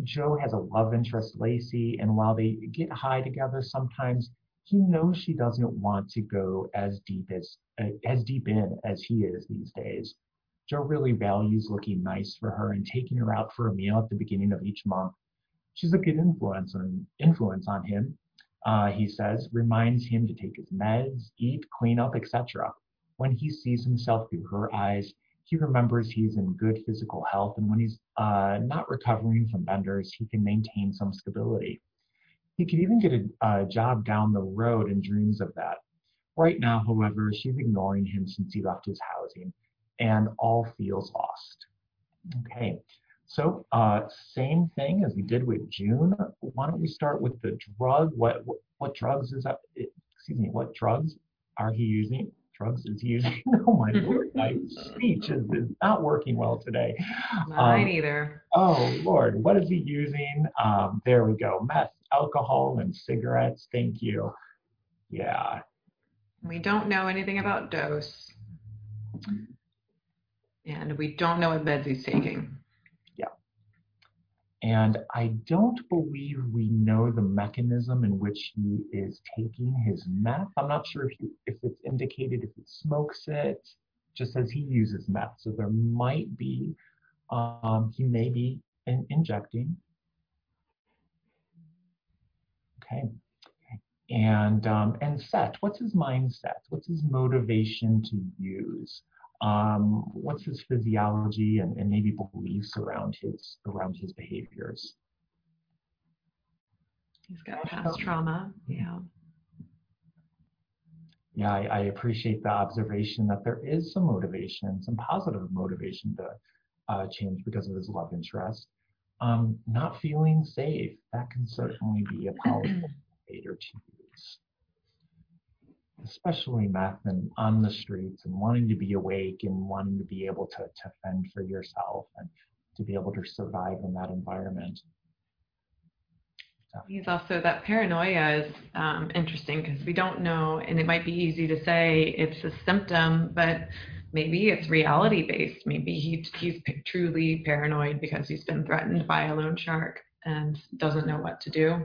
Joe has a love interest, Lacey, and while they get high together sometimes, he knows she doesn't want to go as deep in as he is these days. Joe really values looking nice for her and taking her out for a meal at the beginning of each month. She's a good influence on him, he says, reminds him to take his meds, eat, clean up, etc. When he sees himself through her eyes, he remembers he's in good physical health, and when he's not recovering from benders, he can maintain some stability. He could even get a job down the road and dreams of that. Right now, however, she's ignoring him since he left his housing, and all feels lost. Okay, so same thing as we did with June. Why don't we start with the drug? What drugs are he using? Drugs is using. Oh my Lord, my speech is not working well today. Mine either. Oh Lord, what is he using? There we go. Meth, alcohol, and cigarettes. Thank you. Yeah. We don't know anything about dose. And we don't know what meds he's taking. Yeah. And I don't believe we know the mechanism in which he is taking his meth. I'm not sure if it's indicated if he smokes it. just as he uses meth. So there might be, he may be injecting. Okay. And set, what's his mindset? What's his motivation to use? What's his physiology and maybe beliefs around his behaviors? He's got past trauma, yeah. Yeah, I appreciate the observation that there is some motivation, some positive motivation to change because of his love interest. Not feeling safe, that can certainly be a powerful motivator to use, especially meth and on the streets and wanting to be awake and wanting to be able to fend for yourself and to be able to survive in that environment. He's also, that paranoia is interesting because we don't know, and it might be easy to say it's a symptom, but maybe it's reality-based. Maybe he's truly paranoid because he's been threatened by a loan shark and doesn't know what to do.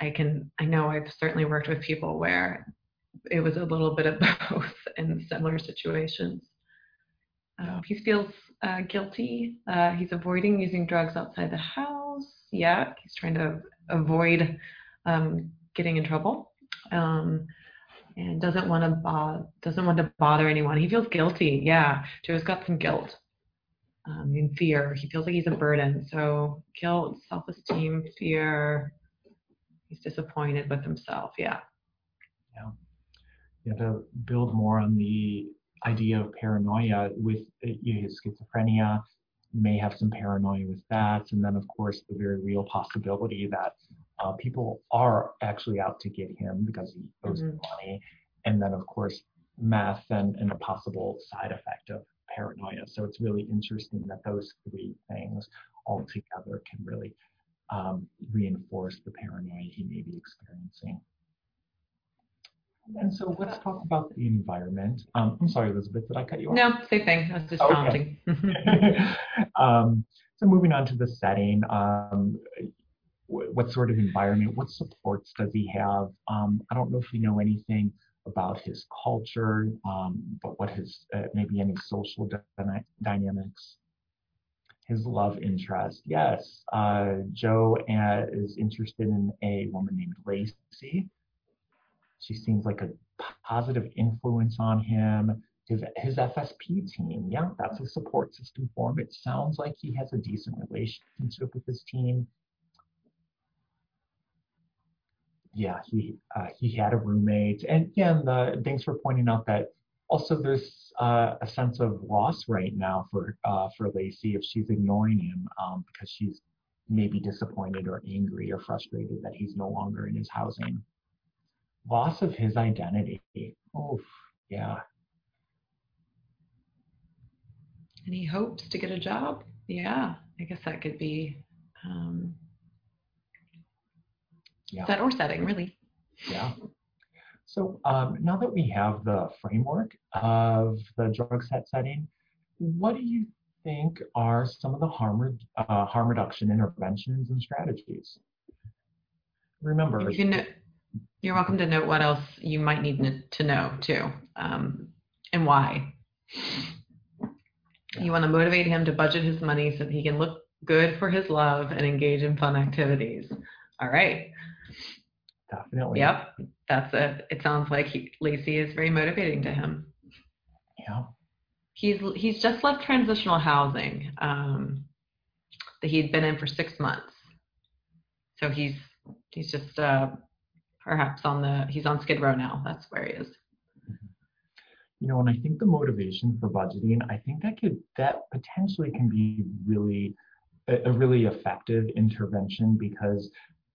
I know I've certainly worked with people where it was a little bit of both in similar situations. He feels guilty. He's avoiding using drugs outside the house. Yeah, he's trying to avoid getting in trouble, and doesn't want to bother anyone. He feels guilty. Yeah, Joe's got some guilt and fear. He feels like he's a burden. So guilt, self-esteem, fear. He's disappointed with himself. Yeah. Yeah. Yeah. To build more on the idea of paranoia with his schizophrenia. May have some paranoia with that, and then of course the very real possibility that people are actually out to get him because he owes them money, and then of course meth and a possible side effect of paranoia. So it's really interesting that those three things all together can really reinforce the paranoia he may be experiencing. And so let's talk about the environment. I'm sorry, Elizabeth, did I cut you off? No, same thing. I was just commenting. Okay. So moving on to the setting, what sort of environment, what supports does he have? I don't know if we know anything about his culture, but what his, maybe any social dynamics. His love interest. Yes, Joe is interested in a woman named Lacey. She seems like a positive influence on him. His FSP team, yeah, that's a support system for him. It sounds like he has a decent relationship with his team. Yeah, he had a roommate. And again, thanks for pointing out that also there's a sense of loss right now for Lacey if she's ignoring him because she's maybe disappointed or angry or frustrated that he's no longer in his housing. Loss of his identity. Oh, yeah. And he hopes to get a job. Yeah, I guess that could be set or setting, really. Yeah. So now that we have the framework of the drug set setting, what do you think are some of the harm reduction interventions and strategies? Remember, you're welcome to note what else you might need to know too, and why. You want to motivate him to budget his money so that he can look good for his love and engage in fun activities. All right. Definitely. Yep, that's it. It sounds like Lacey is very motivating to him. Yeah. He's just left transitional housing that he'd been in for 6 months. So he's just. Perhaps he's on Skid Row now. That's where he is. You know, and I think the motivation for budgeting, I think that potentially can be really a really effective intervention because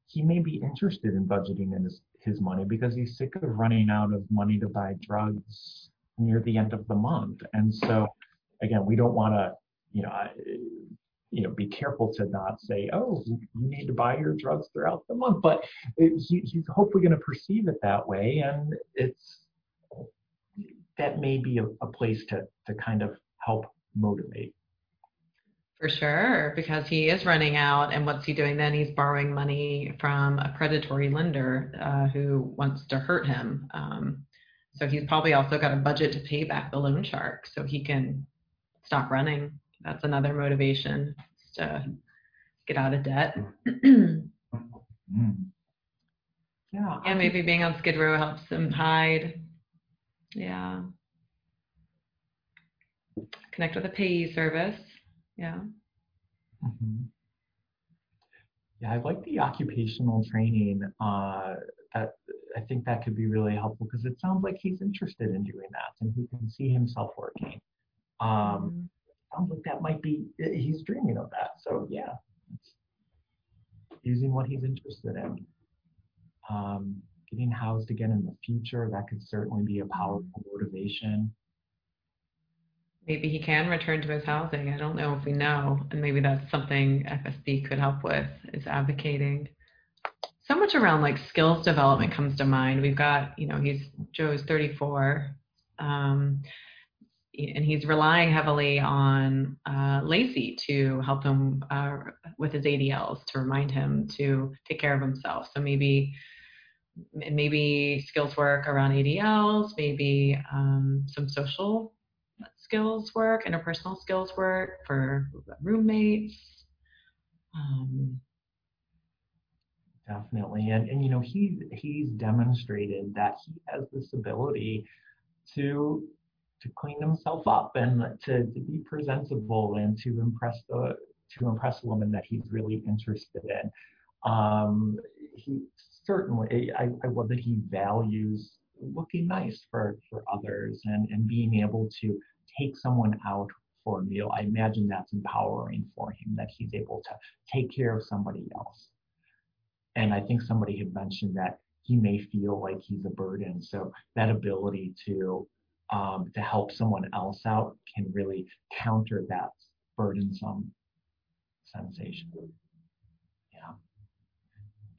he may be interested in budgeting in his money because he's sick of running out of money to buy drugs near the end of the month. And so, again, we don't want to, be careful to not say, oh, you need to buy your drugs throughout the month, but he's hopefully going to perceive it that way. And that may be a place to kind of help motivate. For sure, because he is running out, and what's he doing then? He's borrowing money from a predatory lender who wants to hurt him. So he's probably also got a budget to pay back the loan shark so he can stop running. That's another motivation, to get out of debt. Yeah. And maybe being on Skid Row helps him hide. Yeah. Connect with a payee service. Yeah. Mm-hmm. Yeah, I like the occupational training. I think that could be really helpful because it sounds like he's interested in doing that and he can see himself working. Sounds like that might be, he's dreaming of that. So yeah, it's using what he's interested in. Getting housed again in the future, that could certainly be a powerful motivation. Maybe he can return to his housing. I don't know if we know, and maybe that's something FSP could help with, is advocating. So much around like skills development comes to mind. We've got, you know, Joe's 34, and he's relying heavily on Lacey to help him with his ADLs, to remind him to take care of himself. So maybe skills work around ADLs, maybe some social skills work, interpersonal skills work for roommates. Definitely. And you know, he's demonstrated that he has this ability to clean himself up and to be presentable and to impress the woman that he's really interested in. He certainly, I love that he values looking nice for others and being able to take someone out for a meal. I imagine that's empowering for him, that he's able to take care of somebody else. And I think somebody had mentioned that he may feel like he's a burden. So that ability to help someone else out can really counter that burdensome sensation. Yeah.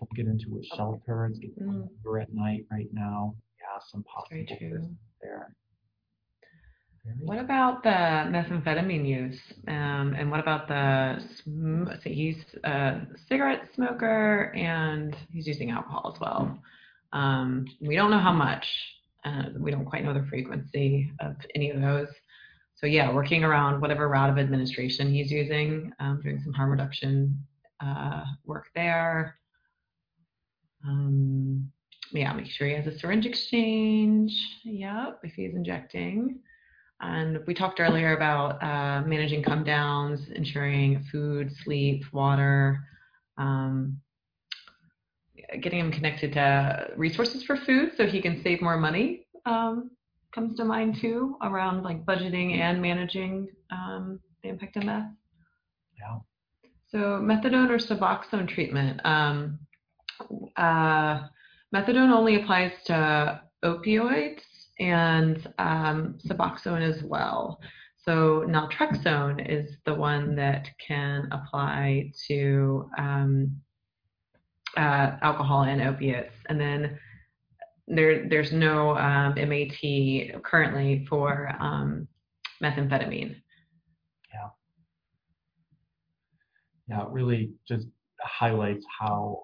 We'll get into a shelter. It's getting colder at night right now. Yeah, some possibilities there. What about the methamphetamine use? And what about so he's a cigarette smoker and he's using alcohol as well. We don't know how much. We don't quite know the frequency of any of those. So yeah, working around whatever route of administration he's using, doing some harm reduction work there. Yeah, make sure he has a syringe exchange. Yep, if he's injecting. And we talked earlier about managing come downs, ensuring food, sleep, water, getting him connected to resources for food so he can save more money comes to mind too, around like budgeting and managing the impact of meth. Yeah. So methadone or Suboxone treatment. Methadone only applies to opioids, and Suboxone as well. So naltrexone is the one that can apply to alcohol and opiates. And then there's no MAT currently for methamphetamine. Yeah. Yeah, it really just highlights how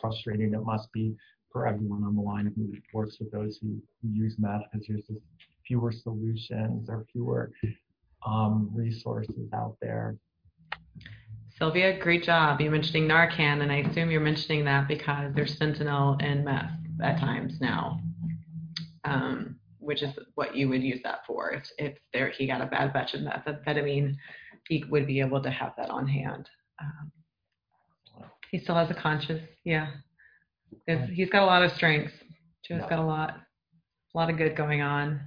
frustrating it must be for everyone on the line who works with those who use meth, because there's just fewer solutions or fewer resources out there. Sylvia, great job. You're mentioning Narcan, and I assume you're mentioning that because there's fentanyl and meth at times now, which is what you would use that for. If he got a bad batch of methamphetamine, he would be able to have that on hand. He still has a conscience, yeah. He's got a lot of strengths. Joe's got a lot of good going on.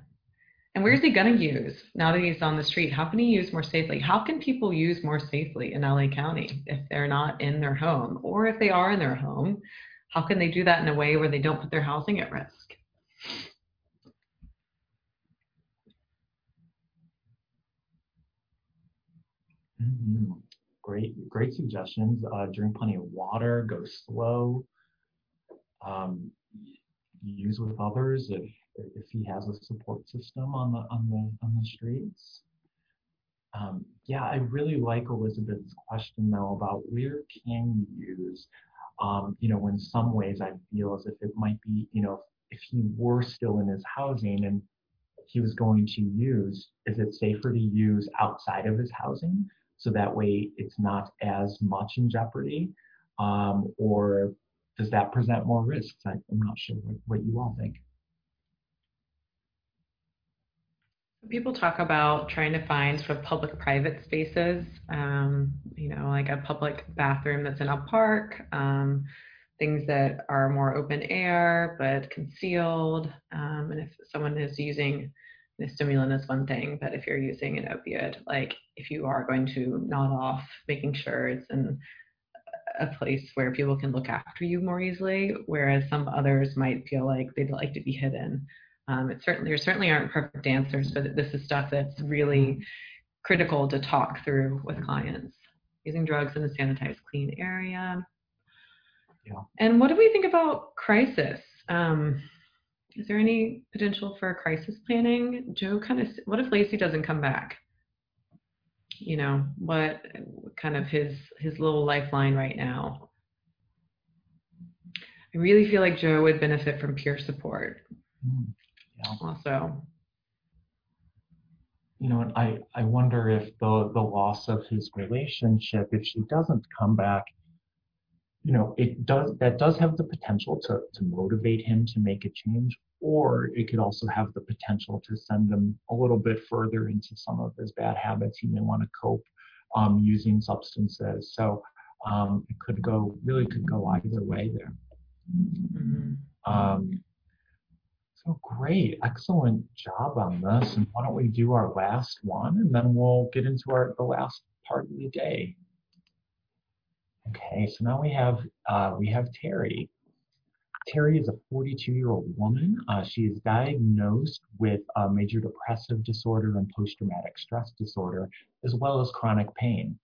And where is he going to use now that he's on the street? How can he use more safely? How can people use more safely in LA County if they're not in their home? Or if they are in their home, how can they do that in a way where they don't put their housing at risk? Mm-hmm. Great suggestions. Drink plenty of water, go slow. Use with others if he has a support system on the streets. Yeah, I really like Elizabeth's question though about where can you use. You know, in some ways I feel as if it might be, you know, if he were still in his housing and he was going to use, is it safer to use outside of his housing? So that way it's not as much in jeopardy, or does that present more risks? I'm not sure what you all think. People talk about trying to find sort of public-private spaces, you know, like a public bathroom that's in a park, things that are more open air but concealed. And if someone is using a stimulant is one thing, but if you're using an opioid, like if you are going to nod off, making sure it's in a place where people can look after you more easily, whereas some others might feel like they'd like to be hidden. There certainly aren't perfect answers, but this is stuff that's really critical to talk through with clients. Using drugs in a sanitized, clean area. Yeah. And what do we think about crisis? Is there any potential for crisis planning? Joe kind of, what if Lacey doesn't come back? You know, what kind of his little lifeline right now? I really feel like Joe would benefit from peer support. Mm. Yeah. Also, you know, I wonder if the loss of his relationship, if she doesn't come back, you know, that does have the potential to motivate him to make a change, or it could also have the potential to send him a little bit further into some of his bad habits. He may want to cope using substances. So it could go either way there. Mm-hmm. Oh, great. Excellent job on this. And why don't we do our last one, and then we'll get into the last part of the day. Okay, so now we have Terry. Terry is a 42-year-old woman. She is diagnosed with major depressive disorder and post-traumatic stress disorder, as well as chronic pain.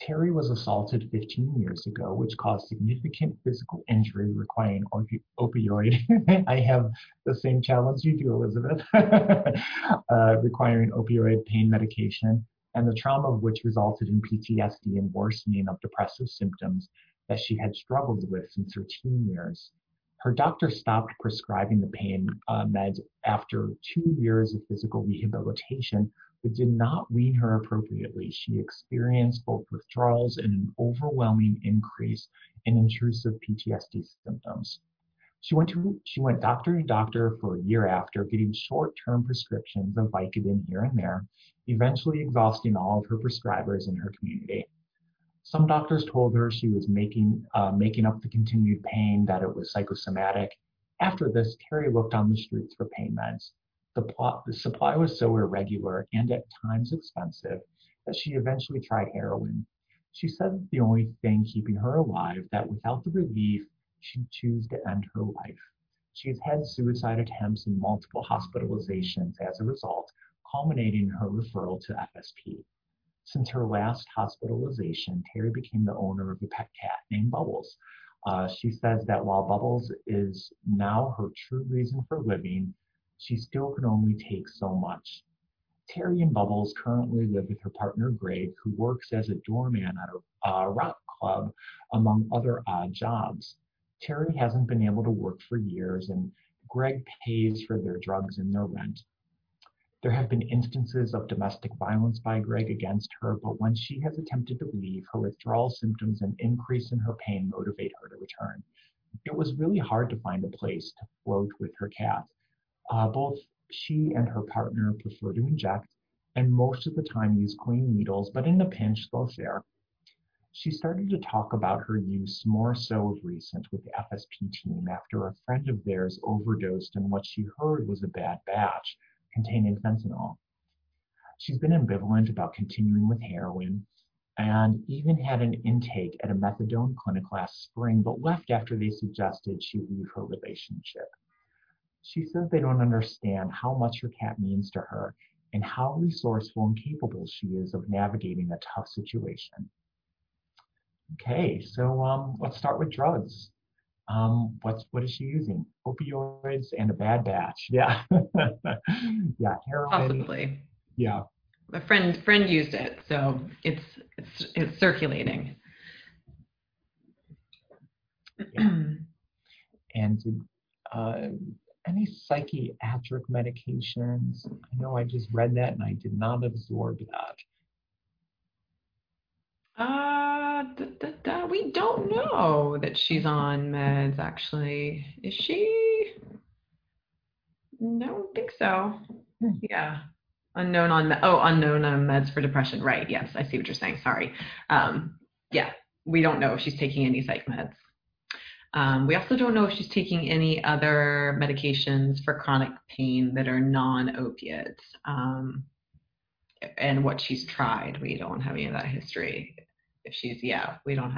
Terry was assaulted 15 years ago, which caused significant physical injury requiring opioid. I have the same challenge you do, Elizabeth, requiring opioid pain medication, and the trauma of which resulted in PTSD and worsening of depressive symptoms that she had struggled with since her teen years. Her doctor stopped prescribing the pain meds after 2 years of physical rehabilitation, but did not wean her appropriately. She experienced both withdrawals and an overwhelming increase in intrusive PTSD symptoms. She went doctor to doctor for a year after, getting short-term prescriptions of Vicodin here and there, eventually exhausting all of her prescribers in her community. Some doctors told her she was making up the continued pain, that it was psychosomatic. After this, Terry looked on the streets for pain meds. The supply was so irregular and at times expensive that she eventually tried heroin. She said the only thing keeping her alive, that without the relief, she'd choose to end her life. She's had suicide attempts and multiple hospitalizations as a result, culminating in her referral to FSP. Since her last hospitalization, Terry became the owner of a pet cat named Bubbles. She says that while Bubbles is now her true reason for living, she still can only take so much. Terry and Bubbles currently live with her partner, Greg, who works as a doorman at a rock club, among other odd jobs. Terry hasn't been able to work for years, and Greg pays for their drugs and their rent. There have been instances of domestic violence by Greg against her, but when she has attempted to leave, her withdrawal symptoms and increase in her pain motivate her to return. It was really hard to find a place to float with her cat. Both she and her partner prefer to inject, and most of the time use clean needles, but in a pinch, they'll share. She started to talk about her use more so of recent with the FSP team after a friend of theirs overdosed and what she heard was a bad batch containing fentanyl. She's been ambivalent about continuing with heroin and even had an intake at a methadone clinic last spring, but left after they suggested she leave her relationship. She says they don't understand how much her cat means to her and how resourceful and capable she is of navigating a tough situation. Okay, so let's start with drugs. What is she using? Opioids and a bad batch. Yeah. Yeah, heroin. Possibly. Yeah. A friend used it, so it's circulating. Yeah. And any psychiatric medications? I know I just read that and I did not absorb that. We don't know that she's on meds, actually. Is she? No, I don't think so. Yeah. Unknown on meds for depression. Right. Yes, I see what you're saying. Sorry. Yeah, we don't know if she's taking any psych meds. We also don't know if she's taking any other medications for chronic pain that are non-opiates, and what she's tried. We don't have any of that history. If she's, yeah, we don't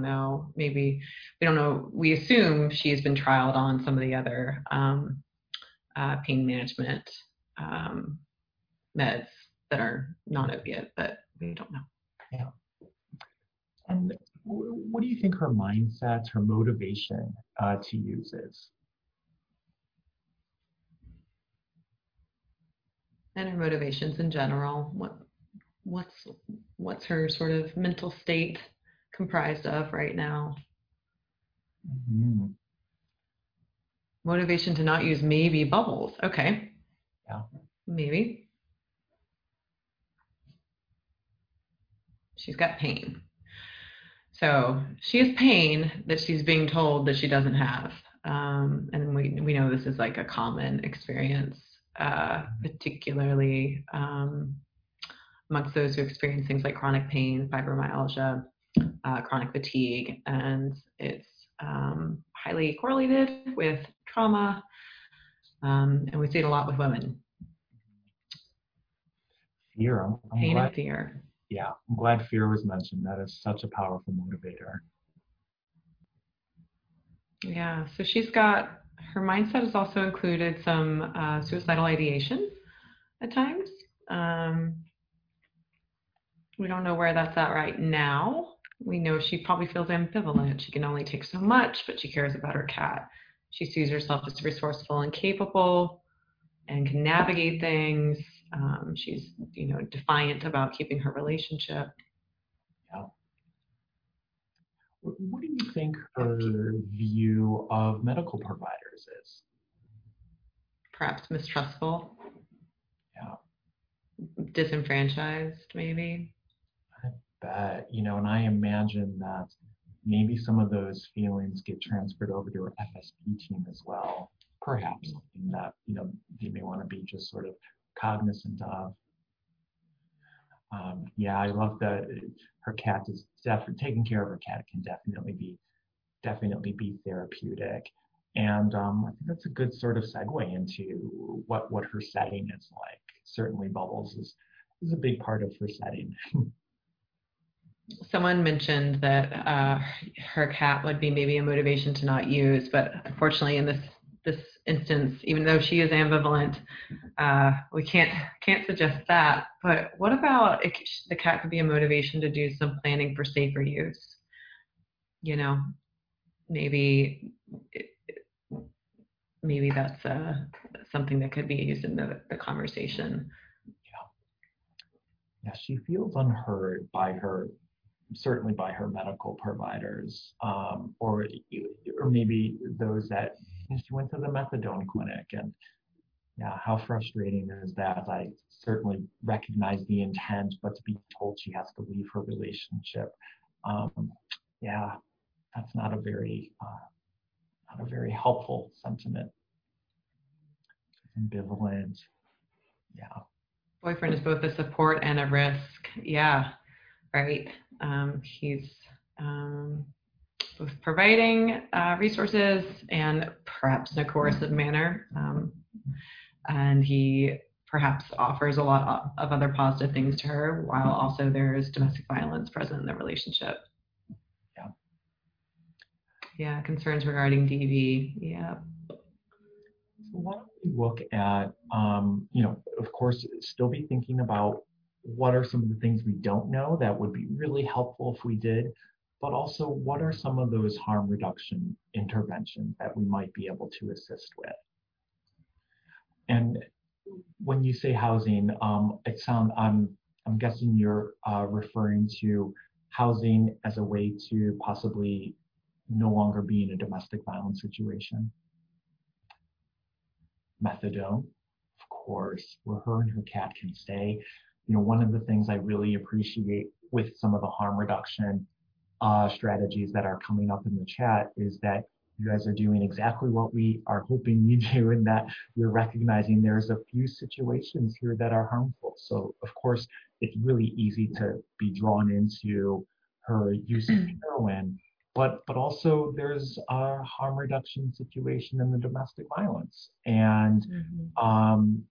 know. Maybe we don't know. We assume she's been trialed on some of the other pain management meds that are non-opiate, but we don't know. Yeah. And what do you think her mindset, her motivation to use is? And her motivations in general. What's her sort of mental state comprised of right now? Mm-hmm. Motivation to not use, maybe bubbles. Okay. Yeah. Maybe. She's got pain. So she has pain that she's being told that she doesn't have. And we know this is like a common experience, particularly amongst those who experience things like chronic pain, fibromyalgia, chronic fatigue, and it's highly correlated with trauma. And we see it a lot with women. Fear. Pain and fear. Yeah, I'm glad fear was mentioned. That is such a powerful motivator. Yeah, so she's got, her mindset has also included some suicidal ideation at times. We don't know where that's at right now. We know she probably feels ambivalent. She can only take so much, but she cares about her cat. She sees herself as resourceful and capable and can navigate things. She's, you know, defiant about keeping her relationship. Yeah. What do you think her view of medical providers is? Perhaps mistrustful. Yeah. Disenfranchised, maybe. I bet, you know, and I imagine that maybe some of those feelings get transferred over to her FSP team as well, perhaps, in that, you know, they may want to be just sort of cognizant of. Yeah, I love that her cat is taking care of her cat can definitely be therapeutic. And I think that's a good sort of segue into what her setting is like. Certainly bubbles is a big part of her setting. Someone mentioned that her cat would be maybe a motivation to not use, but unfortunately in this instance, even though she is ambivalent, we can't suggest that. But what about if the cat could be a motivation to do some planning for safer use? You know, maybe that's something that could be used in the conversation. Yeah, she feels unheard certainly by her medical providers, or maybe those that, you know, she went to the methadone clinic, and yeah, how frustrating is that? I certainly recognize the intent, but to be told she has to leave her relationship, yeah, that's not a very helpful sentiment. Ambivalent, yeah. Boyfriend is both a support and a risk, yeah. Right. He's both providing resources and perhaps in a coercive manner. And he perhaps offers a lot of other positive things to her, while also there's domestic violence present in the relationship. Yeah. Yeah. Concerns regarding DV. Yeah. So why don't we look at, you know, of course, still be thinking about what are some of the things we don't know that would be really helpful if we did, but also what are some of those harm reduction interventions that we might be able to assist with? And when you say housing, I'm guessing you're referring to housing as a way to possibly no longer be in a domestic violence situation. methadone, of course, where her and her cat can stay. You know, one of the things I really appreciate with some of the harm reduction strategies that are coming up in the chat is that you guys are doing exactly what we are hoping you do, and that you're recognizing there's a few situations here that are harmful. So of course, it's really easy to be drawn into her use of heroin, but also there's a harm reduction situation in the domestic violence. And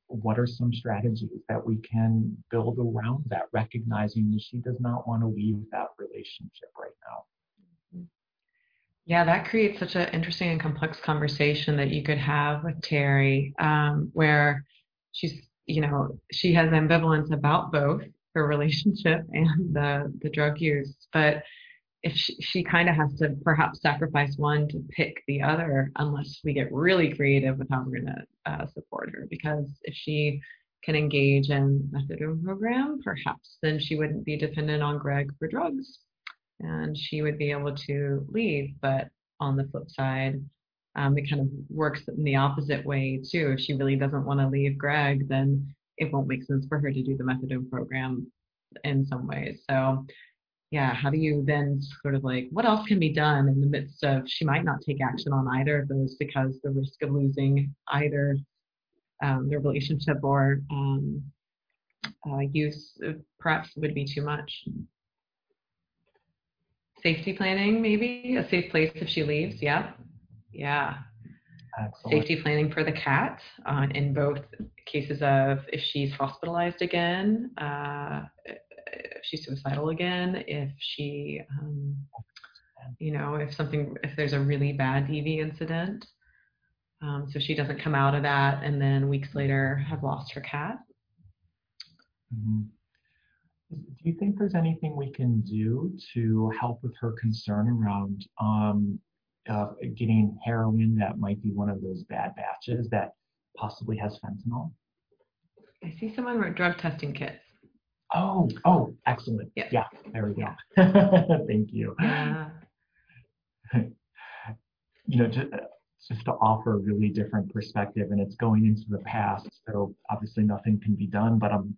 what are some strategies that we can build around that, recognizing that she does not want to leave that relationship right now? Yeah, that creates such an interesting and complex conversation that you could have with Terry, where she's, you know, she has ambivalence about both her relationship and the drug use, but if she kind of has to perhaps sacrifice one to pick the other, unless we get really creative with how we're going to support her, because if she can engage in methadone program, perhaps then she wouldn't be dependent on Greg for drugs, and she would be able to leave. But on the flip side, it kind of works in the opposite way too. If she really doesn't want to leave Greg, then it won't make sense for her to do the methadone program in some ways. So yeah, how do you then sort of like, what else can be done in the midst of, she might not take action on either of those because the risk of losing either their relationship or use perhaps would be too much. Safety planning, maybe a safe place if she leaves. Yeah, yeah. Excellent. Safety planning for the cat in both cases of if she's hospitalized again, if she's suicidal again, if she, you know, if there's a really bad DV incident, so she doesn't come out of that and then weeks later have lost her cat. Mm-hmm. Do you think there's anything we can do to help with her concern around getting heroin that might be one of those bad batches that possibly has fentanyl? I see someone wrote drug testing kits. Oh, excellent. Yep. Yeah, there we go. Yeah. Thank you. Yeah. You know, just to offer a really different perspective, and it's going into the past, so obviously nothing can be done, but I'm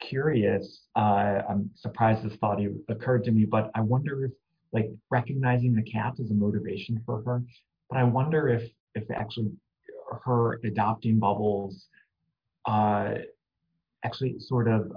curious, I'm surprised this thought occurred to me, but I wonder if, like, recognizing the cat is a motivation for her, but I wonder if actually her adopting Bubbles actually sort of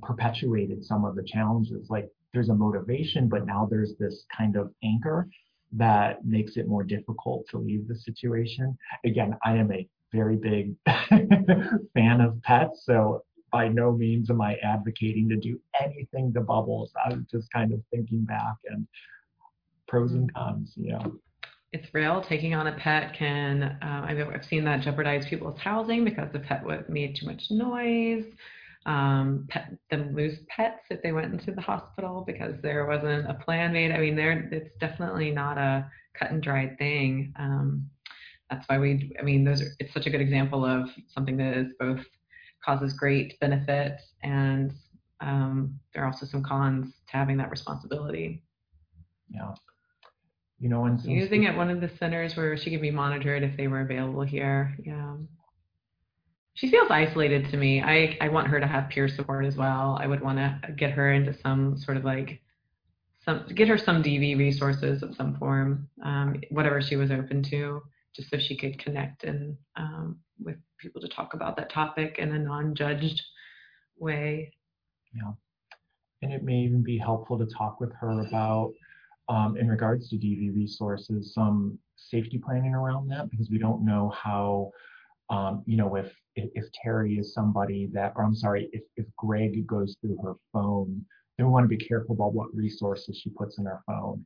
perpetuated some of the challenges. Like, there's a motivation, but now there's this kind of anchor that makes it more difficult to leave the situation. Again, I am a very big fan of pets, so by no means am I advocating to do anything to Bubbles. I'm just kind of thinking back and pros and cons, you know. It's real. Taking on a pet can, I've seen that jeopardize people's housing because the pet made too much noise. Them lose pets if they went into the hospital because there wasn't a plan made. I mean, it's definitely not a cut and dried thing. That's why it's such a good example of something that is both causes great benefit, and there are also some cons to having that responsibility. Yeah. You know, and using at one of the centers where she could be monitored if they were available here. Yeah. She feels isolated to me. I want her to have peer support as well. I would want to get her into some sort of like, get her some DV resources of some form, whatever she was open to, just so she could connect and with people to talk about that topic in a non-judged way. Yeah. And it may even be helpful to talk with her about, in regards to DV resources, some safety planning around that, because we don't know how, you know, if Terry is somebody that, or I'm sorry, if Greg goes through her phone, then we want to be careful about what resources she puts in her phone.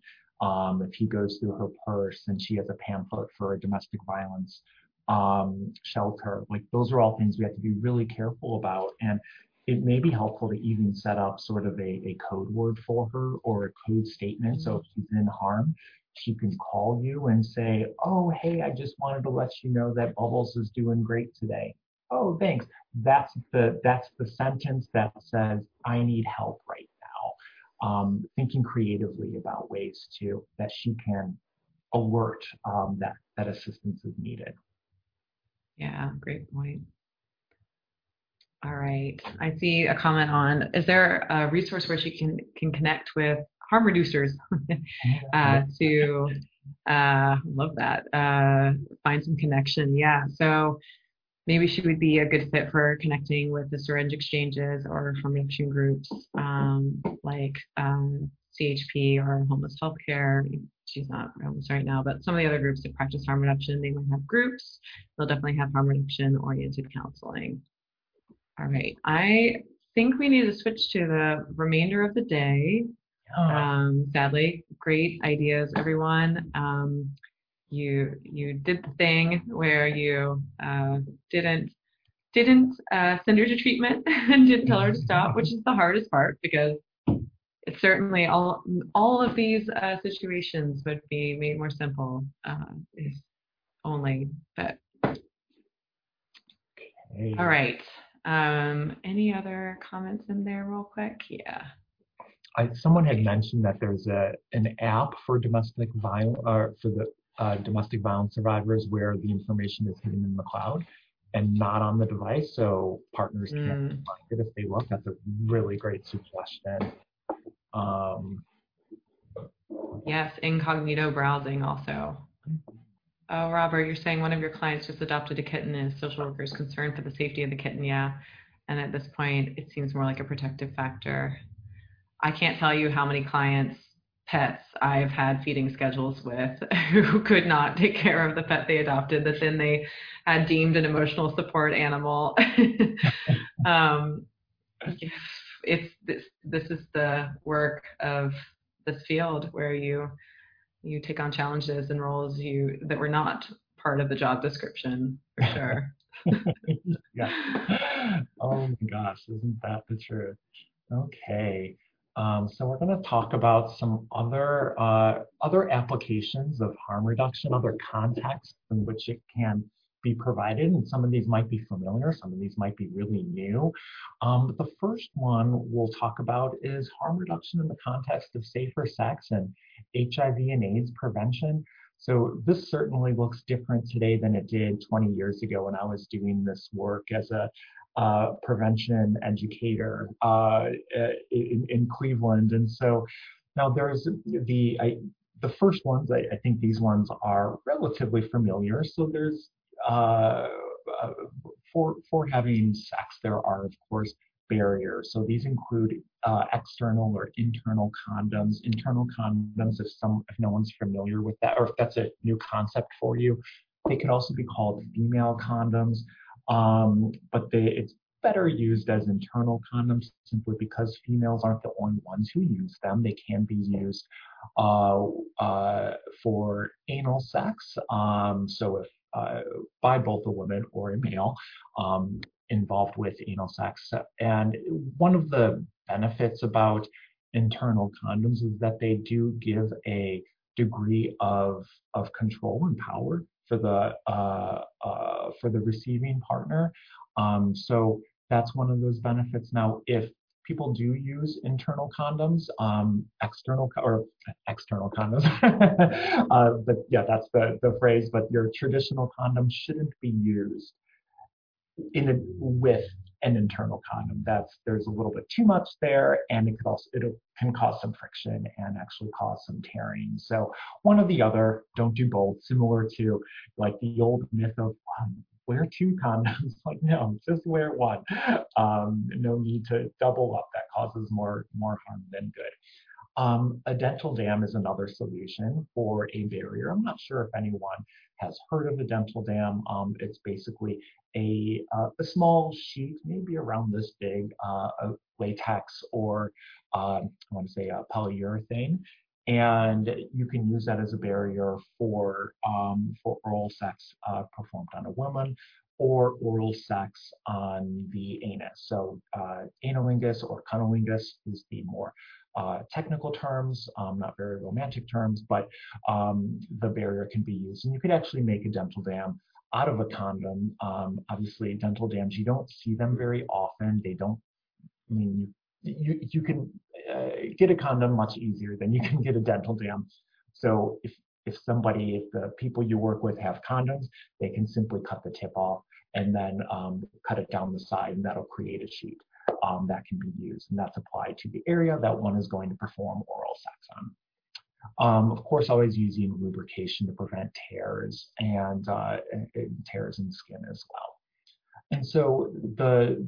If he goes through her purse and she has a pamphlet for a domestic violence shelter, like, those are all things we have to be really careful about. And it may be helpful to even set up sort of a code word for her or a code statement. So if she's in harm, she can call you and say, oh, hey, I just wanted to let you know that Bubbles is doing great today. Oh, thanks. That's the sentence that says, I need help right now. Thinking creatively about ways that she can alert that assistance is needed. Yeah, great point. All right, I see a comment on, is there a resource where she can connect with harm reducers to love that, find some connection? Yeah, so maybe she would be a good fit for connecting with the syringe exchanges or harm reduction groups like CHP or Homeless Healthcare. She's not homeless right now, but some of the other groups that practice harm reduction, they might have groups. They'll definitely have harm reduction oriented counseling. All right, I think we need to switch to the remainder of the day. Sadly, great ideas, everyone. You did the thing where you didn't send her to treatment and didn't tell her to stop, which is the hardest part, because it's certainly all of these situations would be made more simple if only. But all right. Any other comments in there real quick? Yeah. Someone had mentioned that there's an app for domestic violence, or for the domestic violence survivors, where the information is hidden in the cloud and not on the device, so partners can't find it if they look. That's a really great suggestion. Yes, incognito browsing also. Oh, Robert, you're saying one of your clients just adopted a kitten and is social workers concerned for the safety of the kitten. Yeah. And at this point, it seems more like a protective factor. I can't tell you how many clients' pets I've had feeding schedules with who could not take care of the pet they adopted that then they had deemed an emotional support animal. This is the work of this field, where you take on challenges and roles that were not part of the job description, for sure. Yeah. Oh my gosh, isn't that the truth? Okay, so we're going to talk about some other applications of harm reduction, other contexts in which it can be provided, and some of these might be familiar, some of these might be really new. But the first one we'll talk about is harm reduction in the context of safer sex and HIV and AIDS prevention. So this certainly looks different today than it did 20 years ago when I was doing this work as a prevention educator in Cleveland. And so now there's the first ones, I think these ones are relatively familiar. So there's for having sex, there are, of course, barriers. So these include external or internal condoms. Internal condoms, if no one's familiar with that, or if that's a new concept for you, they could also be called female condoms, but it's better used as internal condoms, simply because females aren't the only ones who use them. They can be used for anal sex. So if by both a woman or a male involved with anal sex. And one of the benefits about internal condoms is that they do give a degree of control and power for the receiving partner. So that's one of those benefits. Now, if people do use internal condoms, external condoms. But yeah, that's the phrase. But your traditional condom shouldn't be used with an internal condom. There's a little bit too much there, and it can cause some friction and actually cause some tearing. So one or the other, don't do both. Similar to like the old myth of wear two condoms. Like, no, just wear one. No need to double up. That causes more harm than good. A dental dam is another solution for a barrier. I'm not sure if anyone has heard of a dental dam. It's basically a small sheet, maybe around this big, of latex or I want to say polyurethane. And you can use that as a barrier for oral sex performed on a woman, or oral sex on the anus. So analingus or cunnilingus is the more technical terms, not very romantic terms, but the barrier can be used. And you could actually make a dental dam out of a condom. Obviously, dental dams, you don't see them very often. They don't, I mean, you can get a condom much easier than you can get a dental dam. So if the people you work with have condoms, they can simply cut the tip off, and then cut it down the side, and that'll create a sheet that can be used, and that's applied to the area that one is going to perform oral sex on. Of course, always using lubrication to prevent tears and tears in skin as well. And so the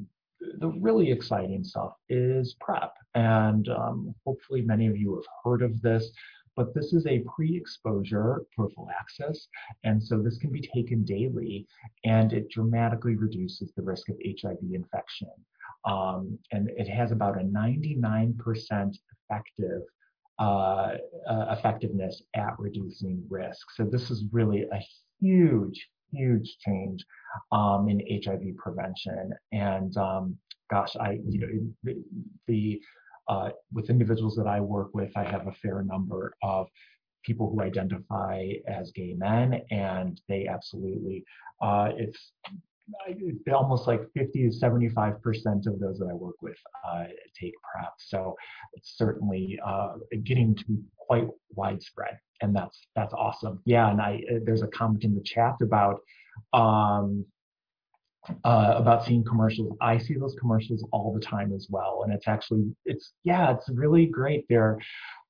really exciting stuff is PrEP, and hopefully many of you have heard of this, but this is a pre-exposure prophylaxis, and so this can be taken daily, and it dramatically reduces the risk of HIV infection. And it has about a 99% effective effectiveness at reducing risk. So this is really a huge, huge change in HIV prevention. And gosh, with individuals that I work with, I have a fair number of people who identify as gay men, and they absolutely, almost like 50 to 75% of those that I work with take PrEP. So it's certainly getting to be quite widespread, and that's awesome. Yeah, and there's a comment in the chat about seeing commercials. I see those commercials all the time as well, and it's really great. They're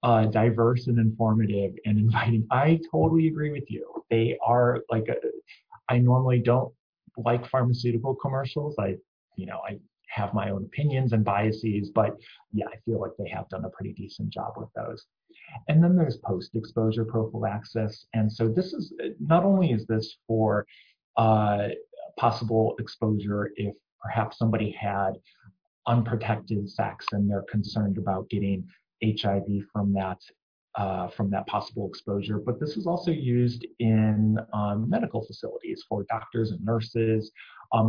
diverse and informative and inviting. I totally agree with you. They are like I normally don't like pharmaceutical commercials. I have my own opinions and biases, but yeah, I feel like they have done a pretty decent job with those. And then there's post-exposure prophylaxis, and so this is not only is this for possible exposure if perhaps somebody had unprotected sex and they're concerned about getting HIV from that possible exposure, but this is also used in medical facilities for doctors and nurses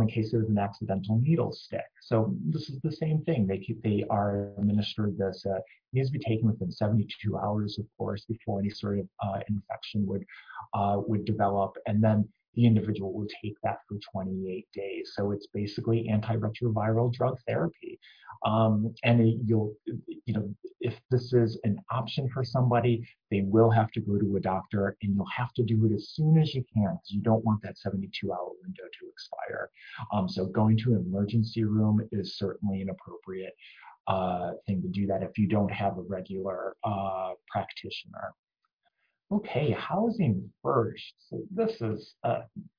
in case there's an accidental needle stick. So this is the same thing. They are administered this. It needs to be taken within 72 hours, of course, before any sort of infection would develop, and then the individual will take that for 28 days. So it's basically antiretroviral drug therapy. If this is an option for somebody, they will have to go to a doctor, and you'll have to do it as soon as you can, because you don't want that 72-hour window to expire. So going to an emergency room is certainly an appropriate thing to do that if you don't have a regular practitioner. Okay, housing first. So this is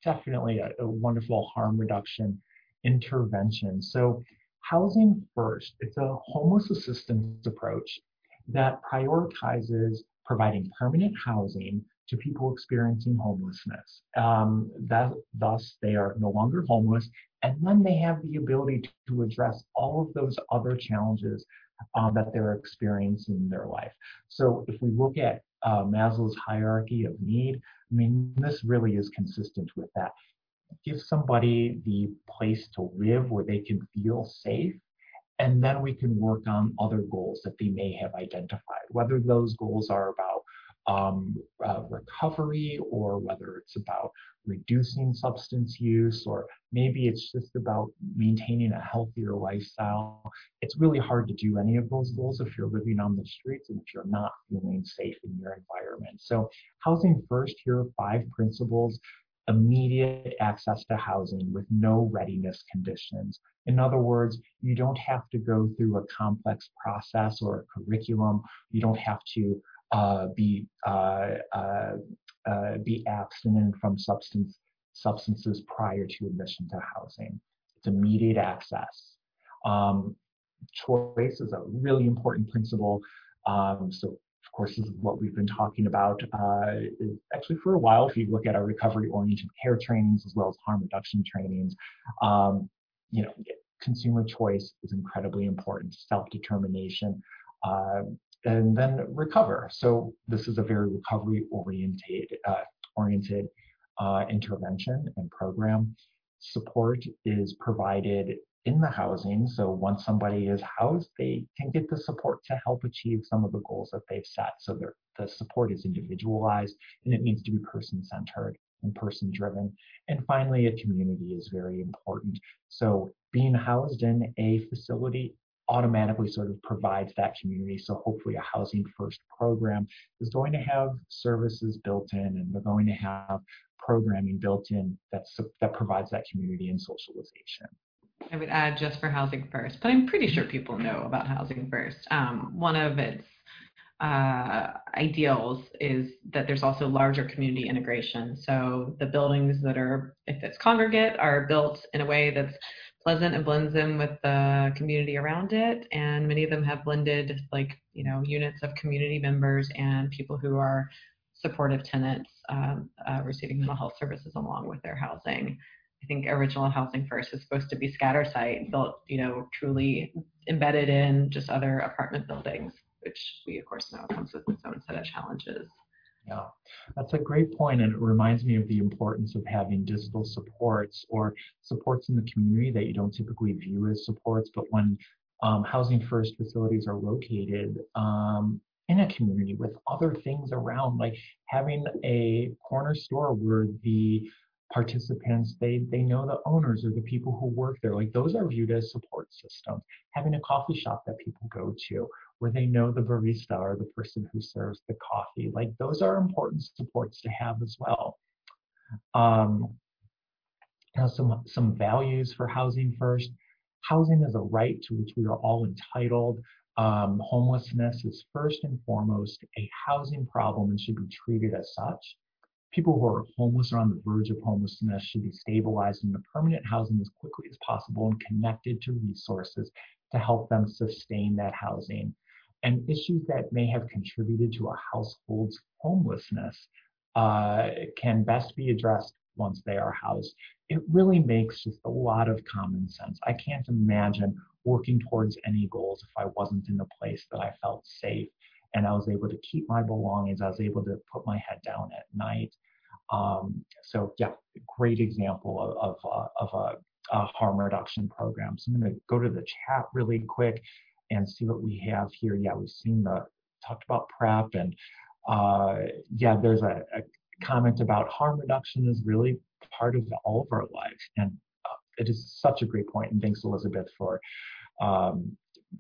definitely a wonderful harm reduction intervention. So housing first, it's a homeless assistance approach that prioritizes providing permanent housing to people experiencing homelessness. Thus, they are no longer homeless, and then they have the ability to address all of those other challenges that they're experiencing in their life. So if we look at Maslow's hierarchy of need, I mean, this really is consistent with that. Give somebody the place to live where they can feel safe, and then we can work on other goals that they may have identified, whether those goals are about recovery, or whether it's about reducing substance use, or maybe it's just about maintaining a healthier lifestyle. It's really hard to do any of those goals if you're living on the streets and if you're not feeling safe in your environment. So housing first, here are 5 principles. Immediate access to housing with no readiness conditions. In other words, you don't have to go through a complex process or a curriculum. You don't have to be abstinent from substances prior to admission to housing. It's immediate access. Choice is a really important principle. So, of course, this is what we've been talking about actually for a while. If you look at our recovery-oriented care trainings as well as harm reduction trainings, consumer choice is incredibly important. Self-determination. And then recover. So this is a very recovery-oriented intervention and program. Support is provided in the housing. So once somebody is housed, they can get the support to help achieve some of the goals that they've set. So the support is individualized, and it needs to be person-centered and person-driven. And finally, a community is very important. So being housed in a facility automatically sort of provides that community. So hopefully a housing first program is going to have services built in, and they're going to have programming built in that provides that community and socialization. I would add just for housing first, but I'm pretty sure people know about housing first. One of its ideals is that there's also larger community integration. So the buildings that are, if it's congregate, are built in a way that's pleasant and blends in with the community around it. And many of them have blended, like, you know, units of community members and people who are supportive tenants receiving mental health services along with their housing. I think original Housing First is supposed to be scatter site built, you know, truly embedded in just other apartment buildings, which we of course know comes with its own set of challenges. Yeah, that's a great point, and it reminds me of the importance of having digital supports or supports in the community that you don't typically view as supports, but when Housing First facilities are located in a community with other things around, like having a corner store where the participants, they know the owners or the people who work there, like those are viewed as support systems. Having a coffee shop that people go to, where they know the barista or the person who serves the coffee, like those are important supports to have as well. Now some values for Housing First. Housing is a right to which we are all entitled. Homelessness is first and foremost a housing problem and should be treated as such. People who are homeless or on the verge of homelessness should be stabilized into permanent housing as quickly as possible and connected to resources to help them sustain that housing. And issues that may have contributed to a household's homelessness can best be addressed once they are housed. It really makes just a lot of common sense. I can't imagine working towards any goals if I wasn't in a place that I felt safe and I was able to keep my belongings. I was able to put my head down at night. So yeah, great example of a harm reduction program. So I'm going to go to the chat really quick and see what we have here. Yeah, we've seen talked about PrEP, and yeah, there's a comment about harm reduction is really part of all of our lives, and it is such a great point. And thanks, Elizabeth, for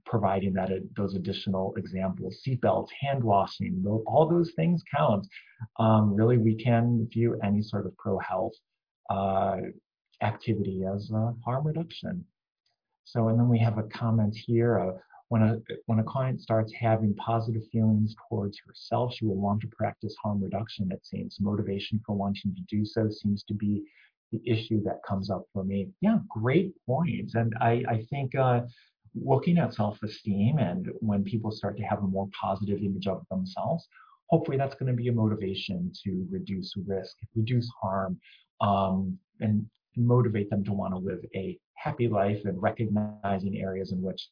providing that those additional examples. Seatbelts, hand washing, all those things count. Really, we can view any sort of pro-health activity as harm reduction. So, and then we have a comment here of when a client starts having positive feelings towards herself, she will want to practice harm reduction, it seems. Motivation for wanting to do so seems to be the issue that comes up for me. Yeah, great point. And I think looking at self-esteem, and when people start to have a more positive image of themselves, hopefully that's going to be a motivation to reduce risk, reduce harm, and motivate them to want to live a happy life, and recognizing areas in which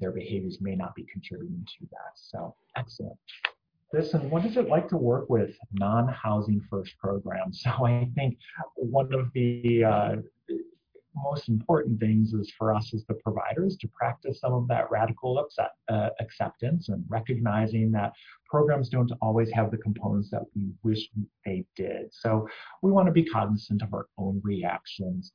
their behaviors may not be contributing to that. So excellent. Listen, what is it like to work with non-housing first programs? So I think one of the most important things is for us as the providers to practice some of that radical acceptance and recognizing that programs don't always have the components that we wish they did. So we want to be cognizant of our own reactions.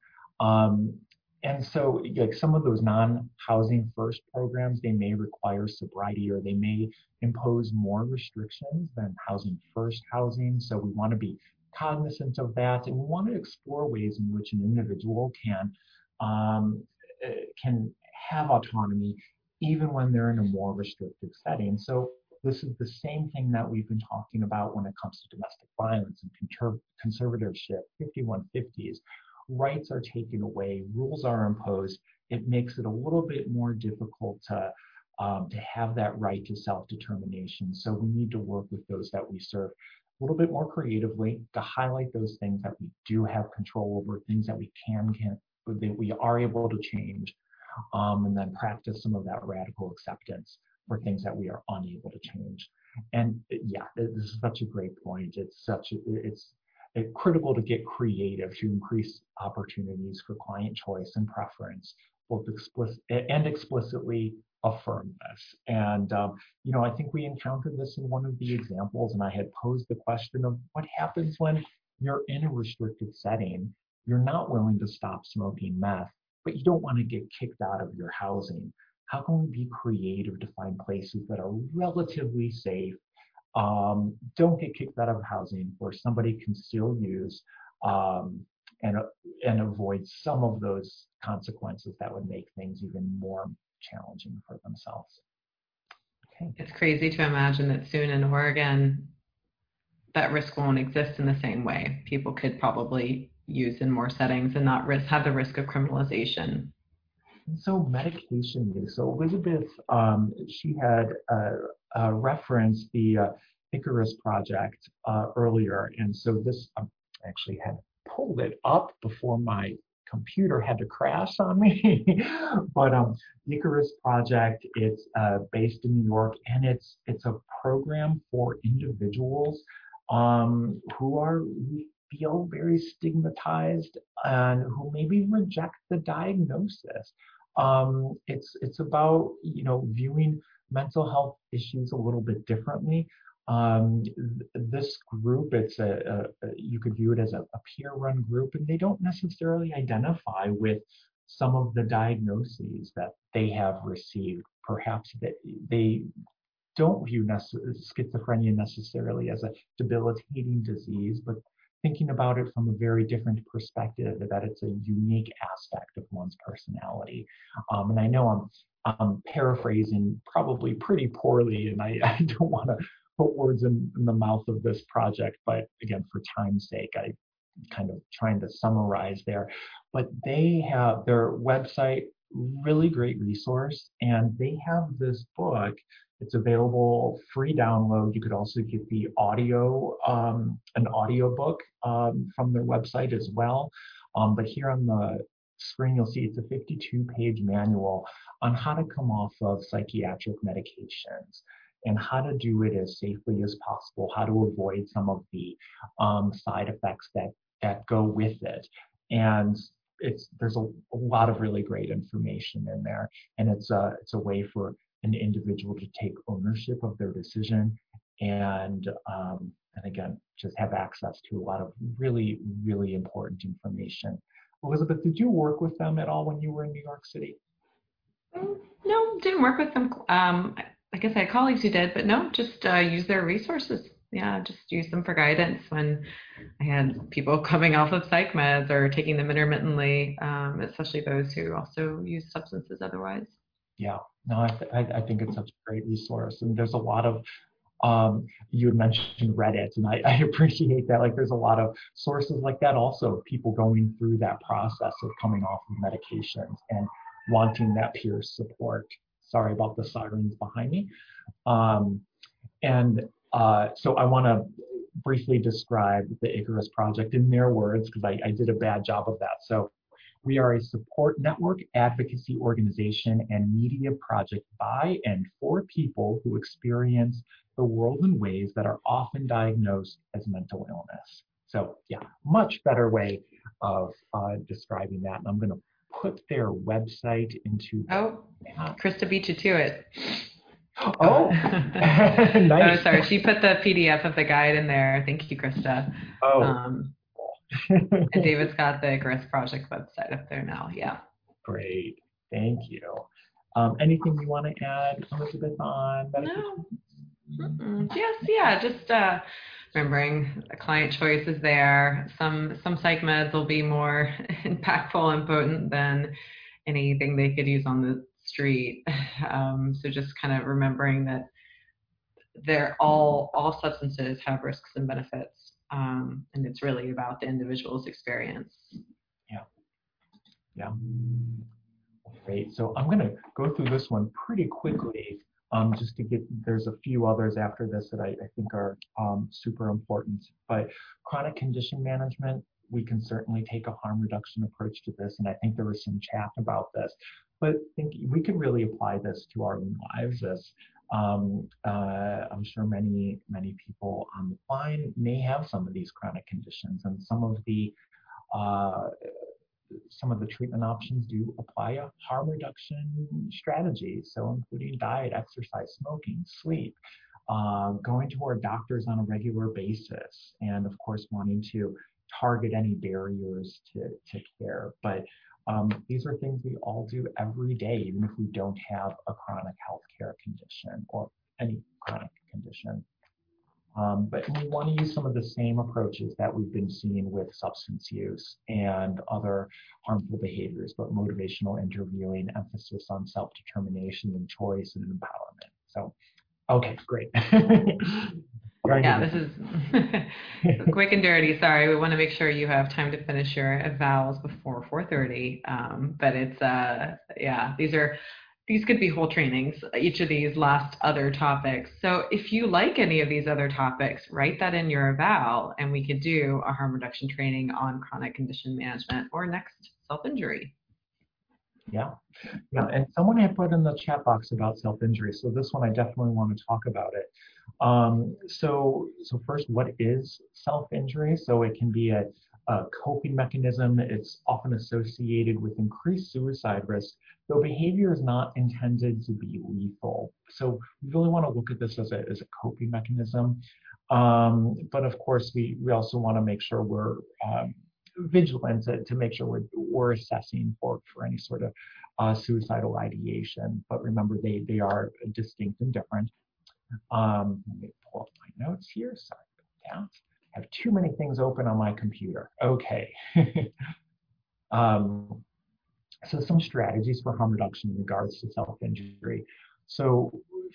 And so, like, some of those non-housing first programs, they may require sobriety, or they may impose more restrictions than housing first housing. So we want to be cognizant of that, and we want to explore ways in which an individual can have autonomy even when they're in a more restrictive setting. So this is the same thing that we've been talking about when it comes to domestic violence and conservatorship, 5150s. Rights are taken away, rules are imposed. It makes it a little bit more difficult to have that right to self-determination. So we need to work with those that we serve a little bit more creatively to highlight those things that we do have control over, things that we that we are able to change, and then practice some of that radical acceptance for things that we are unable to change. And yeah, this is such a great point. It's critical to get creative to increase opportunities for client choice and preference, both explicit and explicitly affirm this. And, you know, I think we encountered this in one of the examples, and I had posed the question of what happens when you're in a restricted setting, you're not willing to stop smoking meth, but you don't want to get kicked out of your housing. how can we be creative to find places that are relatively safe, don't get kicked out of housing, where somebody can still use and avoid some of those consequences that would make things even more challenging for themselves. Okay. It's crazy to imagine that soon in Oregon, that risk won't exist in the same way. People could probably use in more settings and not risk, have the risk of criminalization. And so medication use. So Elizabeth, she had referenced the Icarus Project earlier. And so this actually had pulled it up before my computer had to crash on me. But the Icarus Project, it's based in New York, and it's a program for individuals who feel very stigmatized and who maybe reject the diagnosis. It's about, you know, viewing mental health issues a little bit differently. This group, it's you could view it as a peer-run group, and they don't necessarily identify with some of the diagnoses that they have received. Perhaps that they don't view schizophrenia necessarily as a debilitating disease, but thinking about it from a very different perspective, that it's a unique aspect of one's personality. And I know I'm paraphrasing probably pretty poorly, and I don't want to put words in the mouth of this project, but again, for time's sake, I kind of trying to summarize there. But they have their website, really great resource, and they have this book. It's available, free download. You could also get the audio, an audio book from their website as well. But here on the screen, you'll see it's a 52-page manual on how to come off of psychiatric medications, and how to do it as safely as possible, how to avoid some of the side effects that go with it. And there's a lot of really great information in there. And it's a way for an individual to take ownership of their decision and again, just have access to a lot of really, really important information. Elizabeth, did you work with them at all when you were in New York City? No, didn't work with them. I guess I had colleagues who did, but no, just use their resources. Yeah, just use them for guidance when I had people coming off of psych meds or taking them intermittently, especially those who also use substances otherwise. Yeah, no, I think it's such a great resource. And there's a lot of, you had mentioned Reddit, and I appreciate that. Like, there's a lot of sources like that also, people going through that process of coming off of medications and wanting that peer support. Sorry about the sirens behind me. So I want to briefly describe the Icarus Project in their words, because I did a bad job of that. So we are a support network, advocacy organization, and media project by and for people who experience the world in ways that are often diagnosed as mental illness. So yeah, much better way of describing that. And I'm going to put their website into. Oh, Krista beat you to it. Oh, nice. Oh, sorry. She put the PDF of the guide in there. Thank you, Krista. Oh. And David's got the Icarus Project website up there now. Yeah. Great. Thank you. Anything you want to add, Elizabeth, on medication? No. Yes. Yeah. Just remembering the client choice is there. Some psych meds will be more impactful and potent than anything they could use on the street. So just kind of remembering that they're all substances have risks and benefits, and it's really about the individual's experience. Yeah. Yeah. Great. So I'm going to go through this one pretty quickly. Just to get, there's a few others after this that I think are super important. But chronic condition management, we can certainly take a harm reduction approach to this, and I think there was some chat about this. But I think we could really apply this to our own lives, as I'm sure many people on the line may have some of these chronic conditions, and some of the treatment options do apply a harm reduction strategy, so including diet, exercise, smoking, sleep, going to our doctors on a regular basis, and of course wanting to target any barriers to care. But These are things we all do every day, even if we don't have a chronic healthcare condition or any chronic condition. But we want to use some of the same approaches that we've been seeing with substance use and other harmful behaviors, but motivational interviewing, emphasis on self-determination and choice and empowerment. So, okay, great. Yeah, this is quick and dirty. Sorry, we want to make sure you have time to finish your avowals before 4:30. But it's, yeah, these could be whole trainings, each of these last other topics. So if you like any of these other topics, write that in your eval, and we could do a harm reduction training on chronic condition management or next self-injury. Yeah. Yeah. And someone had put in the chat box about self-injury. So this one, I definitely want to talk about it. So first, what is self-injury? So it can be a coping mechanism. It's often associated with increased suicide risk, though behavior is not intended to be lethal. So we really want to look at this as a coping mechanism. But of course, we also want to make sure we're vigilant to make sure we're assessing for any sort of suicidal ideation. But remember, they are distinct and different. Let me pull up my notes here. Sorry about that. I have too many things open on my computer. Okay. So some strategies for harm reduction in regards to self-injury. So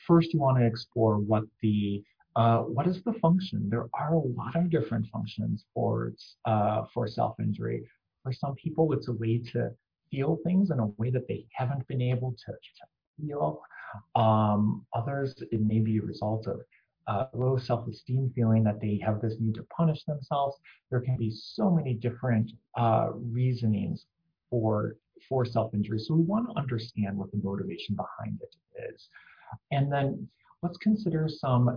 first, you want to explore what is the function? There are a lot of different functions for self-injury. For some people, it's a way to feel things in a way that they haven't been able to feel. Others, it may be a result of low self-esteem, feeling that they have this need to punish themselves. There can be so many different reasonings for self-injury. So we want to understand what the motivation behind it is. And then let's consider some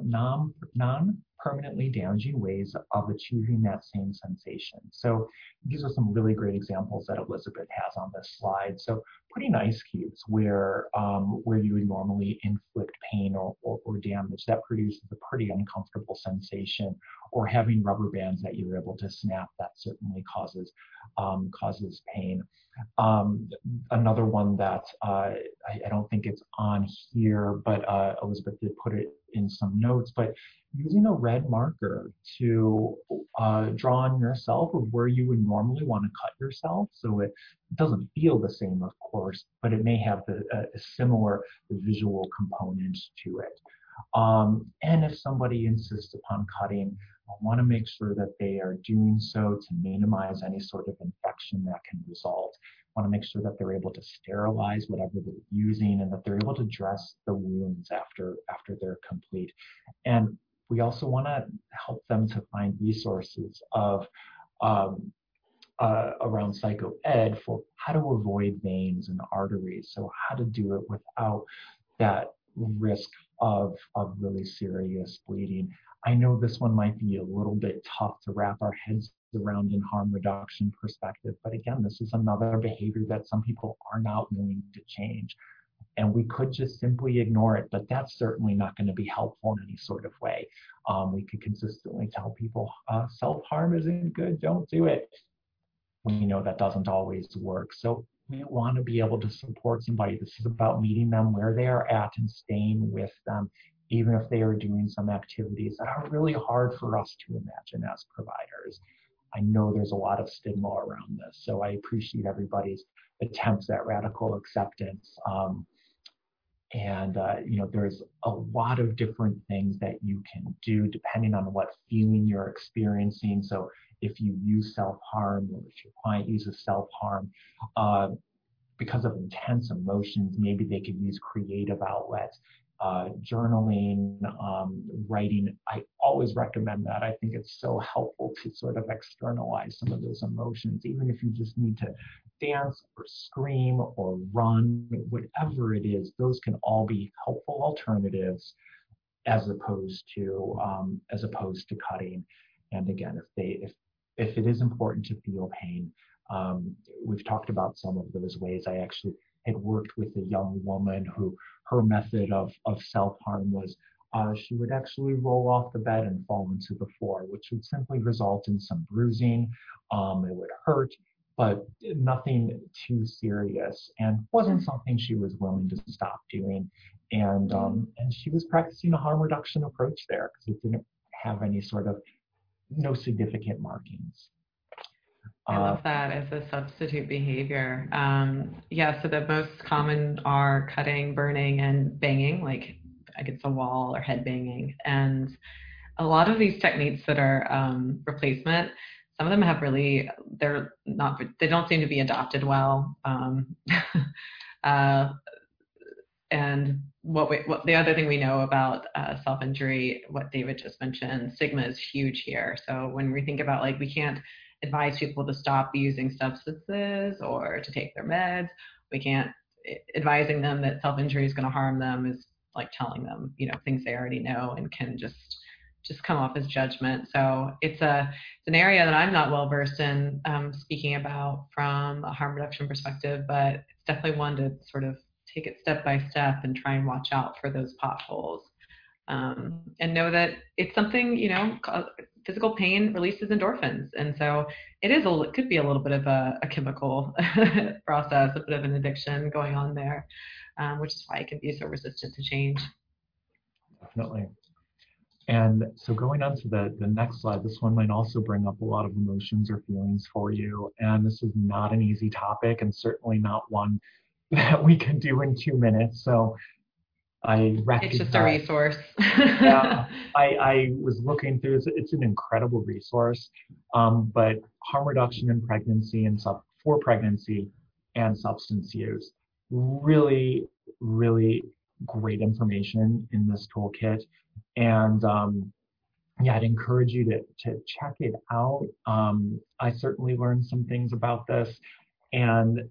non-permanently damaging ways of achieving that same sensation. So these are some really great examples that Elizabeth has on this slide. So putting ice cubes where you would normally inflict pain or damage, that produces a pretty uncomfortable sensation, or having rubber bands that you're able to snap, that certainly causes pain. Another one that I don't think it's on here, but Elizabeth did put it in some notes, but using a red marker to draw on yourself of where you would normally want to cut yourself. So it doesn't feel the same, of course, but it may have a similar visual component to it. And if somebody insists upon cutting, I want to make sure that they are doing so to minimize any sort of infection that can result. I want to make sure that they're able to sterilize whatever they're using, and that they're able to dress the wounds after they're complete. And we also want to help them to find resources of around psychoed for how to avoid veins and arteries. So how to do it without that risk of really serious bleeding. I know this one might be a little bit tough to wrap our heads around in harm reduction perspective, but again, this is another behavior that some people are not willing to change. And we could just simply ignore it, but that's certainly not going to be helpful in any sort of way. We could consistently tell people self-harm isn't good, don't do it. We know that doesn't always work. So we want to be able to support somebody. This is about meeting them where they are at and staying with them, even if they are doing some activities that are really hard for us to imagine as providers. I know there's a lot of stigma around this, so I appreciate everybody's attempts at radical acceptance. There's a lot of different things that you can do depending on what feeling you're experiencing. So if you use self-harm, or if your client uses self-harm, because of intense emotions, maybe they could use creative outlets. Journaling, writing. I always recommend that. I think it's so helpful to sort of externalize some of those emotions, even if you just need to dance or scream or run, whatever it is. Those can all be helpful alternatives as opposed to cutting. And again, if it is important to feel pain, we've talked about some of those ways. I actually had worked with a young woman who her method of self-harm was she would actually roll off the bed and fall onto the floor, which would simply result in some bruising. It would hurt. but nothing too serious, and wasn't something she was willing to stop doing. And she was practicing a harm reduction approach there because it didn't have any sort of, no significant markings. I love that as a substitute behavior. Yeah, so the most common are cutting, burning, and banging, like against a wall or head banging. And a lot of these techniques that are replacement, some of them have really, they don't seem to be adopted well. And what the other thing we know about self-injury, what David just mentioned, stigma is huge here. So when we think about, like, we can't advise people to stop using substances or to take their meds. We can't, advising them that self-injury is going to harm them is like telling them, you know, things they already know and can just come off as judgment. So it's an area that I'm not well versed in speaking about from a harm reduction perspective, but it's definitely one to sort of take it step by step and try and watch out for those potholes. And know that it's something, you know, physical pain releases endorphins. And so it could be a little bit of a chemical process, a bit of an addiction going on there, which is why it can be so resistant to change. Definitely. And so going on to the next slide, this one might also bring up a lot of emotions or feelings for you. And this is not an easy topic and certainly not one that we can do in 2 minutes. So I recognize, it's just a resource. Yeah, I was looking through this. It's an incredible resource, but harm reduction in pregnancy and for pregnancy and substance use. Really, really great information in this toolkit. And yeah, I'd encourage you to check it out. I certainly learned some things about this. And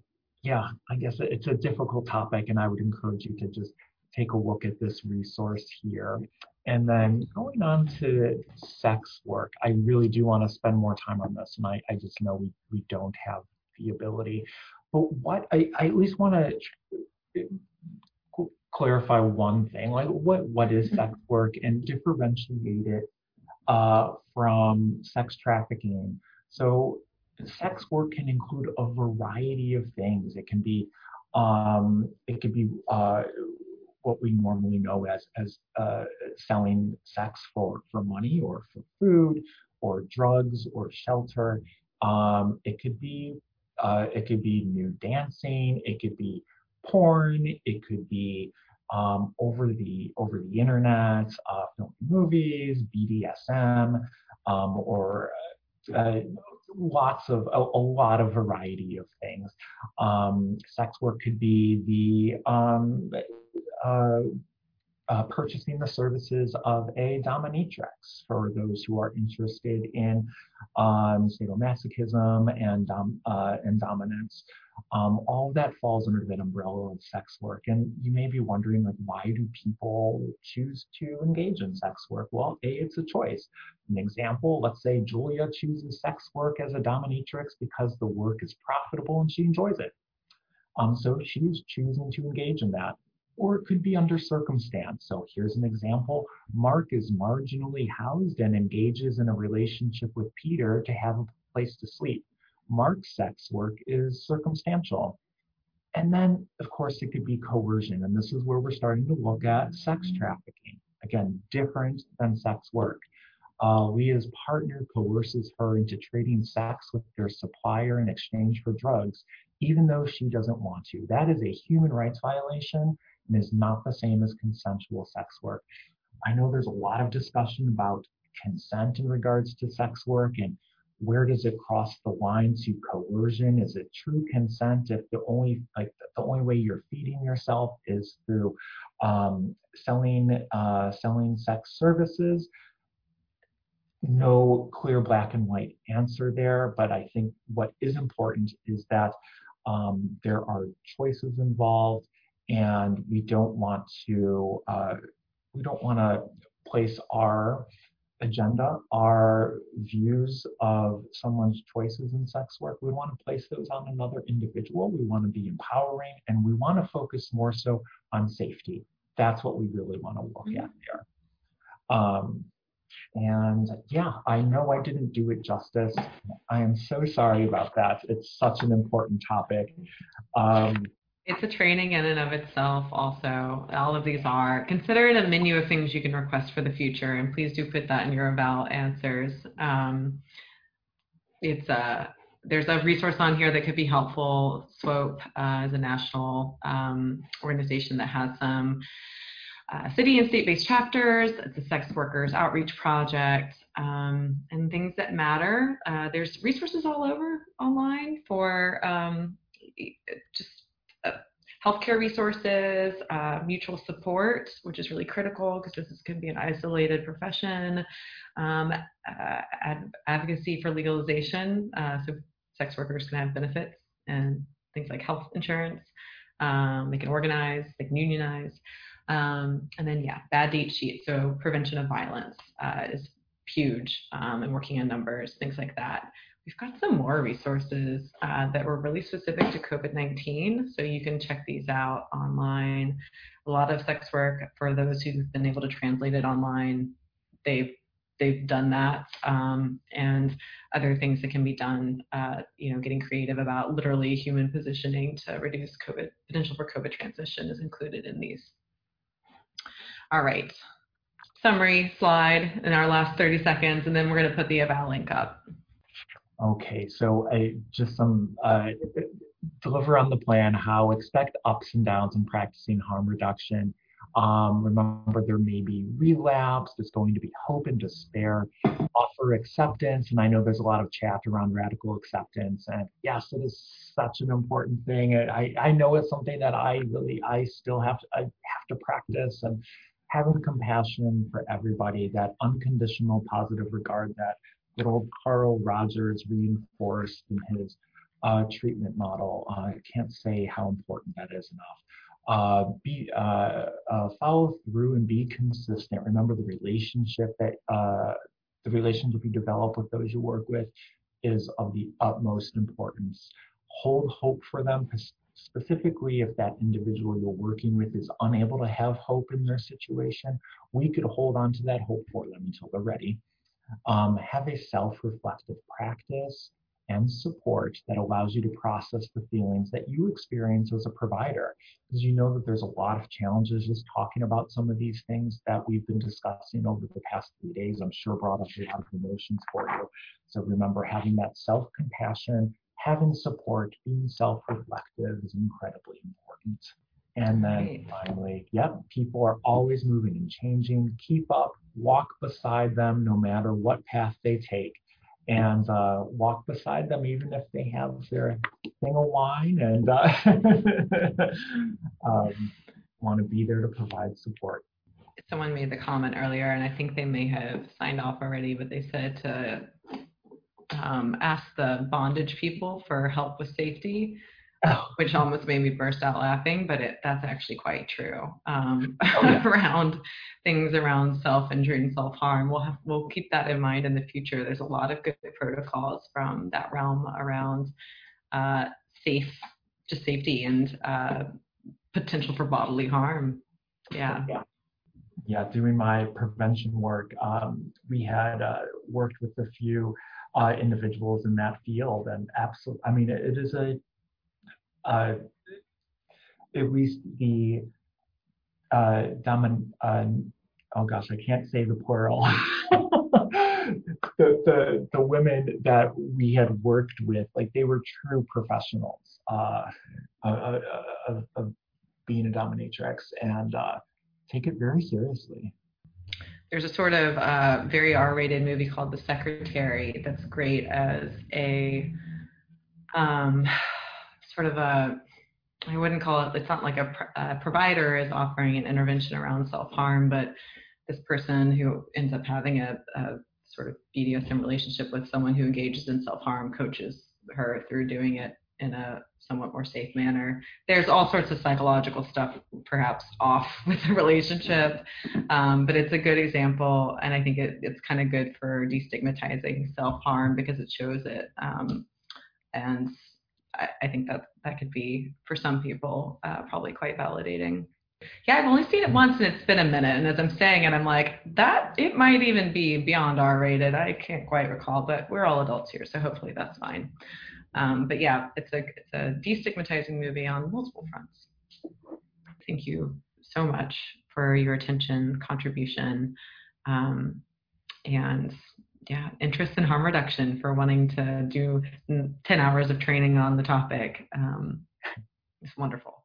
yeah, I guess it's a difficult topic, and I would encourage you to just take a look at this resource here. And then going on to sex work, I really do want to spend more time on this, and I just know we don't have the ability. But what I at least want to clarify one thing, like what is sex work, and differentiate it from sex trafficking. So sex work can include a variety of things. It can be what we normally know as selling sex for money or for food or drugs or shelter. It could be nude dancing. It could be porn. It could be over the internet, film movies, BDSM, or a lot of variety of things. Sex work could be the purchasing the services of a dominatrix for those who are interested in sadomasochism and dominance. All of that falls under that umbrella of sex work. And you may be wondering, like, why do people choose to engage in sex work? Well, A, it's a choice. An example, let's say Julia chooses sex work as a dominatrix because the work is profitable and she enjoys it. So she's choosing to engage in that. Or it could be under circumstance. So here's an example. Mark is marginally housed and engages in a relationship with Peter to have a place to sleep. Mark's sex work is circumstantial. And then, of course, it could be coercion. And this is where we're starting to look at sex trafficking. Again, different than sex work. Leah's partner coerces her into trading sex with their supplier in exchange for drugs, even though she doesn't want to. That is a human rights violation and is not the same as consensual sex work. I know there's a lot of discussion about consent in regards to sex work and where does it cross the line to coercion? Is it true consent if the only way you're feeding yourself is through selling sex services? No clear black and white answer there, but I think what is important is that there are choices involved, and we don't want to place our agenda, our views of someone's choices in sex work. We want to place those on another individual. We want to be empowering, and we want to focus more so on safety. That's what we really want to look at there. And yeah, I know I didn't do it justice. I am so sorry about that. It's such an important topic. It's a training in and of itself also. All of these are. Consider it a menu of things you can request for the future, and please do put that in your eval answers. There's a resource on here that could be helpful. SWOPE is a national organization that has some city and state-based chapters. It's a sex workers outreach project, and things that matter. There's resources all over online for just healthcare resources, mutual support, which is really critical because this is going to be an isolated profession, advocacy for legalization, so sex workers can have benefits and things like health insurance. They can organize, they can unionize, and then yeah, bad date sheet, so prevention of violence is huge, and working in numbers, things like that. We've got some more resources that were really specific to COVID-19, so you can check these out online. A lot of sex work, for those who've been able to translate it online, they've done that, and other things that can be done, getting creative about literally human positioning to reduce COVID, potential for COVID transmission is included in these. All right, summary slide in our last 30 seconds, and then we're gonna put the eval link up. Okay, so just some deliver on the plan, how expect ups and downs in practicing harm reduction. Remember, there may be relapse, there's going to be hope and despair. Offer acceptance, and I know there's a lot of chat around radical acceptance, and yes, it is such an important thing. I know it's something that I still have to practice, and having compassion for everybody, that unconditional positive regard that good old Carl Rogers reinforced in his treatment model. I can't say how important that is enough. Follow through and be consistent. Remember, the relationship you develop with those you work with is of the utmost importance. Hold hope for them, specifically if that individual you're working with is unable to have hope in their situation. We could hold on to that hope for them until they're ready. Have a self-reflective practice and support that allows you to process the feelings that you experience as a provider, because you know that there's a lot of challenges just talking about some of these things that we've been discussing over the past few days. I'm sure brought up a lot of emotions for you. So remember, having that self-compassion, having support, being self-reflective is incredibly important. And then finally, yep, people are always moving and changing. Keep up, walk beside them no matter what path they take, and walk beside them even if they have their thing of wine, and want to be there to provide support. Someone made the comment earlier, and I think they may have signed off already, but they said to ask the bondage people for help with safety. Oh. Which almost made me burst out laughing, but that's actually quite true. Around things around self-injury and self-harm, we'll keep that in mind in the future. There's a lot of good protocols from that realm around safety and potential for bodily harm. Yeah, doing my prevention work, we had worked with a few individuals in that field, and absolutely, I mean, it is a at least the I can't say the plural. the women that we had worked with, like, they were true professionals of being a dominatrix, and take it very seriously. There's a sort of very R-rated movie called The Secretary that's great as a sort of a, I wouldn't call it, it's not like a provider is offering an intervention around self-harm, but this person who ends up having a sort of BDSM relationship with someone who engages in self-harm coaches her through doing it in a somewhat more safe manner. There's all sorts of psychological stuff perhaps off with the relationship, but it's a good example, and I think it's kind of good for destigmatizing self-harm because it shows it, and I think that could be, for some people, probably quite validating. Yeah, I've only seen it once, and it's been a minute. And as I'm saying it, I'm like, that it might even be beyond R-rated. I can't quite recall, but we're all adults here, so hopefully that's fine. But yeah, it's a destigmatizing movie on multiple fronts. Thank you so much for your attention, contribution, and yeah, interest in harm reduction, for wanting to do 10 hours of training on the topic. It's wonderful.